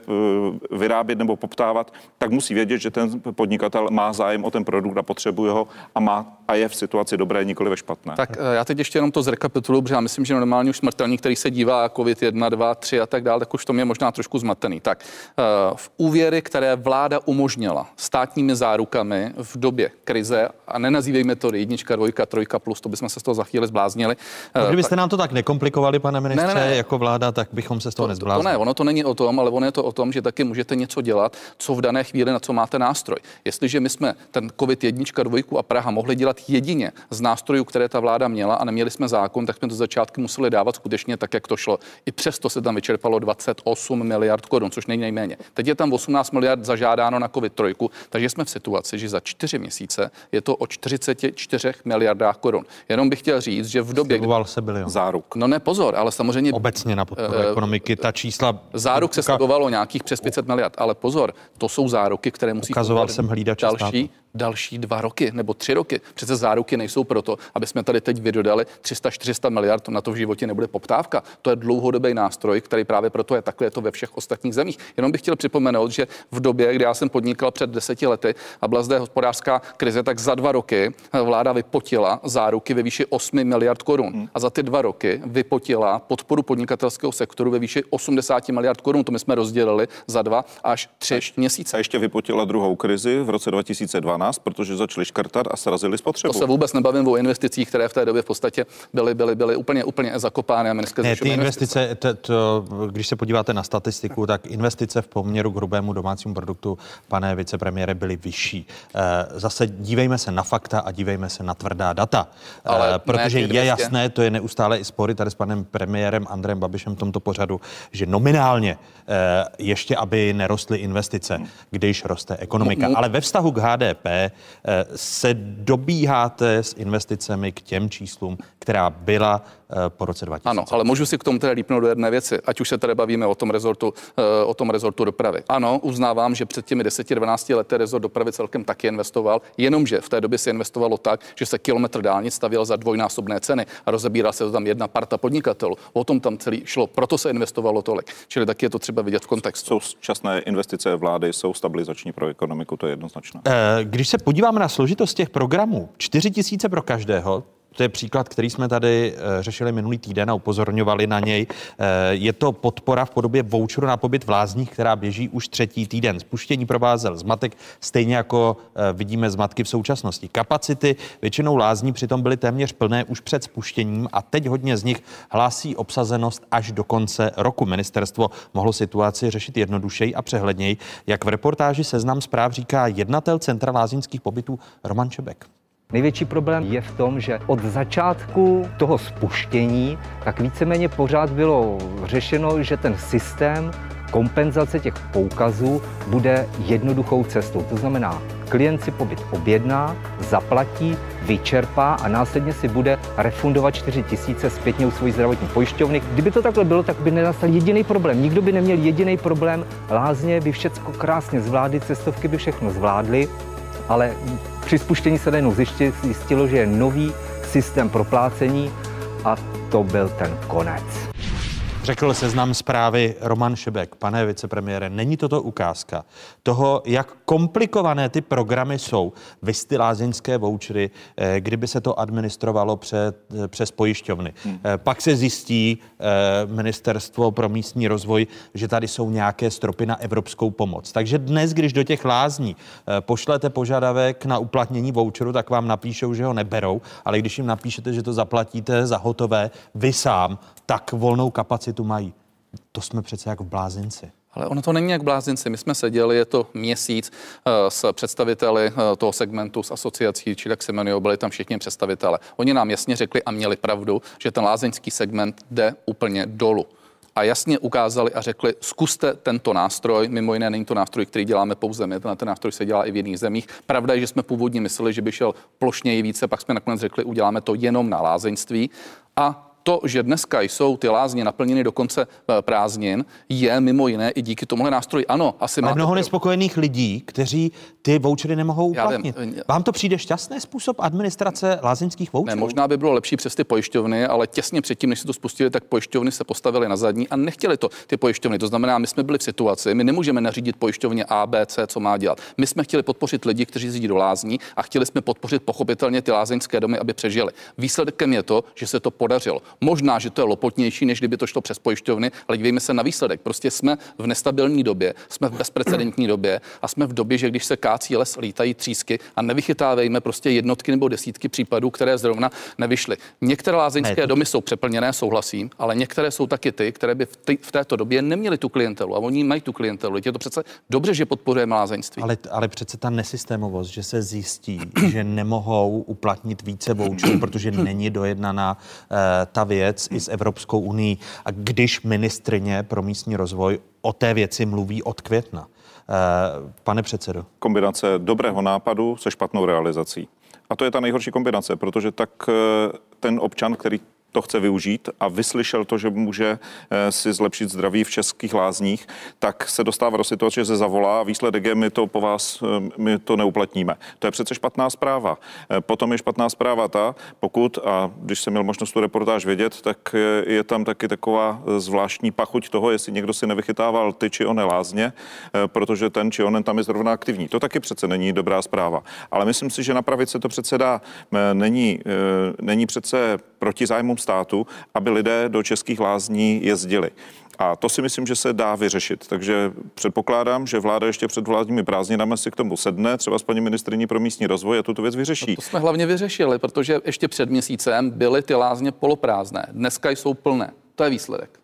vyrábět nebo poptávat, tak musí vědět, že ten podnikatel má zájem o ten produkt a potřebuje ho a má a je v situaci dobré, nikoli ve špatné. Tak já teď ještě jenom to zrekapituluji, protože já myslím, že normálně už smrtelník, který se dívá COVID jedna, dva, tři a tak dále, tak už to je možná trošku zmatený. Tak v úvěry, které vláda umožnila státními zárukami v době krize, a nenazývejme to jednička, dvojka, trojka plus, to bychom se z toho za chvíli zbláznili. No, kdybyste tak... nám to tak nekomplikovali, pane ministře, ne, ne, ne. Jako vláda, tak bychom se z toho to, nezbláznili. To ne, ono to není o tom, ale ono je to o tom, že taky můžete něco dělat, co v dané chvíli, na co máte nástroj. Jestliže my jsme ten COVID jednička, dvojku a Praha mohli dělat jedině z nástrojů, které ta vláda měla a neměli jsme zákon, tak jsme do začátku museli dávat skutečně tak, jak to šlo. I přesto se tam vyčerpalo dvacet osm miliard korun, což není nejméně. Teď je tam osmnáct miliard zažádáno na COVID trojku, takže jsme v situaci, že za čtyři měsíce je to o čtyřicet čtyři miliardách korun. Jenom bych chtěl říct, že v době kdy... se bilion. Záruk. No ne, pozor, ale samozřejmě obecně na podporu uh, ekonomiky ta čísla záruk se sledovalo nějakých přes pět set miliard, ale pozor, to jsou záruky, které musí ukazoval jsem hlídač další státu. Další dva roky nebo tři roky. Přece záruky nejsou proto, aby jsme tady teď vydodali tři sta až čtyři sta miliard, na to v životě nebude poptávka. To je dlouhodobý nástroj, který právě proto je takhle je to ve všech ostatních zemích. Jenom bych chtěl připomenout, že v době, kdy já jsem podnikal před deseti lety a byla zde hospodářská krize, tak za dva roky vláda vypotila záruky ve výši osm miliard korun. Hmm. A za ty dva roky vypotila podporu podnikatelského sektoru ve výši osmdesát miliard korun. To my jsme rozdělili za dva až tři měsíce. A ještě vypotila druhou krizi v roce dva tisíce dvanáct. Protože začali škrtat a srazili spotřebu. To se vůbec nebavím o investicích, které v té době v podstatě byly, byly, byly úplně, úplně zakopány. A ne, ty investice, to, to, když se podíváte na statistiku, tak investice v poměru k hrubému domácímu produktu, pane vicepremiére, byly vyšší. Zase dívejme se na fakta a dívejme se na tvrdá data. Ale protože je dvěstě. Jasné, to je neustále i spory tady s panem premiérem Andrejem Babišem v tomto pořadu, že nominálně ještě, aby nerostly investice, když roste ekonomika. Ale ve vztahu k H D P ne, se dobíháte s investicemi k těm číslům, která byla po roce dva tisíce. Ano, ale můžu si k tomu tedy lípnout do jedné věci, ať už se tady bavíme o tom rezortu, o tom rezortu dopravy. Ano, uznávám, že před těmi deseti dvanácti lety rezort dopravy celkem taky investoval, jenomže v té době se investovalo tak, že se kilometr dálnic stavěl za dvojnásobné ceny a rozebírá se tam jedna parta podnikatelů. O tom tam celý šlo, proto se investovalo tolik. Čili taky je to třeba vidět v kontextu. Současné investice vlády jsou stabilizační pro ekonomiku, to je jednoznačné. Když se podíváme na složitost těch programů, čtyři tisíce pro každého, to je příklad, který jsme tady řešili minulý týden a upozorňovali na něj. Je to podpora v podobě voucheru na pobyt v lázních, která běží už třetí týden. Spuštění provázel zmatek, stejně jako vidíme zmatky v současnosti. Kapacity většinou lázní přitom byly téměř plné už před spuštěním a teď hodně z nich hlásí obsazenost až do konce roku. Ministerstvo mohlo situaci řešit jednodušeji a přehledněji. Jak v reportáži Seznam zpráv říká jednatel Centra láznických pobytů Roman Šebek. Největší problém je v tom, že od začátku toho spuštění tak víceméně pořád bylo řešeno, že ten systém kompenzace těch poukazů bude jednoduchou cestou. To znamená, klient si pobyt objedná, zaplatí, vyčerpá a následně si bude refundovat čtyři tisíce zpětně u svojí zdravotní pojišťovny. Kdyby to takhle bylo, tak by nenastal jediný problém. Nikdo by neměl jediný problém. Lázně by všecko krásně zvládly, cestovky by všechno zvládly, ale při spuštění se najednou zjistilo, že je nový systém proplácení a to byl ten konec. Řekl Seznam zprávy Roman Šebek. Pane vicepremiére, není toto ukázka toho, jak komplikované ty programy jsou? Vy ty lázeňské vouchery, kdyby se to administrovalo před, přes pojišťovny. Hmm. Pak se zjistí ministerstvo pro místní rozvoj, že tady jsou nějaké stropy na evropskou pomoc. Takže dnes, když do těch lázní pošlete požadavek na uplatnění voucheru, tak vám napíšou, že ho neberou, ale když jim napíšete, že to zaplatíte za hotové, vy sám, tak volnou kapacitu tu mají. To jsme přece jak v blázinci. Ale ono to není jak blázinci. My jsme seděli, je to měsíc s představiteli toho segmentu, s asociací, či jak se jmenují, byli tam všichni představitele. Oni nám jasně řekli a měli pravdu, že ten lázeňský segment jde úplně dolů. A jasně ukázali a řekli, zkuste tento nástroj, mimo jiné není to nástroj, který děláme pouze my, ten nástroj se dělá i v jiných zemích. Pravda je, že jsme původně mysleli, že by šel plošněji více, pak jsme nakonec řekli, uděláme to jenom na lázeňství. A to, že dneska jsou ty lázně naplněny do konce prázdnin, je mimo jiné i díky tomuhle nástroji. Ano, asi má mnoho nespokojených lidí, kteří ty vouchery nemohou uplatnit. Vám to přijde šťastný způsob administrace lázeňských voucherů? Ne, možná by bylo lepší přes ty pojišťovny, ale těsně předtím, než se to spustili, tak pojišťovny se postavily na zadní a nechtěli to ty pojišťovny. To znamená, my jsme byli v situaci, my nemůžeme nařídit pojišťovně A, B, C, co má dělat. My jsme chtěli podpořit lidi, kteří jezdí do lázní, a chtěli jsme podpořit pochopitelně ty lázeňské domy, aby přežili. Výsledkem je to, že se to podařilo. Možná, že to je lopotnější, než kdyby to šlo přes pojišťovny, ale dívejme se na výsledek. Prostě jsme v nestabilní době, jsme v bezprecedentní době a jsme v době, že když se kácí les, lítají třísky a nevychytávejme prostě jednotky nebo desítky případů, které zrovna nevyšly. Některé lázeňské ne, domy jsou přeplněné, souhlasím, ale některé jsou taky ty, které by v, t- v této době neměly tu klientelu a oni mají tu klientelu. Je to přece dobře, že podporujeme lázeňství. Ale, ale přece ta nesystémovost, že se zjistí, že nemohou uplatnit více voucherů, protože není dojednaná uh, ta věc i s Evropskou unií. A když ministryně pro místní rozvoj o té věci mluví od května. Pane předsedo. Kombinace dobrého nápadu se špatnou realizací. A to je ta nejhorší kombinace, protože tak ten občan, který to chce využít a vyslyšel to, že může si zlepšit zdraví v českých lázních, tak se dostává do situace, že se zavolá a výsledek je, my to po vás, my to neuplatníme. To je přece špatná zpráva. Potom je špatná zpráva ta, pokud, a když jsem měl možnost tu reportáž vidět, tak je tam taky taková zvláštní pachuť toho, jestli někdo si nevychytával ty či one lázně, protože ten či onen tam je zrovna aktivní. To taky přece není dobrá zpráva. Ale myslím si, že napravit se to přece dá. Není, není přece proti zájmům státu, aby lidé do českých lázní jezdili. A to si myslím, že se dá vyřešit. Takže předpokládám, že vláda ještě před vládními prázdninami si k tomu sedne, třeba s paní ministryní pro místní rozvoj, a tuto věc vyřeší. No to jsme hlavně vyřešili, protože ještě před měsícem byly ty lázně poloprázdné. Dneska jsou plné. To je výsledek.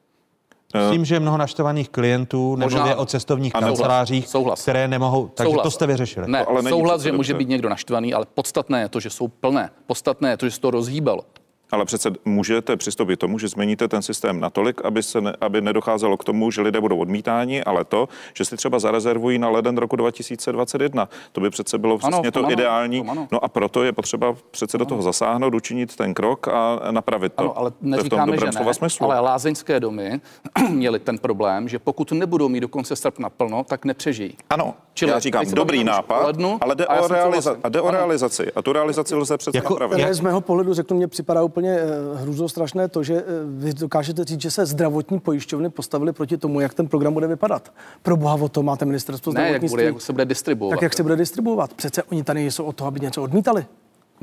S tím, že je mnoho naštvaných klientů, nemluvě o cestovních kancelářích, které nemohou, takže souhlas. To jste vyřešili. Ne, ale souhlas, že může být někdo naštvaný, ale podstatné je to, že jsou plné. Podstatné je to, že se to rozhýbalo. Ale přece můžete přistoupit tomu, že změníte ten systém natolik, aby, se ne, aby nedocházelo k tomu, že lidé budou odmítáni, ale to, že si třeba zarezervují na leden roku dva tisíce dvacet jedna. To by přece bylo přesně to, to ano, ideální. To no a proto je potřeba přece ano. do toho zasáhnout, učinit ten krok a napravit to. Ano, ale neříkáme, že ne, ale lázeňské domy měly ten problém, že pokud nebudou mít do konce srpna plno, tak nepřežijí. Ano, čili já říkám, dobrý nápad, lednu, ale jde o, realiza- a jde o realizaci. A tu realizaci lze přece jako, napravit. Jak... Z mého pohledu, řeknu, mě připadá úplně hrůzostrašné to, že vy dokážete říct, že se zdravotní pojišťovny postavily proti tomu, jak ten program bude vypadat. Pro boha, o to máte ministerstvo zdravotnictví. Ne, jak bude, jak se bude distribuovat. Tak jak se bude distribuovat. Přece oni tady jsou o to, aby něco odmítali.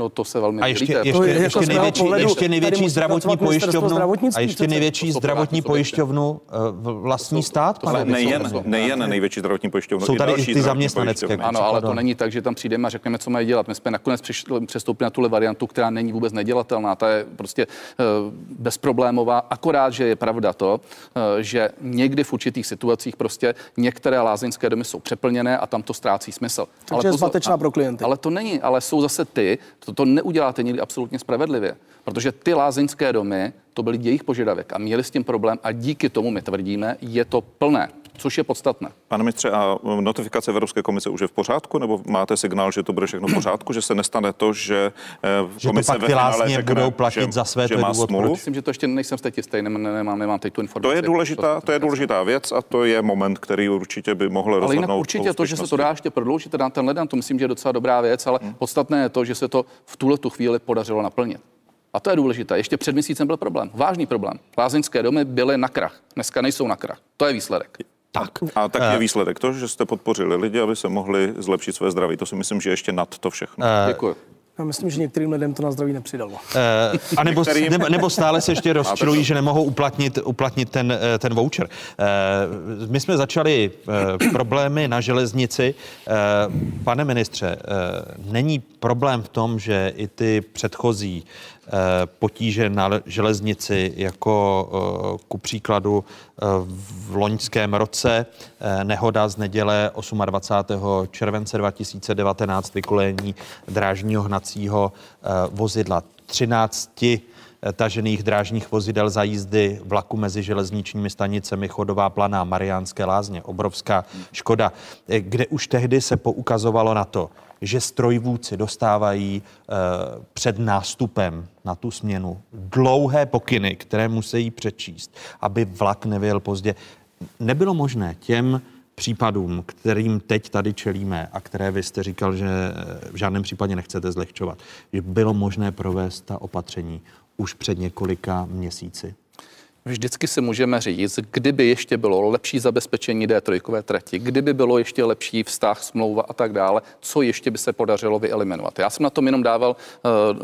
No to se velmi ještě, ještě, to je ještě, jako největší, pohledu, ještě největší zdravotní pojišťovnu a ještě největší to, zdravotní to, pojišťovnu vlastní to, stát. To, to nejen, nejen největší zdravotní pojišťovnu. Jsou tady i ty zaměstnanecké. Ano, ale to není tak, že tam přijdeme a řekneme, co mají dělat. My jsme nakonec přišli, přestoupili na tu variantu, která není vůbec nedělatelná. Ta je prostě bezproblémová. Akorát, že je pravda to, že někdy v určitých situacích prostě některé lázeňské domy jsou přeplněné a tam to ztrácí smysl. Takže je zmatečná pro klienty. Ale to není, ale jsou zase ty. To neuděláte nikdy absolutně spravedlivě, protože ty lázeňské domy, to byly jejich požadavek a měli s tím problém a díky tomu my tvrdíme, je to plné, což je podstatné. Pane ministře, a notifikace Evropské komise už je v pořádku, nebo máte signál, že to bude všechno v pořádku, že se nestane to, že, že komise to pak ve finále řekne, budou platit že, za své že má smůlu? Myslím, že to ještě nejsem teď jistý, nemám, nemám, nemám teď tu informaci. To je důležitá, to je důležitá věc a to je moment, který určitě by mohl rozhodnout. Ale jinak určitě to, že se to dá ještě prodloužit na ten leden, to myslím, že je docela dobrá věc, ale hmm. podstatné je to, že se to v tuhle tu chvíli podařilo naplnit. A to je důležité. Ještě před měsícem byl problém, vážný problém. Lázeňské domy byly na krach. Dneska nejsou na krach. To je výsledek. Tak. A tak je výsledek to, že jste podpořili lidi, aby se mohli zlepšit své zdraví. To si myslím, že ještě nad to všechno. Uh... Děkuji. Já myslím, že některým lidem to na zdraví nepřidalo. E, a nebo, ne, nebo stále se ještě rozčilují, že nemohou uplatnit, uplatnit ten, ten voucher. E, my jsme začali e, problémy na železnici. E, pane ministře, e, není problém v tom, že i ty předchozí e, potíže na železnici, jako e, ku příkladu e, v loňském roce e, nehoda z neděle dvacátého osmého července dva tisíce devatenáct, vykolejení drážního hnacího vozidla, třináct tažených drážních vozidel za jízdy vlaku mezi železničními stanicemi Chodová Planá, Mariánské Lázně, obrovská škoda, kde už tehdy se poukazovalo na to, že strojvůdci dostávají eh, před nástupem na tu směnu dlouhé pokyny, které musí přečíst, aby vlak nevyjel pozdě. Nebylo možné těm případům, kterým teď tady čelíme a které vy jste říkal, že v žádném případě nechcete zlehčovat, že bylo možné provést ta opatření už před několika měsíci? Vždycky si můžeme říct, kdyby ještě bylo lepší zabezpečení dé tři trati, kdyby bylo ještě lepší vztah, smlouva a tak dále, co ještě by se podařilo vyeliminovat. Já jsem na tom jenom dával,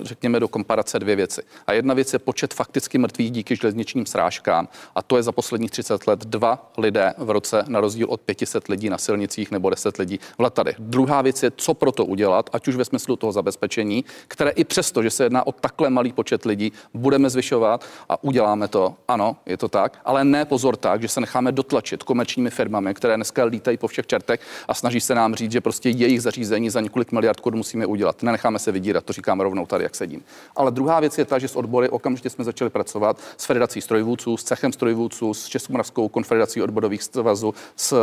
řekněme, do komparace dvě věci. A jedna věc je počet fakticky mrtvých díky železničním srážkám. A to je za posledních třicet let dva lidé v roce, na rozdíl od pět set lidí na silnicích nebo deset lidí v letadech. Druhá věc je, co pro to udělat, ať už ve smyslu toho zabezpečení, které i přesto, že se jedná o takhle malý počet lidí, budeme zvyšovat a uděláme to. Ano. Je to tak, ale ne pozor tak, že se necháme dotlačit komerčními firmami, které dneska lítají po všech čertech a snaží se nám říct, že prostě jejich zařízení za několik miliard korun musíme udělat. Nenecháme se vydírat, to říkám rovnou tady, jak sedím. Ale druhá věc je ta, že s odbory okamžitě jsme začali pracovat s Federací strojvůdců, s cechem strojvůdců, s Českomoravskou konfederací odborových svazů, s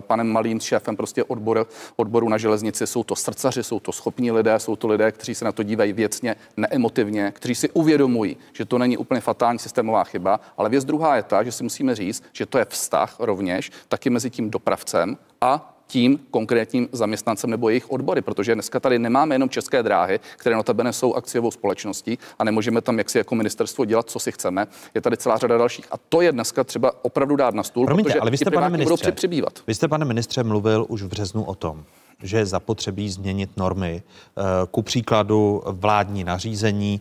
panem Malým, šéfem prostě odbor, odboru na železnici. Jsou to srdcaři, jsou to schopní lidé, jsou to lidé, kteří se na to dívají věcně, neemotivně, kteří si uvědomují, že to není úplně fatální systémová chyba. Ale věc druhá je ta, že si musíme říct, že to je vztah rovněž taky mezi tím dopravcem a tím konkrétním zaměstnancem nebo jejich odbory, protože dneska tady nemáme jenom České dráhy, které notabene jsou akciovou společností a nemůžeme tam jaksi jako ministerstvo dělat, co si chceme. Je tady celá řada dalších a to je dneska třeba opravdu dát na stůl, Promiňte, protože ale vy jste, pane ministře, přibývat. Vy jste, pane ministře, mluvil už v březnu o tom, že je zapotřebí změnit normy. Ku příkladu vládní nařízení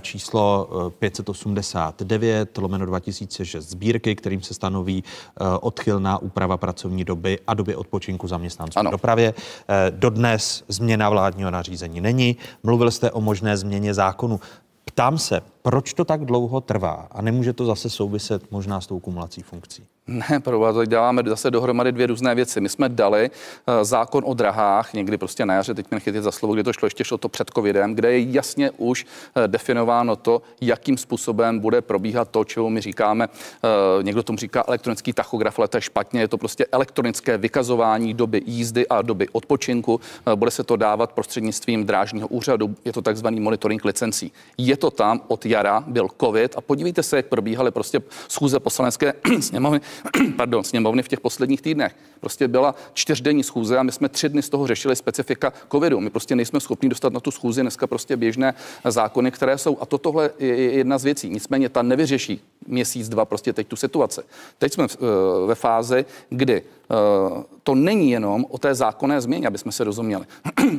číslo pět set osmdesát devět lomeno dva tisíce šest sbírky, kterým se stanoví odchylná úprava pracovní doby a doby odpočinku zaměstnanců v dopravě. Dodnes změna vládního nařízení není. Mluvil jste o možné změně zákonu. Ptám se, Proč to tak dlouho trvá? A nemůže to zase souviset možná s tou kumulací funkcí? Ne, pro vás děláme zase dohromady dvě různé věci. My jsme dali uh, zákon o drahách, někdy prostě na jaře, teď mě nechytit za slovo, kdy to šlo ještě šlo to před covidem, kde je jasně už uh, definováno to, jakým způsobem bude probíhat to, čemu my říkáme, uh, někdo tomu říká elektronický tachograf, ale to je špatně, je to prostě elektronické vykazování doby jízdy a doby odpočinku, uh, bude se to dávat prostřednictvím drážního úřadu, je to takzvaný monitoring licencí. Je to tam od jara, byl covid a podívejte se, jak probíhaly prostě schůze poslanecké sněmovny. Pardon, sněmovny v těch posledních týdnech. Prostě byla čtyřdenní schůze a my jsme tři dny z toho řešili specifika covidu. My prostě nejsme schopni dostat na tu schůzi dneska prostě běžné zákony, které jsou. A to tohle je jedna z věcí. Nicméně ta nevyřeší měsíc, dva prostě teď tu situaci. Teď jsme ve fázi, kdy to není jenom o té zákonné změně, aby jsme se rozuměli.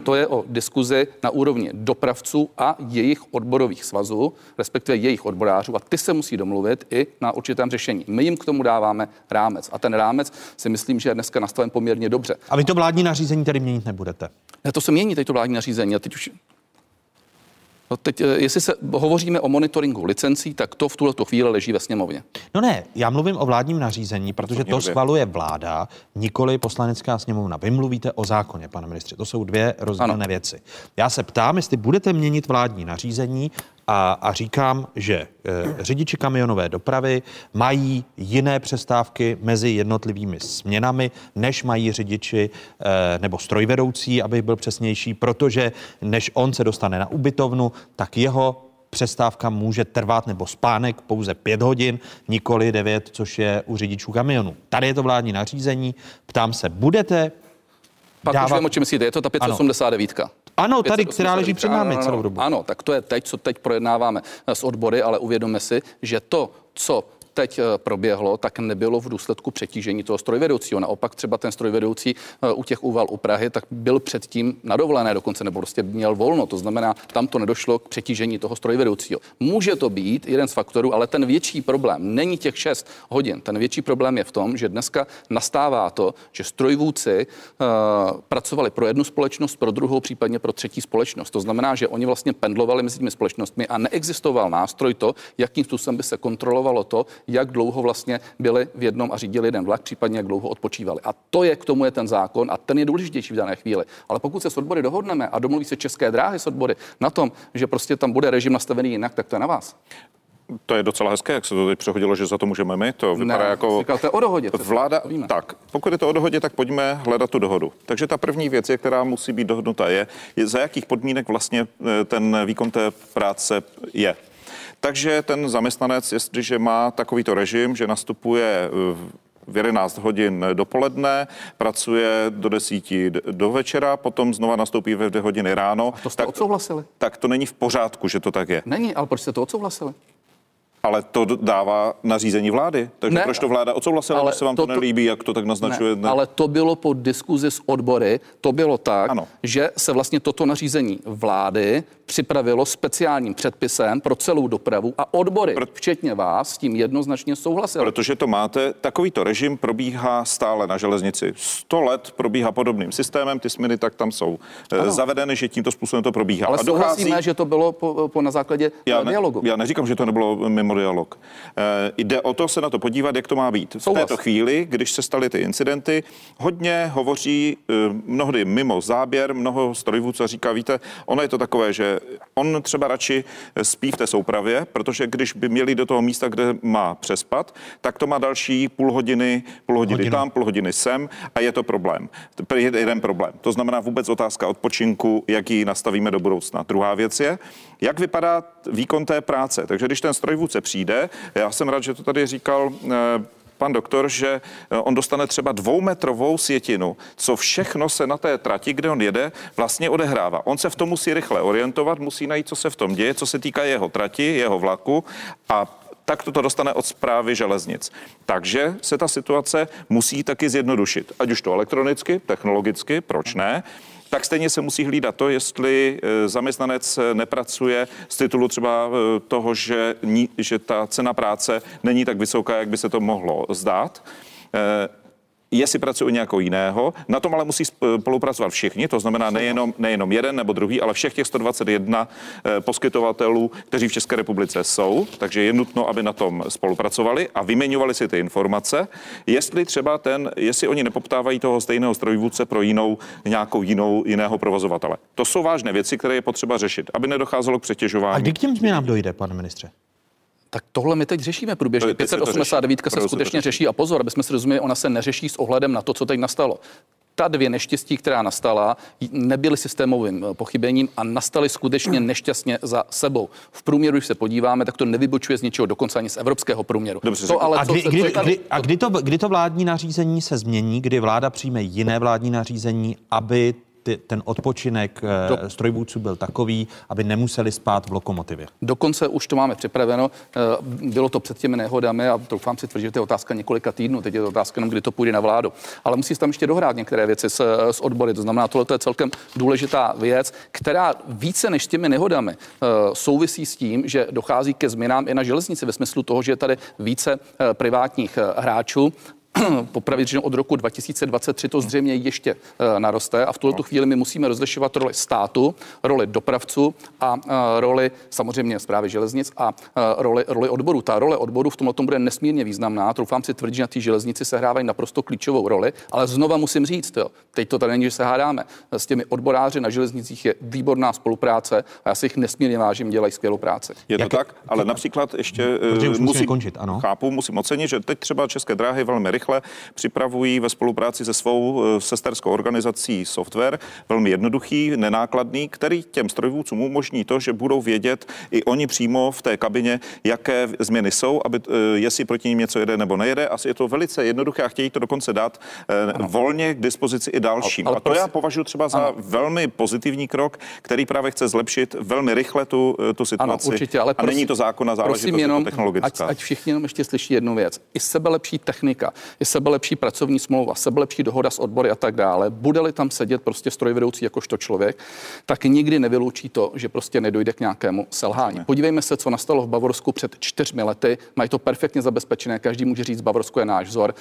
To je o diskuzi na úrovni dopravců a jejich odborových svazů, respektive jejich odborářů, a ty se musí domluvit i na určitém řešení. My jim k tomu dáváme rámec a ten rámec si myslím, že je dneska nastaven poměrně dobře. A vy to vládní nařízení tedy měnit nebudete? Ne, to se mění teď to vládní nařízení a teď už... No teď, jestli se hovoříme o monitoringu licencí, tak to v tuhleto chvíli leží ve sněmovně. No ne, já mluvím o vládním nařízení, protože to schvaluje vláda, nikoli poslanecká sněmovna. Vy mluvíte o zákoně, pane ministře, to jsou dvě rozdílné věci. Já se ptám, jestli budete měnit vládní nařízení a, a říkám, že e, řidiči kamionové dopravy mají jiné přestávky mezi jednotlivými směnami, než mají řidiči e, nebo strojvedoucí, abych byl přesnější, protože než on se dostane na ubytovnu, tak jeho přestávka může trvat nebo spánek pouze pět hodin, nikoli devět, což je u řidičů kamionů. Tady je to vládní nařízení. Ptám se, budete Pak dávat... už vím, o čem myslíte, je to ta pět set osmdesát devět. Ano. Ano, tady, která leží před námi celou dobu. Ano, tak to je teď, co teď projednáváme s odbory, ale uvědomme si, že to, co teď proběhlo, tak nebylo v důsledku přetížení toho strojvedoucího. Naopak třeba ten strojvedoucí u těch Úval u Prahy, tak byl předtím na dovolené dokonce, nebo prostě měl volno. To znamená, tam to nedošlo k přetížení toho strojvedoucího. Může to být jeden z faktorů, ale ten větší problém není těch šest hodin. Ten větší problém je v tom, že dneska nastává to, že strojvůdci uh, pracovali pro jednu společnost, pro druhou, případně pro třetí společnost. To znamená, že oni vlastně pendlovali mezi těmi společnostmi a neexistoval nástroj to, jakým způsobem by se kontrolovalo to, jak dlouho vlastně byli v jednom a řídili jeden vlak, případně jak dlouho odpočívali. A to je, k tomu je ten zákon a ten je důležitější v dané chvíli. Ale pokud se s odbory dohodneme a domluví se České dráhy s odbory na tom, že prostě tam bude režim nastavený jinak, tak to je na vás. To je docela hezké, jak se to teď přehodilo, že za to můžeme my. To vypadá ne, jako říkal, to je o dohodě, vláda. To tak, pokud je to o dohodě, tak pojďme hledat tu dohodu. Takže ta první věc, je, která musí být dohodnuta, je, je za jakých podmínek vlastně ten výkon té práce je. Takže ten zaměstnanec, jestliže má takovýto režim, že nastupuje v jedenáct hodin dopoledne, pracuje do desíti do večera, potom znova nastoupí ve dvě hodiny ráno. A to jste tak, odsouhlasili? Tak to není v pořádku, že to tak je. Není, ale proč jste to odsouhlasili? Ale to dává nařízení vlády. Takže ne, proč to vláda odsouhlasila, že se vám to, to nelíbí, jak to tak naznačuje? Ne, ne. Ale to bylo po diskuzi s odbory, to bylo tak, ano, že se vlastně toto nařízení vlády připravilo speciálním předpisem pro celou dopravu a odbory, Pr- včetně vás, s tím jednoznačně souhlasili. Protože to máte, takovýto režim probíhá stále na železnici. Sto let probíhá podobným systémem, ty směny tak tam jsou ano. zavedeny, že tímto způsobem to probíhá. Ale a souhlasíme, dochází... že to bylo po, po na základě já ne, dialogu. Já neříkám, že to nebylo mimo dialog. E, jde o to se na to podívat, jak to má být. V této chvíli, když se staly ty incidenty, hodně hovoří e, mnohdy mimo záběr, mnoho strojvůdců říká, víte, ono je to takové, že on třeba radši spí v té soupravě, protože když by měli do toho místa, kde má přespat, tak to má další půl hodiny, půl hodiny Hodinu. tam, půl hodiny sem a je to problém. Jeden problém. To znamená vůbec otázka odpočinku, jak ji nastavíme do budoucna. Druhá věc je, jak vypadá výkon té práce. Takže když ten strojvůdce přijde. Já jsem rád, že to tady říkal pan doktor, že on dostane třeba dvoumetrovou sjetinu, co všechno se na té trati, kde on jede, vlastně odehrává. On se v tom musí rychle orientovat, musí najít, co se v tom děje, co se týká jeho trati, jeho vlaku a tak to dostane od Správy železnic. Takže se ta situace musí taky zjednodušit. Ať už to elektronicky, technologicky, proč ne? Tak stejně se musí hlídat to, jestli zaměstnanec nepracuje z titulu třeba toho, že, ní, že ta cena práce není tak vysoká, jak by se to mohlo zdát. jestli pracují nějakou jiného. Na tom ale musí spolupracovat všichni, to znamená nejenom, nejenom jeden nebo druhý, ale všech těch sto dvacet jedna poskytovatelů, kteří v České republice jsou, takže je nutno, aby na tom spolupracovali a vyměňovali si ty informace. Jestli třeba ten, jestli oni nepoptávají toho stejného strojvůdce pro jinou, nějakou jinou, jiného provozovatele. To jsou vážné věci, které je potřeba řešit, aby nedocházelo k přetěžování. A kdy k těm změnám dojde, pane ministře? Tak tohle my teď řešíme průběžně. pět set osmdesát devět se skutečně řeší a pozor, aby jsme se rozuměli, ona se neřeší s ohledem na to, co teď nastalo. Ta dvě neštěstí, která nastala, nebyly systémovým pochybením a nastaly skutečně nešťastně za sebou. V průměru, když se podíváme, tak to nevybočuje z ničeho, dokonce ani z evropského průměru. Dobře, to, ale a kdy, co, kdy, co kdy, a kdy, to, kdy to vládní nařízení se změní, kdy vláda přijme jiné vládní nařízení, aby Ty, ten odpočinek Do... strojvůdců byl takový, aby nemuseli spát v lokomotivě. Dokonce už to máme připraveno. Bylo to před těmi nehodami a doufám si tvrdit, že to je otázka několika týdnů. Teď je to otázka jenom, kdy to půjde na vládu. Ale musí se tam ještě dohrát některé věci s, s odbory. To znamená, tohle je celkem důležitá věc, která více než s těmi nehodami souvisí s tím, že dochází ke změnám i na železnici ve smyslu toho, že je tady více privátních hráčů. Popravit, že od roku dva tisíce dvacet tři to zřejmě ještě uh, naroste a v tuto chvíli my musíme rozlišovat roli státu, roli dopravců a uh, roli samozřejmě správy železnic a uh, roli, roli odboru. Ta role odboru v tomhle tom bude nesmírně významná. Troufám si tvrdit, že na té železnici sehrávají naprosto klíčovou roli, ale znova musím říct, jo, teď to tady není, že se hádáme. S těmi odboráři na železnicích je výborná spolupráce a já si jich nesmírně vážím, dělají skvělou práci. Je to Jak... tak, ale například ještě uh, musím končit, ano. Chápu, musím ocenit, že teď třeba České dráhy velmi rychle připravují ve spolupráci se svou sesterskou organizací software, velmi jednoduchý, nenákladný, který těm strojvůdcům umožní to, že budou vědět i oni přímo v té kabině, jaké změny jsou, aby, jestli proti ním něco jede nebo nejede. Asi je to velice jednoduché a chtějí to dokonce dát ano. volně k dispozici i dalším. Ale, ale a to prosím. já považuji třeba za ano. velmi pozitivní krok, který právě chce zlepšit velmi rychle tu, tu situaci. Ano, určitě, ale prosím, a není to zákona záležitost jenom, technologická. Ať, ať všichni jenom ještě slyší jednu věc. I sebelepší technika, i sebelepší pracovní smlouva, sebelepší dohoda s odbory a tak dále, bude-li tam sedět prostě strojvedoucí jakožto člověk, tak nikdy nevyloučí to, že prostě nedojde k nějakému selhání. Podívejme se, co nastalo v Bavorsku před čtyřmi lety. Mají to perfektně zabezpečené, každý může říct, Bavorsko je náš vzor.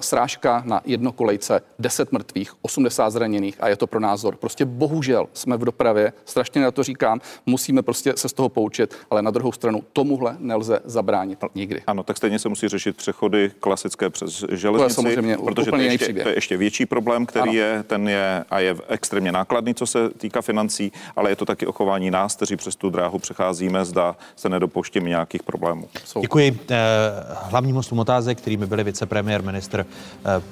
Srážka na jednokolejce, deset mrtvých, osmdesát zraněných a je to pro názor. Prostě bohužel jsme v dopravě, strašně na to říkám, musíme prostě se z toho poučit, ale na druhou stranu tomuhle nelze zabránit nikdy. Ano, tak stejně se musí řešit přechody klasické přes železnici, to protože to je, ještě, to je ještě větší problém, který ano. je, ten je a je extrémně nákladný, co se týká financí, ale je to taky o chování nás, kteří přes tu dráhu přecházíme, zda se nedopouštíme nějakých problémů. Jsou. Děkuji. Hlavním hostům otázek, kterými byli vicepremiér, ministr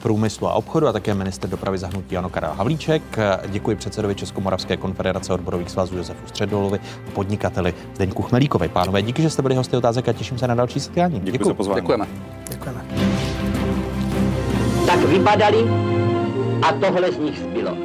průmyslu a obchodu a také ministr dopravy za hnutí ANO Karel Havlíček. Děkuji předsedovi Českomoravské konfederace odborových svazů Josefu Středulovi a podnikateli Zdeňku Chmelíkovi. Pánové, díky, že jste byli hosty otázek a těším se na další setkání. Děkuji, Děkuji. za pozvání. Děkujeme. Děkujeme. Tak vybadali a tohle z nich zbylo.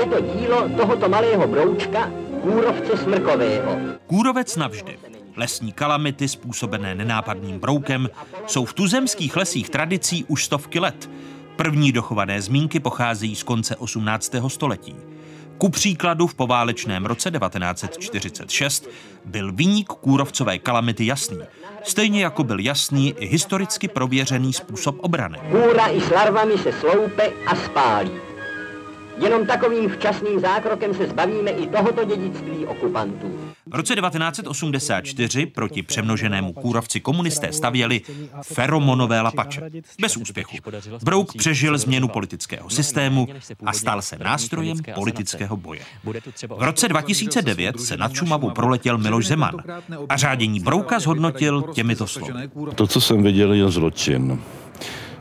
Je to dílo tohoto malého broučka, kůrovce smrkového. Kůrovec navždy. Lesní kalamity způsobené nenápadným broukem jsou v tuzemských lesích tradicí už stovky let. První dochované zmínky pocházejí z konce osmnáctého století. Ku příkladu v poválečném roce devatenáct set čtyřicet šest byl viník kůrovcové kalamity jasný, stejně jako byl jasný i historicky prověřený způsob obrany. Kůra i s larvami se sloupe a spálí. Jenom takovým včasným zákrokem se zbavíme i tohoto dědictví okupantů. V roce devatenáct set osmdesát čtyři proti přemnoženému kůrovci komunisté stavěli feromonové lapače. Bez úspěchu. Brouk přežil změnu politického systému a stal se nástrojem politického boje. V roce dva tisíce devět se nad Šumavou proletěl Miloš Zeman a řádění brouka zhodnotil těmito slovy. To, co jsem viděl, je zločin.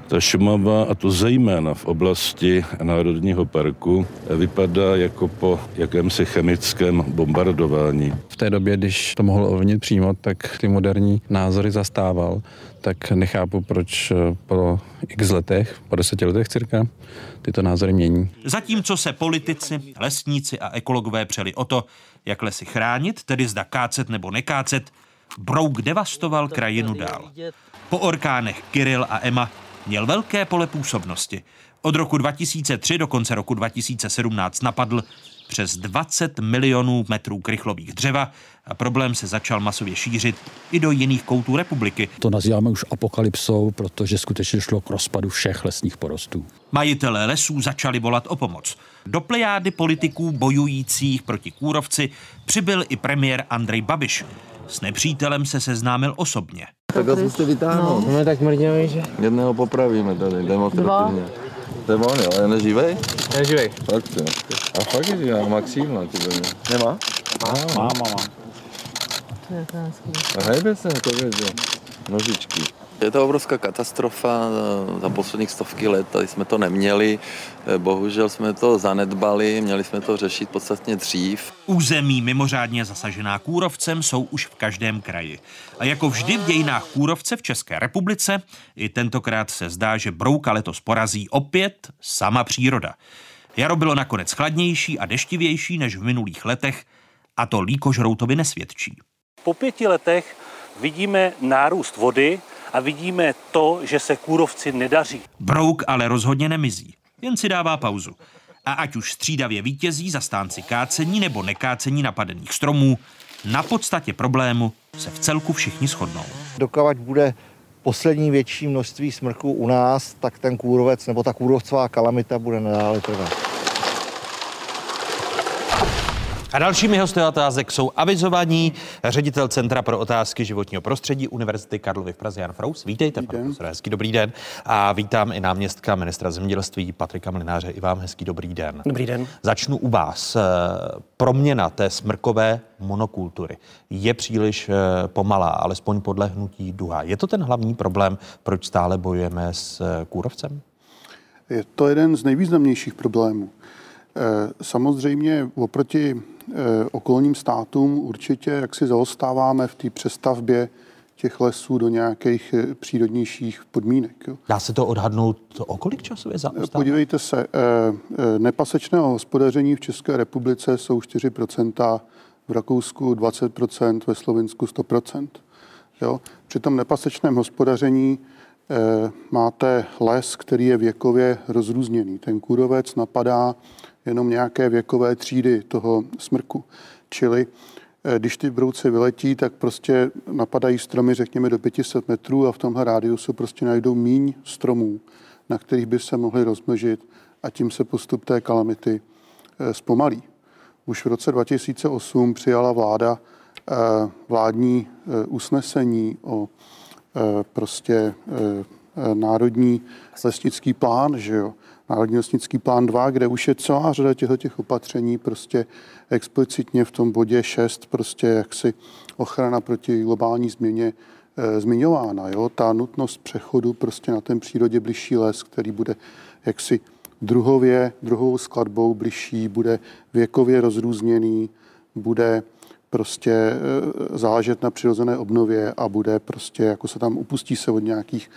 Ta Šumava, a to zejména v oblasti Národního parku, vypadá jako po jakémsi chemickém bombardování. V té době, když to mohlo ovlivnit přímo, tak ty moderní názory zastával. Tak nechápu, proč po x letech, po deseti letech cirka, tyto názory mění. Zatímco se politici, lesníci a ekologové přeli o to, jak lesy chránit, tedy zda kácet nebo nekácet, brouk devastoval krajinu dál. Po orkánech Kiril a Emma Měl velké pole působnosti. Od roku dva tisíce tři do konce roku dva tisíce sedmnáct napadl přes dvacet milionů metrů krychlových dřeva a problém se začal masově šířit i do jiných koutů republiky. To nazýváme už apokalypsou, protože skutečně šlo k rozpadu všech lesních porostů. Majitelé lesů začali volat o pomoc. Do plejády politiků bojujících proti kůrovci přibyl i premiér Andrej Babiš. S nepřítelem se seznámil osobně. Tak asi jste vytáhnout. No. Tak mrdňový, že? Jedného popravíme tady demonstrativně. Dva. To je volný, ale neživej? Neživej. Fakt jo. A fakt je živá, Maxíma tebe. Nemá? Má, má, má. To je krásný. A hejbe se, to vědě. Nožičky. Je to obrovská katastrofa, za posledních stovky let tady jsme to neměli, bohužel jsme to zanedbali, měli jsme to řešit podstatně dřív. Území mimořádně zasažená kůrovcem jsou už v každém kraji. A jako vždy v dějinách kůrovce v České republice, i tentokrát se zdá, že brouka letos porazí opět sama příroda. Jaro bylo nakonec chladnější a deštivější než v minulých letech, a to líkožroutovi nesvědčí. Po pěti letech vidíme nárůst vody, a vidíme to, že se kůrovci nedaří. Brouk ale rozhodně nemizí, jen si dává pauzu. A ať už střídavě vítězí zastánci kácení nebo nekácení napadených stromů, na podstatě problému se v celku všichni shodnou. Dokud bude poslední větší množství smrků u nás, tak ten kůrovec nebo ta kůrovcová kalamita bude nadále trvat. A dalšími hosty otázek jsou avizovaní ředitel Centra pro otázky životního prostředí Univerzity Karlovy v Praze Jan Frouz. Vítejte, pane profesore, hezký dobrý den. A vítám i náměstka ministra zemědělství Patrika Mlynáře. I vám hezký dobrý den. Dobrý den. Začnu u vás. Proměna té smrkové monokultury je příliš pomalá, alespoň podle hnutí Duha. Je to ten hlavní problém, proč stále bojujeme s kůrovcem? Je to jeden z nejvýznamnějších problémů. Samozřejmě oproti okolním státům určitě, jak si zaostáváme v té přestavbě těch lesů do nějakých přírodnějších podmínek. Jo. Dá se to odhadnout, o kolik času je zaostává? Podívejte se, nepasečného hospodaření v České republice jsou čtyři procenta, v Rakousku dvacet procent, ve Slovinsku sto procent. Jo. Při tom nepasečném hospodaření máte les, který je věkově rozrůzněný. Ten kůrovec napadá jenom nějaké věkové třídy toho smrku. Čili když ty brouci vyletí, tak prostě napadají stromy, řekněme, do pět set metrů a v tomhle rádiusu prostě najdou míň stromů, na kterých by se mohli rozmnožit a tím se postup té kalamity zpomalí. Už v roce dva tisíce osm přijala vláda vládní usnesení o prostě národní lesnický plán, že jo? Národní lesnický plán dva, kde už je celá řada těch opatření prostě explicitně v tom bodě šest prostě jaksi ochrana proti globální změně e, zmiňována. Jo? Ta nutnost přechodu prostě na ten přírodě bližší les, který bude jaksi druhově, druhou skladbou bližší, bude věkově rozrůzněný, bude prostě záležet na přirozené obnově a bude prostě, jako se tam upustí se od nějakých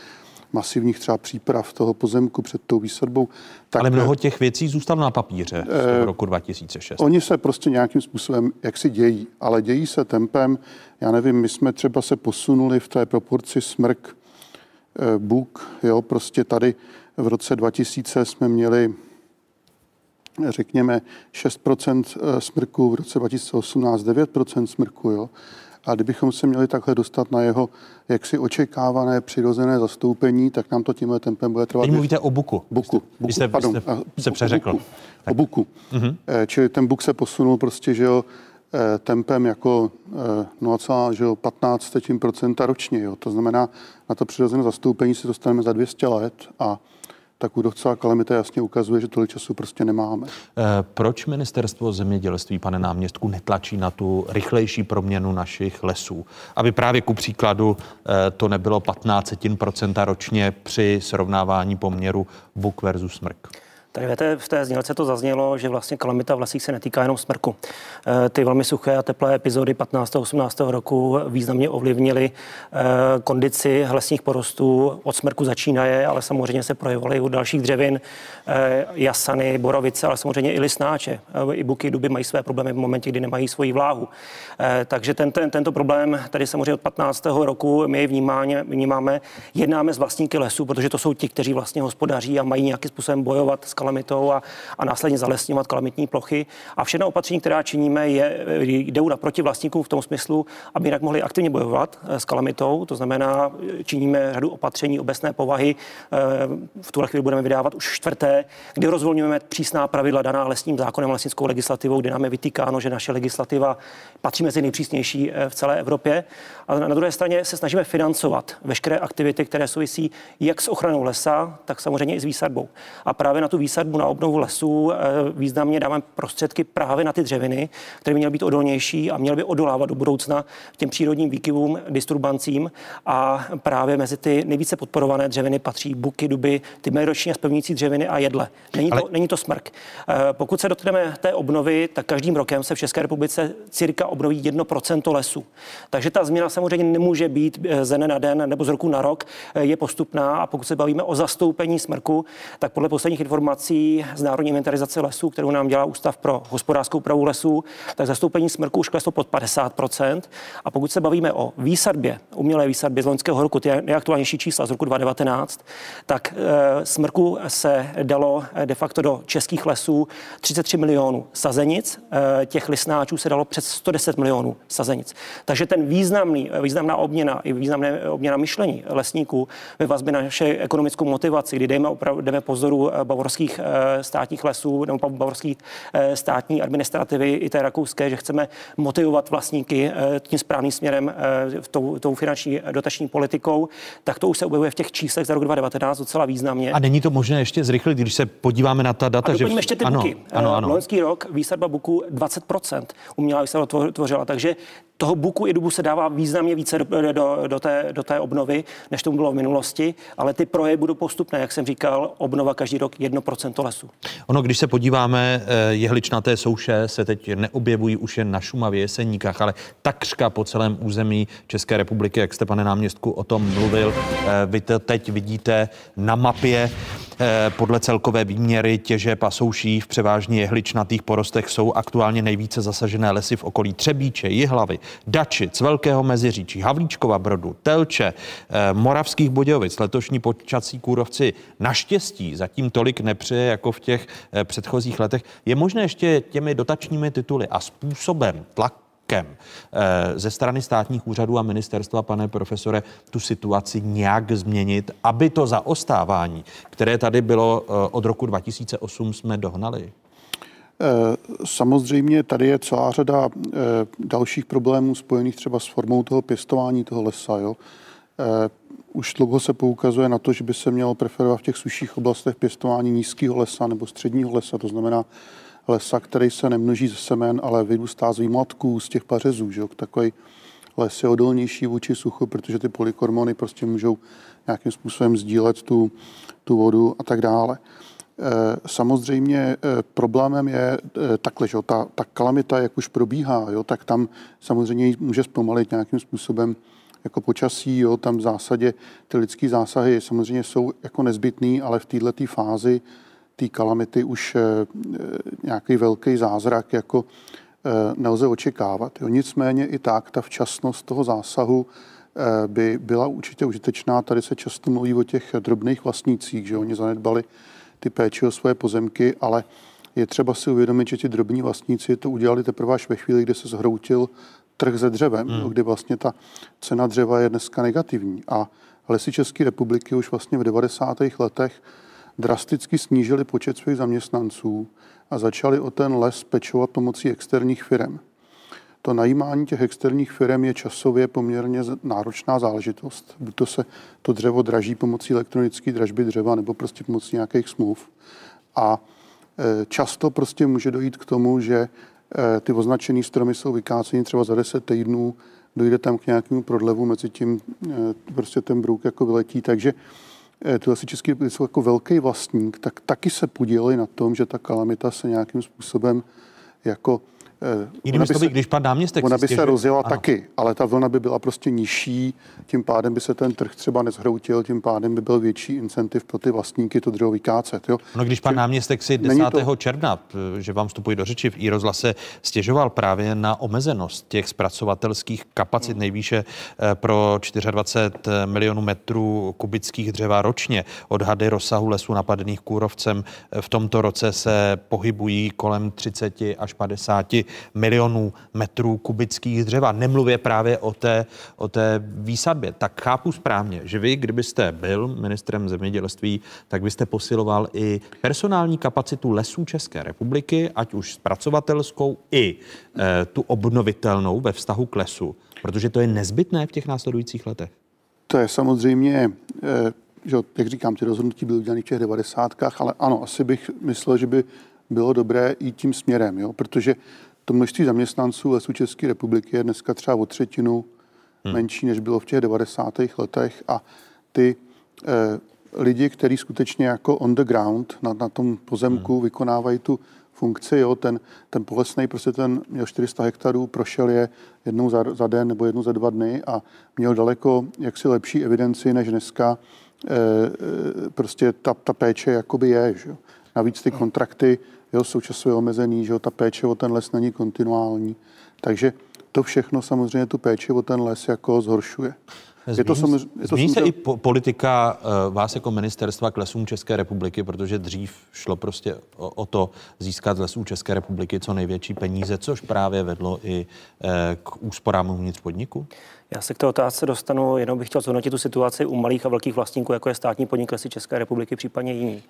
masivních třeba příprav toho pozemku před tou výsadbou. Tak, ale mnoho těch věcí zůstalo na papíře z toho roku dva tisíce šest. Oni se prostě nějakým způsobem jaksi dějí, ale dějí se tempem, já nevím, my jsme třeba se posunuli v té proporci smrk, buk, jo, prostě tady v roce dva tisíce jsme měli řekněme šest procent smrku, v roce dva tisíce osmnáct devět procent smrku, jo. A kdybychom se měli takhle dostat na jeho jaksi očekávané přirozené zastoupení, tak nám to tímhle tempem bude trvat. Teď mluvíte o buku. Buku. Vy jste, buku, vy jste, pardon, jste se přeřekl. O buku. O buku. Mm-hmm. Čili ten buk se posunul prostě, že jo, tempem jako nula celá patnáct procent ročně. Jo. To znamená, na to přirozené zastoupení si dostaneme za dvě stě let a tak kůrovcová kalamita jasně ukazuje, že tolik času prostě nemáme. Proč ministerstvo zemědělství, pane náměstku, netlačí na tu rychlejší proměnu našich lesů? Aby právě ku příkladu to nebylo patnáct procent ročně při srovnávání poměru buk versus smrk. Tady v té znělce to zaznělo, že vlastně kalamita v lesích se netýká jenom smrku. Ty velmi suché a teplé epizody patnáctého a osmnáctého roku významně ovlivnily kondici lesních porostů. Od smrku začínaje, ale samozřejmě se projevovaly u dalších dřevin, jasany, borovice, ale samozřejmě i listnáče. I buky, duby mají své problémy v momentě, kdy nemají svoji vláhu. Takže ten, ten, tento problém tady samozřejmě od patnáctého roku my vnímáme, vnímáme, jednáme s vlastníky lesů, protože to jsou ti, kteří vlastně hospodaří a mají nějakým způsobem bojovat s kalamitou a, a následně zalesňovat kalamitní plochy. A všechna opatření, která činíme, je, jdou naproti vlastníkům v tom smyslu, aby jinak mohli aktivně bojovat s kalamitou. To znamená, činíme řadu opatření obecné povahy. V tuhle chvíli budeme vydávat už čtvrté, kdy rozvolňujeme přísná pravidla daná lesním zákonem, lesnickou legislativou, kde nám je vytýkáno, že naše legislativa patří mezi nejpřísnější v celé Evropě. A na druhé straně se snažíme financovat veškeré aktivity, které souvisí jak s ochranou lesa, tak samozřejmě i s výsadbou. A právě na tu výsadbu, na obnovu lesů významně dáme prostředky právě na ty dřeviny, které by měly být odolnější a měly by odolávat do budoucna těm přírodním výkyvům, disturbancím. A právě mezi ty nejvíce podporované dřeviny patří buky, duby, ty meziroční a zpevňující dřeviny a jedle. Není, Ale... to, není to smrk. Pokud se dotkneme té obnovy, tak každým rokem se v České republice cirka obnoví jedno procento lesů. Takže ta změna samozřejmě nemůže být ze dne na den nebo z roku na rok, je postupná. A pokud se bavíme o zastoupení smrku, tak podle posledních informací z národní inventarizace lesů, kterou nám dělá Ústav pro hospodářskou úpravu lesů, tak zastoupení smrku už kleslo pod padesát procent. A pokud se bavíme o výsadbě, umělé výsadbě z loňského roku, ty nejaktuálnější čísla z roku dva tisíce devatenáct, tak e, smrku se dalo de facto do českých lesů třicet tři milionů sazenic, e, těch listnáčů se dalo přes sto deset milionů sazenic. Takže ten významný, významná obměna i významné obměna myšlení lesníků ve vazbě na naše ekonomickou motivaci, kdy dejme, opravdu, dejme pozoru bavorských státních lesů nebo bavorských státní administrativy i té rakouské, že chceme motivovat vlastníky tím správným směrem tou, tou finanční dotační politikou, tak to už se objevuje v těch číslech za rok dva tisíce devatenáct docela významně. A není to možné ještě zrychlit, když se podíváme na ta data, že v... ještě ty ano, buky. Ano, ano. Loňský rok výsadba buku dvacet procent umělá výsadba tvořila, takže toho buku i dubu se dává významně více do, do, do, té, do té obnovy, než tomu bylo v minulosti, ale ty projevy budou postupné, jak jsem říkal, obnova každý rok jedno procento lesů. Ono, když se podíváme, jehličnaté souše se teď neobjevují už jen na Šumavě, Jeseníkách, ale takřka po celém území České republiky, jak jste, pane náměstku, o tom mluvil, vy to teď vidíte na mapě. Podle celkové výměry těžeb a souší v převážně jehličnatých porostech jsou aktuálně nejvíce zasažené lesy v okolí Třebíče, Jihlavy, Dačic, Velkého Meziříčí, Havlíčkova Brodu, Telče, Moravských Budějovic. Letošní počasí kůrovci naštěstí zatím tolik nepřeje jako v těch předchozích letech. Je možné ještě těmi dotačními tituly a způsobem tlaku ze strany státních úřadů a ministerstva, pane profesore, tu situaci nějak změnit, aby to zaostávání, které tady bylo od roku dva tisíce osm, jsme dohnali? Samozřejmě tady je celá řada dalších problémů spojených třeba s formou toho pěstování toho lesa. Jo? Už dlouho se poukazuje na to, že by se mělo preferovat v těch suších oblastech pěstování nízkého lesa nebo středního lesa, to znamená lesa, který se nemnoží ze semen, ale vyrůstá z výmladků, z těch pařezů. Že? Takový les je odolnější vůči suchu, protože ty polykormony prostě můžou nějakým způsobem sdílet tu, tu vodu a tak dále. E, samozřejmě e, problémem je e, takhle, že? Ta, ta kalamita, jak už probíhá, jo? Tak tam samozřejmě může zpomalit nějakým způsobem jako počasí, jo? Tam v zásadě ty lidský zásahy samozřejmě jsou jako nezbytný, ale v této fázi té kalamity už nějaký velký zázrak jako nelze očekávat. Jo, nicméně i tak ta včasnost toho zásahu by byla určitě užitečná. Tady se často mluví o těch drobných vlastnících, že oni zanedbali ty péči o svoje pozemky, ale je třeba si uvědomit, že ti drobní vlastníci to udělali teprve až ve chvíli, kdy se zhroutil trh se dřevem, hmm. kdy vlastně ta cena dřeva je dneska negativní. A Lesy České republiky už vlastně v devadesátých letech drasticky snížili počet svých zaměstnanců a začali o ten les pečovat pomocí externích firem. To najímání těch externích firem je časově poměrně náročná záležitost. Buď to se to dřevo draží pomocí elektronické dražby dřeva nebo prostě pomocí nějakých smluv. A často prostě může dojít k tomu, že ty označené stromy jsou vykáceny třeba za deset týdnů, dojde tam k nějakému prodlevu, mezi tím prostě ten brouk jako vyletí, takže to asi Český republice jako velký vlastník, tak taky se podíleli na tom, že ta kalamita se nějakým způsobem jako... Jinými slovy, když pan náměstek... Ona by se rozjela taky, ale ta vlna by byla prostě nižší, tím pádem by se ten trh třeba nezhroutil, tím pádem by byl větší incentiv pro ty vlastníky to dřevo vykácet. Jo? No když pan Či... náměstek si desátého června, že vám vstupuji do řeči, v iRozhlase stěžoval právě na omezenost těch zpracovatelských kapacit hmm. nejvýše pro dvacet čtyři milionů metrů kubických dřeva ročně. Odhady rozsahu lesů napadených kůrovcem v tomto roce se pohybují kolem třicet až padesát milionů metrů kubických dřeva. Nemluvě právě o té, o té výsadbě. Tak chápu správně, že vy, kdybyste byl ministrem zemědělství, tak byste posiloval i personální kapacitu lesů České republiky, ať už zpracovatelskou i e, tu obnovitelnou ve vztahu k lesu. Protože to je nezbytné v těch následujících letech. To je samozřejmě... E, že, jak říkám, ty rozhodnutí byly udělané v těch devadesátkách, ale ano, asi bych myslel, že by bylo dobré jít tím směrem, jo? Protože to množství zaměstnanců Lesů České republiky je dneska třeba o třetinu hmm. menší, než bylo v těch devadesátých letech a ty eh, lidi, kteří skutečně jako on the ground na, na tom pozemku hmm. vykonávají tu funkci, jo, ten, ten Polesnej prostě ten měl čtyři sta hektarů, prošel je jednou za, za den nebo jednou za dva dny a měl daleko jaksi lepší evidenci, než dneska eh, prostě ta, ta péče jakoby je, že? Navíc ty kontrakty jo, jsou časově omezený, že jo, ta péče o ten les není kontinuální. Takže to všechno samozřejmě tu péči o ten les jako zhoršuje. Zmíní, je to samozřejmě, je to zmíní samozřejmě... se i politika vás jako ministerstva k lesům České republiky, protože dřív šlo prostě o, o to získat z lesů České republiky co největší peníze, což právě vedlo i k úsporám uvnitř podniku? Já se k té otázce dostanu, jenom bych chtěl zhodnotit tu situaci u malých a velkých vlastníků, jako je státní podnik Lesy České republiky, případně jiní.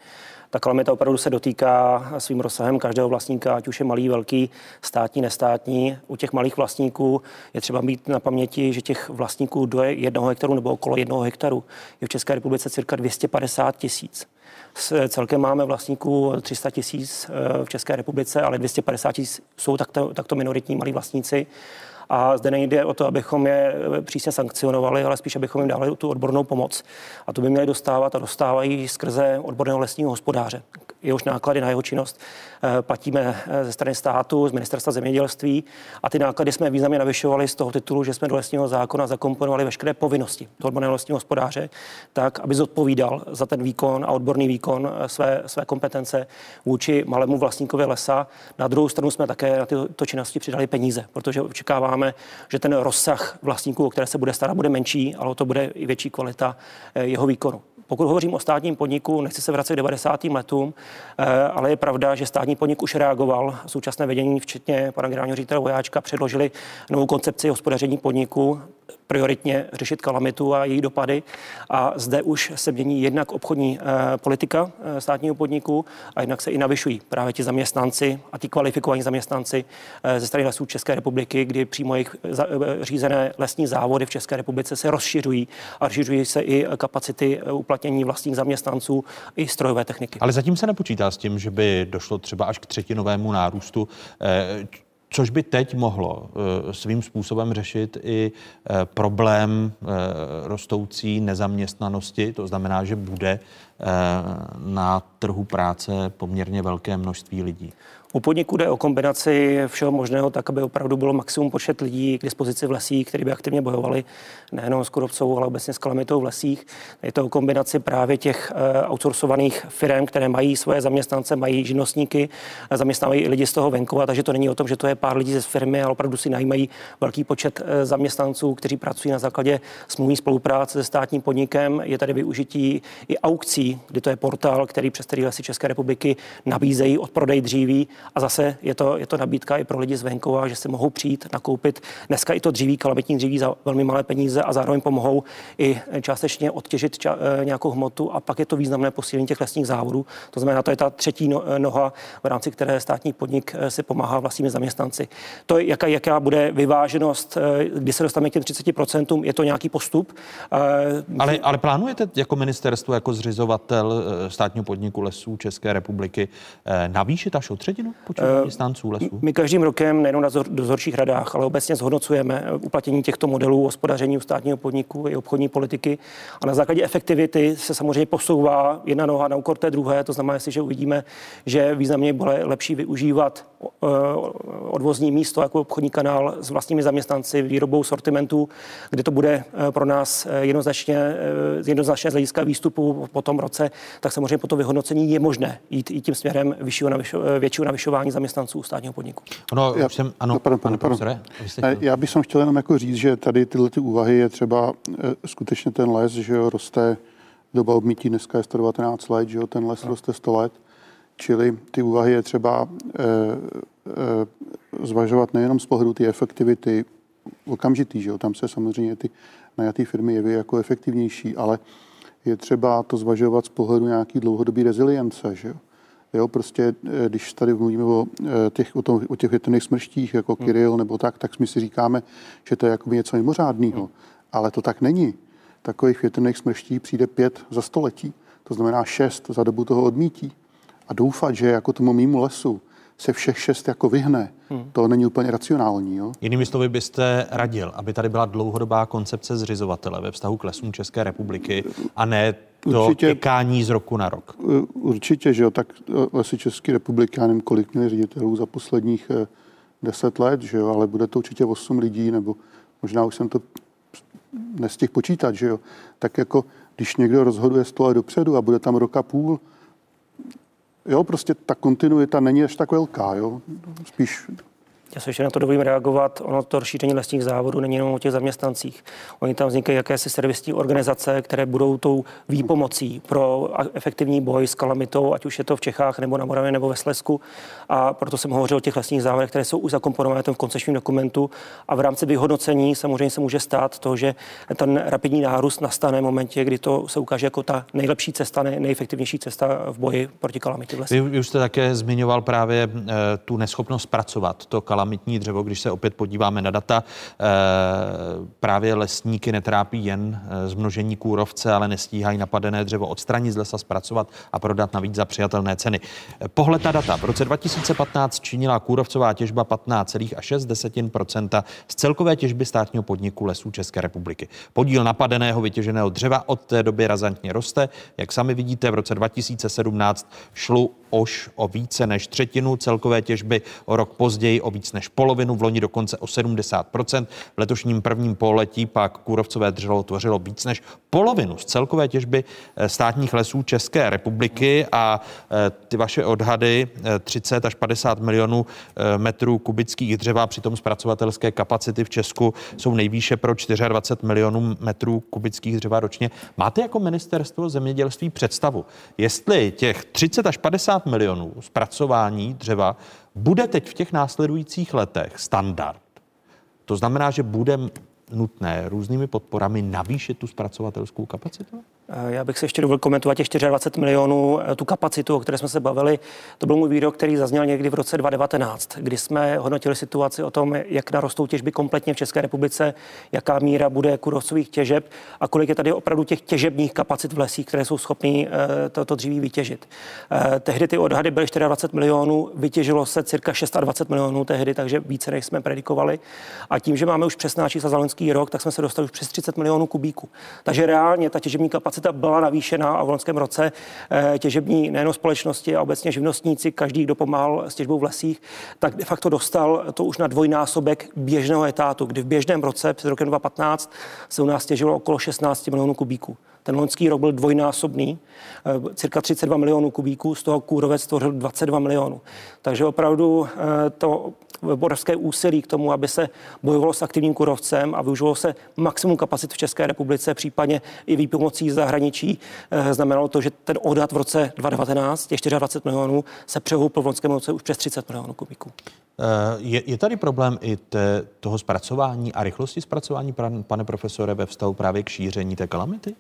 Ta kalamita opravdu se dotýká svým rozsahem každého vlastníka, ať už je malý, velký, státní, nestátní. U těch malých vlastníků je třeba mít na paměti, že těch vlastníků do jednoho hektaru nebo okolo jednoho hektaru je v České republice cirka dvě stě padesát tisíc. Celkem máme vlastníků tři sta tisíc v České republice, ale dvě stě padesát tisíc jsou takto, takto minoritní malí vlastníci. A zde nejde o to, abychom je přísně sankcionovali, ale spíš, abychom jim dali tu odbornou pomoc. A to by měli dostávat a dostávají skrze odborného lesního hospodáře. Jehož náklady na jeho činnost platíme ze strany státu, z ministerstva zemědělství a ty náklady jsme významně navyšovali z toho titulu, že jsme do lesního zákona zakomponovali veškeré povinnosti toho odborného lesního hospodáře, tak, aby zodpovídal za ten výkon a odborný výkon své, své kompetence vůči malému vlastníkovi lesa. Na druhou stranu jsme také na tyto činnosti přidali peníze, protože očekáváme, že ten rozsah vlastníků, o které se bude starat, bude menší, ale o to bude i větší kvalita jeho výkonu. Pokud hovořím o státním podniku, nechci se vracet k devadesátým letům, ale je pravda, že státní podnik už reagoval. Současné vedení, včetně pana generálního ředitele Vojáčka, předložili novou koncepci hospodaření podniku, prioritně řešit kalamitu a její dopady. A zde už se mění jednak obchodní e, politika e, státního podniku a jednak se i navyšují právě ti zaměstnanci a ti kvalifikovaní zaměstnanci e, ze strany Lesů České republiky, kdy přímo jejich za, e, řízené lesní závody v České republice se rozšiřují a rozšiřují se i kapacity uplatnění vlastních zaměstnanců i strojové techniky. Ale zatím se nepočítá s tím, že by došlo třeba až k třetinovému nárůstu e, což by teď mohlo svým způsobem řešit i problém rostoucí nezaměstnanosti. To znamená, že bude na trhu práce poměrně velké množství lidí. U podniku jde o kombinaci všeho možného tak, aby opravdu bylo maximum počet lidí k dispozici v lesích, kteří by aktivně bojovali nejenom s kůrovcovou, ale obecně s kalamitou v lesích. Je to o kombinaci právě těch outsourcovaných firm, které mají svoje zaměstnance, mají živnostníky, zaměstnávají i lidi z toho venkova, takže to není o tom, že to je pár lidí ze firmy, ale opravdu si najímají velký počet zaměstnanců, kteří pracují na základě smluvní spolupráce se státním podnikem. Je tady využití i aukcí, kdy to je portál, který přes který Lesy České republiky nabízejí odprodej dříví. A zase je to, je to nabídka i pro lidi z venkova, že si mohou přijít, nakoupit dneska i to dříví, kalamitní dříví za velmi malé peníze a zároveň pomohou i částečně odtěžit ča, nějakou hmotu a pak je to významné posílení těch lesních závodů. To znamená, to je ta třetí no, noha, v rámci které státní podnik si pomáhá vlastními zaměstnanci. To, jaká, jaká bude vyváženost, kdy se dostaneme k těm třiceti procentům, je to nějaký postup. Ale, ale plánujete jako ministerstvo, jako zřizovat obyvatel státního podniku Lesů České republiky navýšit až o třetinu počet zaměstnanců lesů? My každým rokem nejenom na dozorčích radách, ale obecně zhodnocujeme uplatnění těchto modelů hospodaření u státního podniku i obchodní politiky a na základě efektivity se samozřejmě posouvá jedna noha na úkor té druhé, to znamená, jestliže uvidíme, že významně bylo lepší využívat odvozní místo jako obchodní kanál s vlastními zaměstnanci, výrobou sortimentů, kde to bude pro nás jednoznačně, jednoznačně z hlediska výstupu po tom roce, tak samozřejmě po to vyhodnocení je možné jít i tím směrem vyššího navyšo, většího navyšování zaměstnanců státního podniku. No, já, jsem, ano, no, pardon, pardon, pardon. Profesore, ne, já bych chtěl jenom jako říct, že tady tyhle ty úvahy je třeba e, skutečně ten les, že jo, roste doba obmítí, dneska je sto devatenáct let, že jo, ten les no. roste sto let, čili ty úvahy je třeba e, e, zvažovat nejenom z pohledu ty efektivity, okamžitý, že jo, tam se samozřejmě ty najatý firmy jeví jako efektivnější, ale je třeba to zvažovat z pohledu nějaký dlouhodobý rezilience, že jo. Jo, prostě, když tady mluvíme o těch, o tom, o těch větrných smrštích, jako hmm. Kyrill nebo tak, tak my si říkáme, že to je jakoby něco mimořádného, hmm. ale to tak není. Takových větrných smrští přijde pět za století, to znamená šest za dobu toho odmítí. A doufat, že jako tomu mýmu lesu se všech šest jako vyhne, hmm. to není úplně racionální. Jo? Jinými slovy byste radil, aby tady byla dlouhodobá koncepce zřizovatele ve vztahu k lesům České republiky a ne to tykání z roku na rok. Určitě, že jo, tak Lesy České republiky, já nevím, kolik měli ředitelů za posledních deset let, že jo, ale bude to určitě osm lidí, nebo možná už jsem to nestihl počítat, že jo. Tak jako, když někdo rozhoduje sto let dopředu a bude tam roka půl, jo, prostě ta kontinuita není až tak velká, jo, spíš... Já se ještě na to dovolím reagovat. Ono to rozšíření lesních závodů není jenom o těch zaměstnancích. Oni tam vznikají jakési servisní organizace, které budou tou výpomocí pro efektivní boj s kalamitou, ať už je to v Čechách nebo na Moravě nebo ve Slezsku. A proto jsem hovořil o těch lesních závodech, které jsou už zakomponovány v koncepčním dokumentu. A v rámci vyhodnocení samozřejmě se může stát to, že ten rapidní nárůst nastane v momentě, kdy to se ukáže jako ta nejlepší cesta, nej, nejefektivnější cesta v boji proti kalamitě v lesích. Vy už jste také zmiňoval právě e, tu neschopnost pracovat to kalamitní dřevo, když se opět podíváme na data, právě lesníky netrápí jen zmnožení kůrovce, ale nestíhají napadené dřevo odstranit z lesa, zpracovat a prodat navíc za přijatelné ceny. Pohled na data. V roce dva tisíce patnáct činila kůrovcová těžba patnáct celá šest procenta z celkové těžby státního podniku Lesů České republiky. Podíl napadeného vytěženého dřeva od té doby razantně roste. Jak sami vidíte, v roce dva tisíce sedmnáct šlo už o více než třetinu celkové těžby, o rok později o víc než polovinu, v loni dokonce o sedmdesát procent. V letošním prvním pololetí pak kůrovcové dřevo tvořilo víc než polovinu z celkové těžby státních lesů České republiky a ty vaše odhady třicet až padesát milionů metrů kubických dřeva, přitom zpracovatelské kapacity v Česku jsou nejvýše pro dvacet čtyři milionů metrů kubických dřeva ročně. Máte jako ministerstvo zemědělství představu, jestli těch třicet až padesát milionů zpracování dřeva bude teď v těch následujících letech standard? To znamená, že bude nutné různými podporami navýšit tu zpracovatelskou kapacitu? Já bych se ještě dovolil komentovat těch dvacet čtyři milionů, tu kapacitu, o které jsme se bavili. To byl můj výrok, který zazněl někdy v roce dva tisíce devatenáct, kdy jsme hodnotili situaci o tom, jak narostou těžby kompletně v České republice, jaká míra bude kůrovcových těžeb a kolik je tady opravdu těch těžebních kapacit v lesích, které jsou schopny toto dříví vytěžit. Tehdy ty odhady byly dvacet čtyři milionů, vytěžilo se cirka dvacet šest milionů tehdy, takže více než jsme predikovali. A tím, že máme už přesná čísla za loňský rok, tak jsme se dostali už přes třicet milionů kubíků. Takže reálně ta těžební kapacita byla navýšena a v loňském roce těžební nejen společnosti a obecně živnostníci, každý, kdo pomáhal s těžbou v lesích, tak de facto dostal to už na dvojnásobek běžného etátu, kdy v běžném roce před rokem dva tisíce patnáct se u nás těžilo okolo šestnáct milionů kubíků. Ten loňský rok byl dvojnásobný, cirka třicet dva milionů kubíků, z toho kůrovec stvořil dvacet dva milionů. Takže opravdu to obrovské úsilí k tomu, aby se bojovalo s aktivním kůrovcem a využilo se maximum kapacit v České republice, případně i výpomocí zahraničí, znamenalo to, že ten odhad v roce dva tisíce devatenáct, těch dvacet čtyři milionů, se přehoupl v loňském roce už přes třicet milionů kubíků. Je, je tady problém i te, toho zpracování a rychlosti zpracování, pane profesore, ve vztahu právě k šíření té kalamity?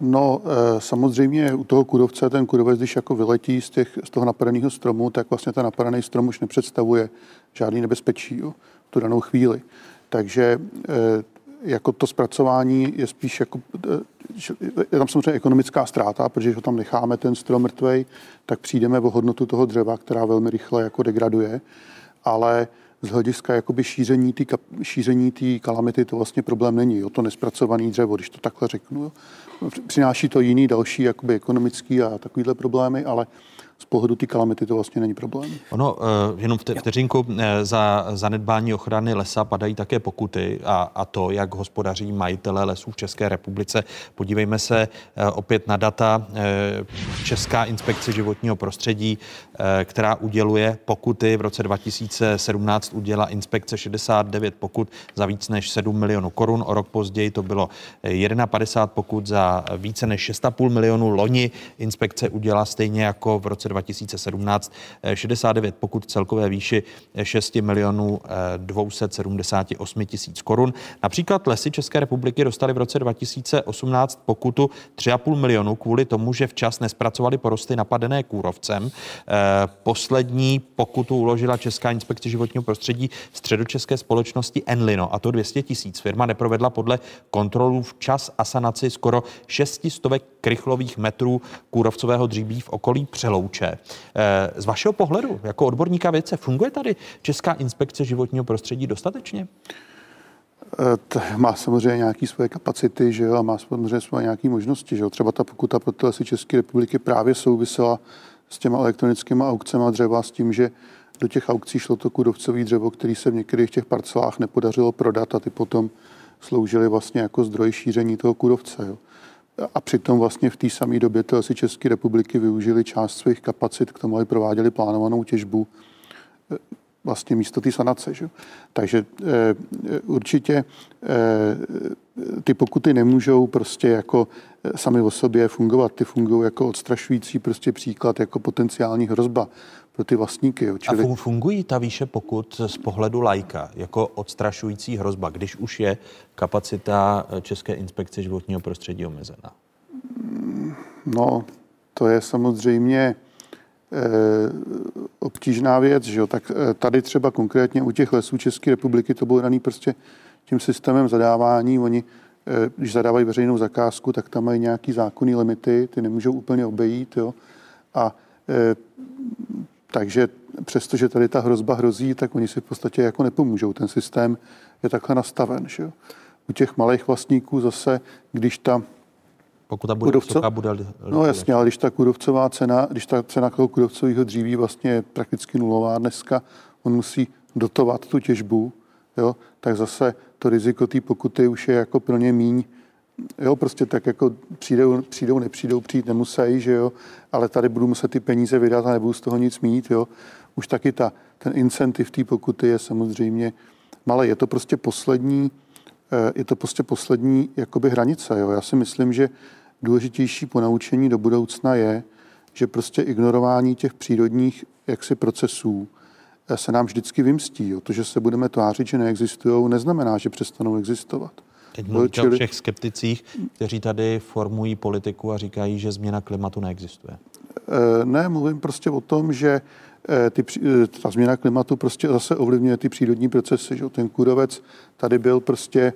No, e, samozřejmě u toho kůrovce, ten kůrovec, když jako vyletí z, těch, z toho napadeného stromu, tak vlastně ten napadaný strom už nepředstavuje žádný nebezpečí, jo, v tu danou chvíli. Takže e, jako to zpracování je spíš jako, je tam samozřejmě ekonomická ztráta, protože ho tam necháme ten strom mrtvej, tak přijdeme o hodnotu toho dřeva, která velmi rychle jako degraduje, ale z hlediska jakoby šíření té šíření té kalamity to vlastně problém není. Jo? To nespracované dřevo, když to takhle řeknu. Jo? Přináší to jiný další jakoby ekonomický a takovýhle problémy, ale z pohledu té kalamity to vlastně není problém. Ono, jenom vteřinku, za zanedbání ochrany lesa padají také pokuty a, a to, jak hospodaří majitele lesů v České republice. Podívejme se opět na data. Česká inspekce životního prostředí, která uděluje pokuty, v roce dva tisíce sedmnáct udělala inspekce šedesát devět pokut za víc než sedm milionů korun. O rok později to bylo padesát jedna pokut za více než šest a půl milionu. Loni inspekce udělala stejně jako v roce dva tisíce sedmnáct šedesát devět pokut celkové výši šest milionů dvě stě sedmdesát osm tisíc korun. Například Lesy České republiky dostaly v roce dva tisíce osmnáct pokutu tři a půl milionu kvůli tomu, že včas nespracovali porosty napadené kůrovcem. Poslední pokutu uložila Česká inspekce životního prostředí středočeské společnosti Enlino, a to dvě stě tisíc. Firma neprovedla podle kontrolů včas asanaci skoro šest set krychlových metrů kůrovcového dříbí v okolí Přelouče. Z vašeho pohledu, jako odborníka vědce, funguje tady Česká inspekce životního prostředí dostatečně? To má samozřejmě nějaké svoje kapacity, že jo, a má samozřejmě svoje nějaké možnosti, že jo. Třeba ta pokuta pro ty Lesy České republiky právě souvisela s těma elektronickými aukcema dřeva, s tím, že do těch aukcí šlo to kůrovcové dřevo, který se v některých těch parcelách nepodařilo prodat a ty potom sloužily vlastně jako zdroj šíření toho kůrovce, jo. A přitom vlastně v té samé době ty Lesy České republiky využili část svých kapacit k tomu, aby prováděli plánovanou těžbu vlastně místo té sanace. Že? Takže e, určitě e, ty pokuty nemůžou prostě jako sami o sobě fungovat. Ty fungují jako odstrašující prostě příklad, jako potenciální hrozba pro ty vlastníky. Jo? Čili... A fungují ta výše pokut z pohledu laika jako odstrašující hrozba, když už je kapacita České inspekce životního prostředí omezená? No, to je samozřejmě obtížná věc, že jo, tak tady třeba konkrétně u těch Lesů České republiky to bylo daný prostě tím systémem zadávání. Oni, když zadávají veřejnou zakázku, tak tam mají nějaký zákonný limity, ty nemůžou úplně obejít, jo, a takže přestože tady ta hrozba hrozí, tak oni si v podstatě jako nepomůžou, ten systém je takhle nastaven, že jo. U těch malých vlastníků zase, když ta Pokud ta bude vysoká, bude... No jasně, ale když ta kůrovcová cena, když ta cena toho kůrovcového dříví vlastně je prakticky nulová dneska, on musí dotovat tu těžbu, jo, tak zase to riziko té pokuty už je jako pro ně míň. Jo, prostě tak jako přijdou, přijdou nepřijdou, přijít nemusí, že jo, ale tady budu muset ty peníze vydat a nebudu z toho nic mít, jo. Už taky ta, ten incentiv té pokuty je samozřejmě malý. Je to prostě poslední, je to prostě poslední jakoby hranice, jo. Já si myslím, že důležitější ponaučení do budoucna je, že prostě ignorování těch přírodních jaksi procesů se nám vždycky vymstí. Jo. To, že se budeme tvářit, že neexistují, neznamená, že přestanou existovat. Teď mluvíte o všech skepticích, kteří tady formují politiku a říkají, že změna klimatu neexistuje. Ne, mluvím prostě o tom, že ty, ta změna klimatu prostě zase ovlivňuje ty přírodní procesy. Že? Ten kůrovec tady byl prostě...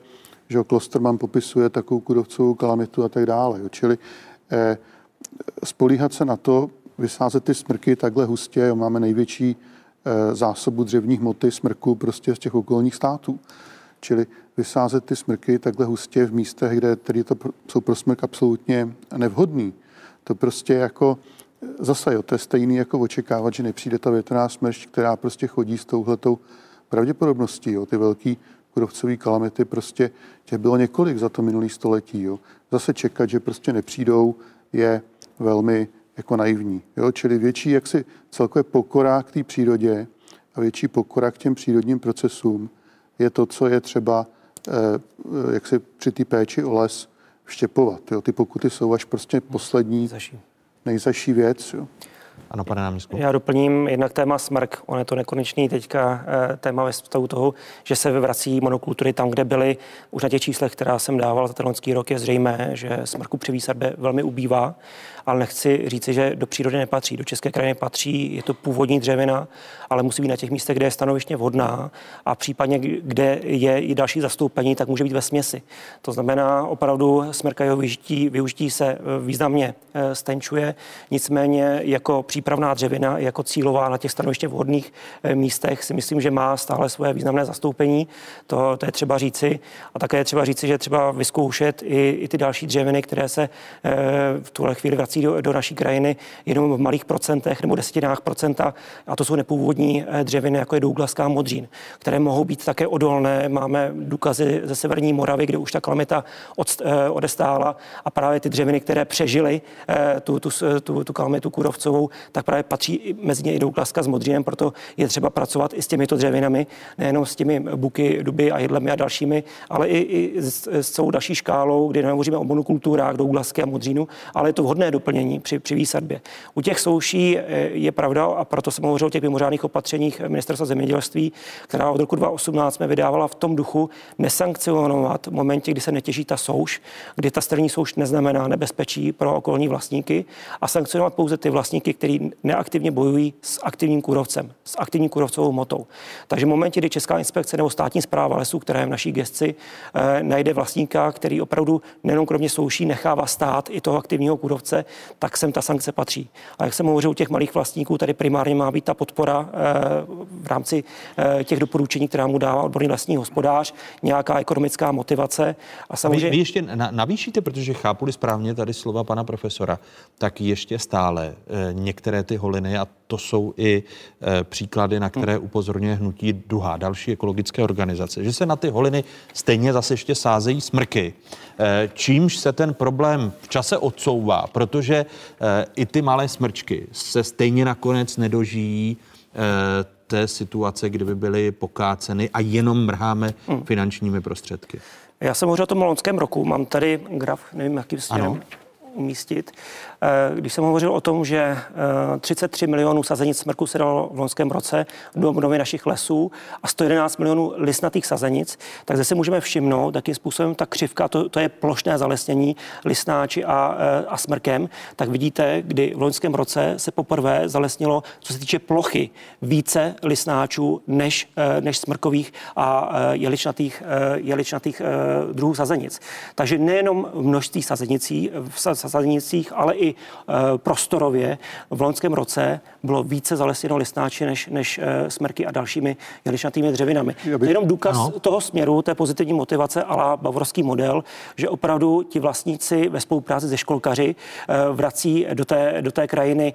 že Klosterman popisuje takovou kůrovcovou kalamitu a tak dále. Jo. Čili eh, spolíhat se na to, vysázet ty smrky takhle hustě, jo, máme největší eh, zásobu dřevní hmoty smrků prostě z těch okolních států. Čili vysázet ty smrky takhle hustě v místech, kde tedy to pro, jsou pro smrk absolutně nevhodný. To prostě jako zase, jo, to je stejný jako očekávat, že nepřijde ta větrná smršť, která prostě chodí s touhletou pravděpodobností. Jo. Ty velký kůrovcový kalamity prostě těch bylo několik za to minulý století. Jo. Zase čekat, že prostě nepřijdou, je velmi jako naivní. Jo. Čili větší jaksi celkově pokora k té přírodě a větší pokora k těm přírodním procesům je to, co je třeba eh, jaksi při té péči o les vštěpovat. Jo. Ty pokuty jsou až prostě poslední, nejzaší věc. Jo. a napadá náměstku. Já doplním jednak téma smrk. On je to nekonečný teďka téma ve stavu toho, že se vrací monokultury tam, kde byly. Už na těch číslech, která jsem dával za ten loňský rok, je zřejmé, že smrku při výsadbě velmi ubývá, ale nechci říci, že do přírody nepatří, do české krajiny patří, je to původní dřevina, ale musí být na těch místech, kde je stanoviště vhodná a případně, kde je i další zastoupení, tak může být ve směsi. To znamená, opravdu smrka jeho využití, využití se významně stenčuje, nicméně jako přípravná dřevina, jako cílová na těch stanoviště vhodných místech si myslím, že má stále svoje významné zastoupení, to, to je třeba říci a také je třeba říci, že třeba vyzkoušet i, i ty další dřeviny, které se v tuhle chvíli vrací do, do naší krajiny jenom v malých procentech nebo desetinách procenta a to jsou nepůvodní dřeviny, jako je douglaská modřín, které mohou být také odolné. Máme důkazy ze severní Moravy, kde už ta kalamita od, odestála a právě ty dřeviny, které přežily tu, tu, tu, tu kalamitu kůrovcovou, tak právě patří mezi ně i douglaska s modřínem, proto je třeba pracovat i s těmito dřevinami, nejenom s těmi buky, duby a jedlemi a dalšími, ale i, i s, s celou další škálou, kdy nemůžeme o monokulturách douglasky a modřínu, ale je to vhodné doplnění při, při výsadbě. U těch souší je pravda a proto jsem hovořil o těch mimořádných opatřeních ministerstva zemědělství, která od roku dva tisíce osmnáct jsme vydávala v tom duchu nesankcionovat v momentě, kdy se netěží ta souš, kdy ta strní souš neznamená nebezpečí pro okolní vlastníky a sankcionovat pouze ty vlastníky, kteří neaktivně bojují s aktivním kůrovcem, s aktivní kůrovcovou motou. Takže v momentě, kdy Česká inspekce nebo státní správa lesů, která je v naší gesci, eh, najde vlastníka, který opravdu nejenom kromě souší nechává stát i toho aktivního kůrovce, tak sem ta sankce patří. A jak jsem hovořil u těch malých vlastníků, tady primárně má být ta podpora eh, v rámci eh, těch doporučení, která mu dává odborný lesní hospodář, nějaká ekonomická motivace. A samozřejmě... A vy, vy ještě na, navýšíte, protože chápu-li správně tady slova pana profesora, tak ještě stále eh, některé ty holiny, a to jsou i e, příklady, na které upozorňuje hnutí Duha, další ekologické organizace, že se na ty holiny stejně zase ještě sázejí smrky, e, čímž se ten problém v čase odsouvá, protože e, i ty malé smrčky se stejně nakonec nedožijí e, té situace, kdyby byly pokáceny a jenom mrháme mm. finančními prostředky. Já jsem hovořil o tom loňském roku, mám tady graf, nevím, jakým směrem umístit. Když jsem hovořil o tom, že třicet tři milionů sazenic smrku se dalo v loňském roce do obnovy našich lesů a sto jedenáct milionů listnatých sazenic, tak zase můžeme všimnout, jakým způsobem ta křivka, to, to je plošné zalesnění listnáči a, a smrkem, tak vidíte, kdy v loňském roce se poprvé zalesnilo, co se týče plochy, více listnáčů než, než smrkových a jeličnatých, jeličnatých druhů sazenic. Takže nejenom množství sazenicí v sazenicích, ale i prostorově v loňském roce bylo více zalesněno listnáči než, než smrky a dalšími jeličnatými dřevinami. Aby... To je jenom důkaz ano. toho směru, té pozitivní motivace a la bavorský model, že opravdu ti vlastníci ve spolupráci se školkaři vrací do té, do té krajiny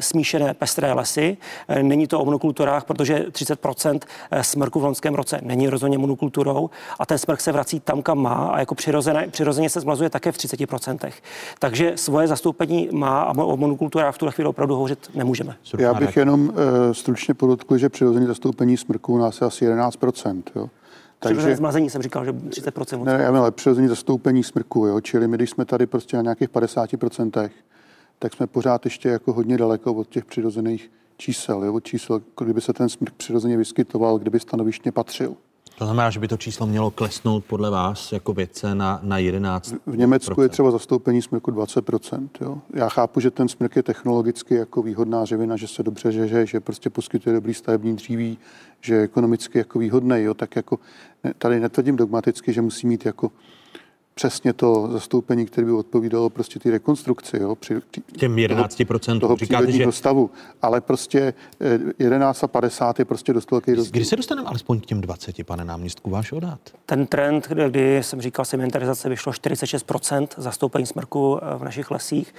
smíšené pestré lesy. Není to o monokulturách, protože třicet procent smrku v loňském roce není rozhodně monokulturou a ten smrk se vrací tam, kam má a jako přirozené, přirozeně se zmlazuje také v třicet procent. Takže svoje zastoupení má a o monokulturách v tuhle chvíli opravdu hovořit nemůžeme. Já bych jenom e, stručně podotkl, že přirozené zastoupení smrků u nás je asi jedenáct procent. Jo. Takže přirozené zmrazení jsem říkal, že třicet procent. Ne, ale přirozené zastoupení smrků, jo. Čili my, když jsme tady prostě na nějakých padesát procent, tak jsme pořád ještě jako hodně daleko od těch přirozených čísel, jo. Od čísel, kdyby se ten smrk přirozeně vyskytoval, kdyby stanovištně patřil. To znamená, že by to číslo mělo klesnout podle vás jako vědce na, na jedenáct procent. V Německu je třeba zastoupení smrku dvacet procent. Jo? Já chápu, že ten smrk je technologicky jako výhodná dřevina, že se dobře řeže, že prostě poskytuje dobrý stavební dříví, že je ekonomicky jako výhodný. Jo? Tak jako tady netvrdím dogmaticky, že musí mít jako přesně to zastoupení, které by odpovídalo prostě ty rekonstrukci, jo, při těm jedenáct procent toho přírodního stavu, ale prostě jedenáct a padesát je prostě dost velký rozdíl. Když se dostaneme alespoň k těm dvaceti, pane náměstku, váš odhad? Ten trend, kdy jsem říkal, inventarizace vyšlo čtyřicet šest procent zastoupení smrku v našich lesích,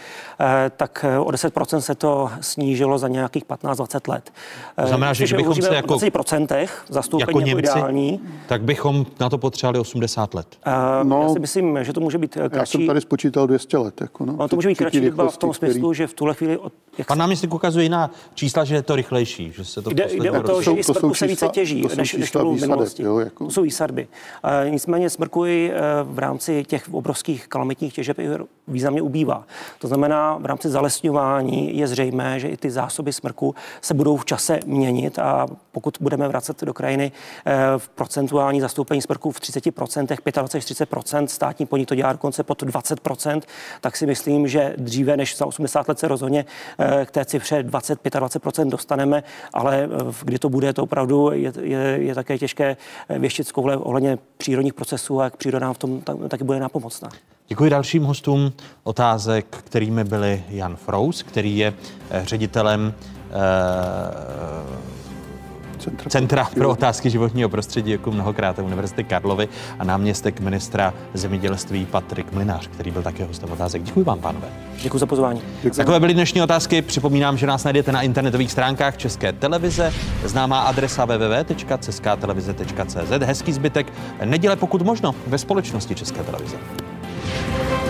tak o deset procent se to snížilo za nějakých patnáct dvacet let. To znamená, že kdybychom se jako dvacet procent zastoupení jako Němci, ideální, tak bychom na to potřebovali osmdesát let. Uh, no, já si myslím, myslím, že to může být kratší. Já jsem tady spočítal dvě stě let. Jako, no. To může být kratší doba v tom smyslu, který... že v tuhle chvíli... Od... Jak... Pan náměstník ukazuje jiná čísla, že je to rychlejší. Že se to jde, jde o to, že i smrku se více těží, to než, než to bylo v minulosti. Jo, jako... To jsou výsadby. E, nicméně smrku i v rámci těch obrovských kalamitních těžeb významně ubývá. To znamená, v rámci zalesňování je zřejmé, že i ty zásoby smrku se budou v čase měnit a pokud budeme vracet do krajiny v procentuální zastoupení smrku v třicet procent, dvacet pět až třicet procent, státní podnik to dělá dokonce pod dvacet procent, tak si myslím, že dříve než za osmdesát let se rozhodně k té cifře dvacet až dvacet pět procent dostaneme, ale kdy to bude, to opravdu je, je, je také těžké věštit z koule ohledně přírodních procesů a jak příroda v tom tak, taky bude nápomocná. Děkuji dalším hostům otázek, kterými byli Jan Frouz, který je ředitelem eh, Centra pro otázky životního prostředí, jako mnohokrát Univerzity Karlovy, a náměstek ministra zemědělství Patrik Mlynář, který byl také hostem otázek. Děkuji vám, pánové. Děkuji za pozvání. Děkuji. Takové byly dnešní otázky. Připomínám, že nás najdete na internetových stránkách České televize. Známá adresa w w w tečka česká televize tečka cz. Hezký zbytek neděle, pokud možno, ve společnosti České televize.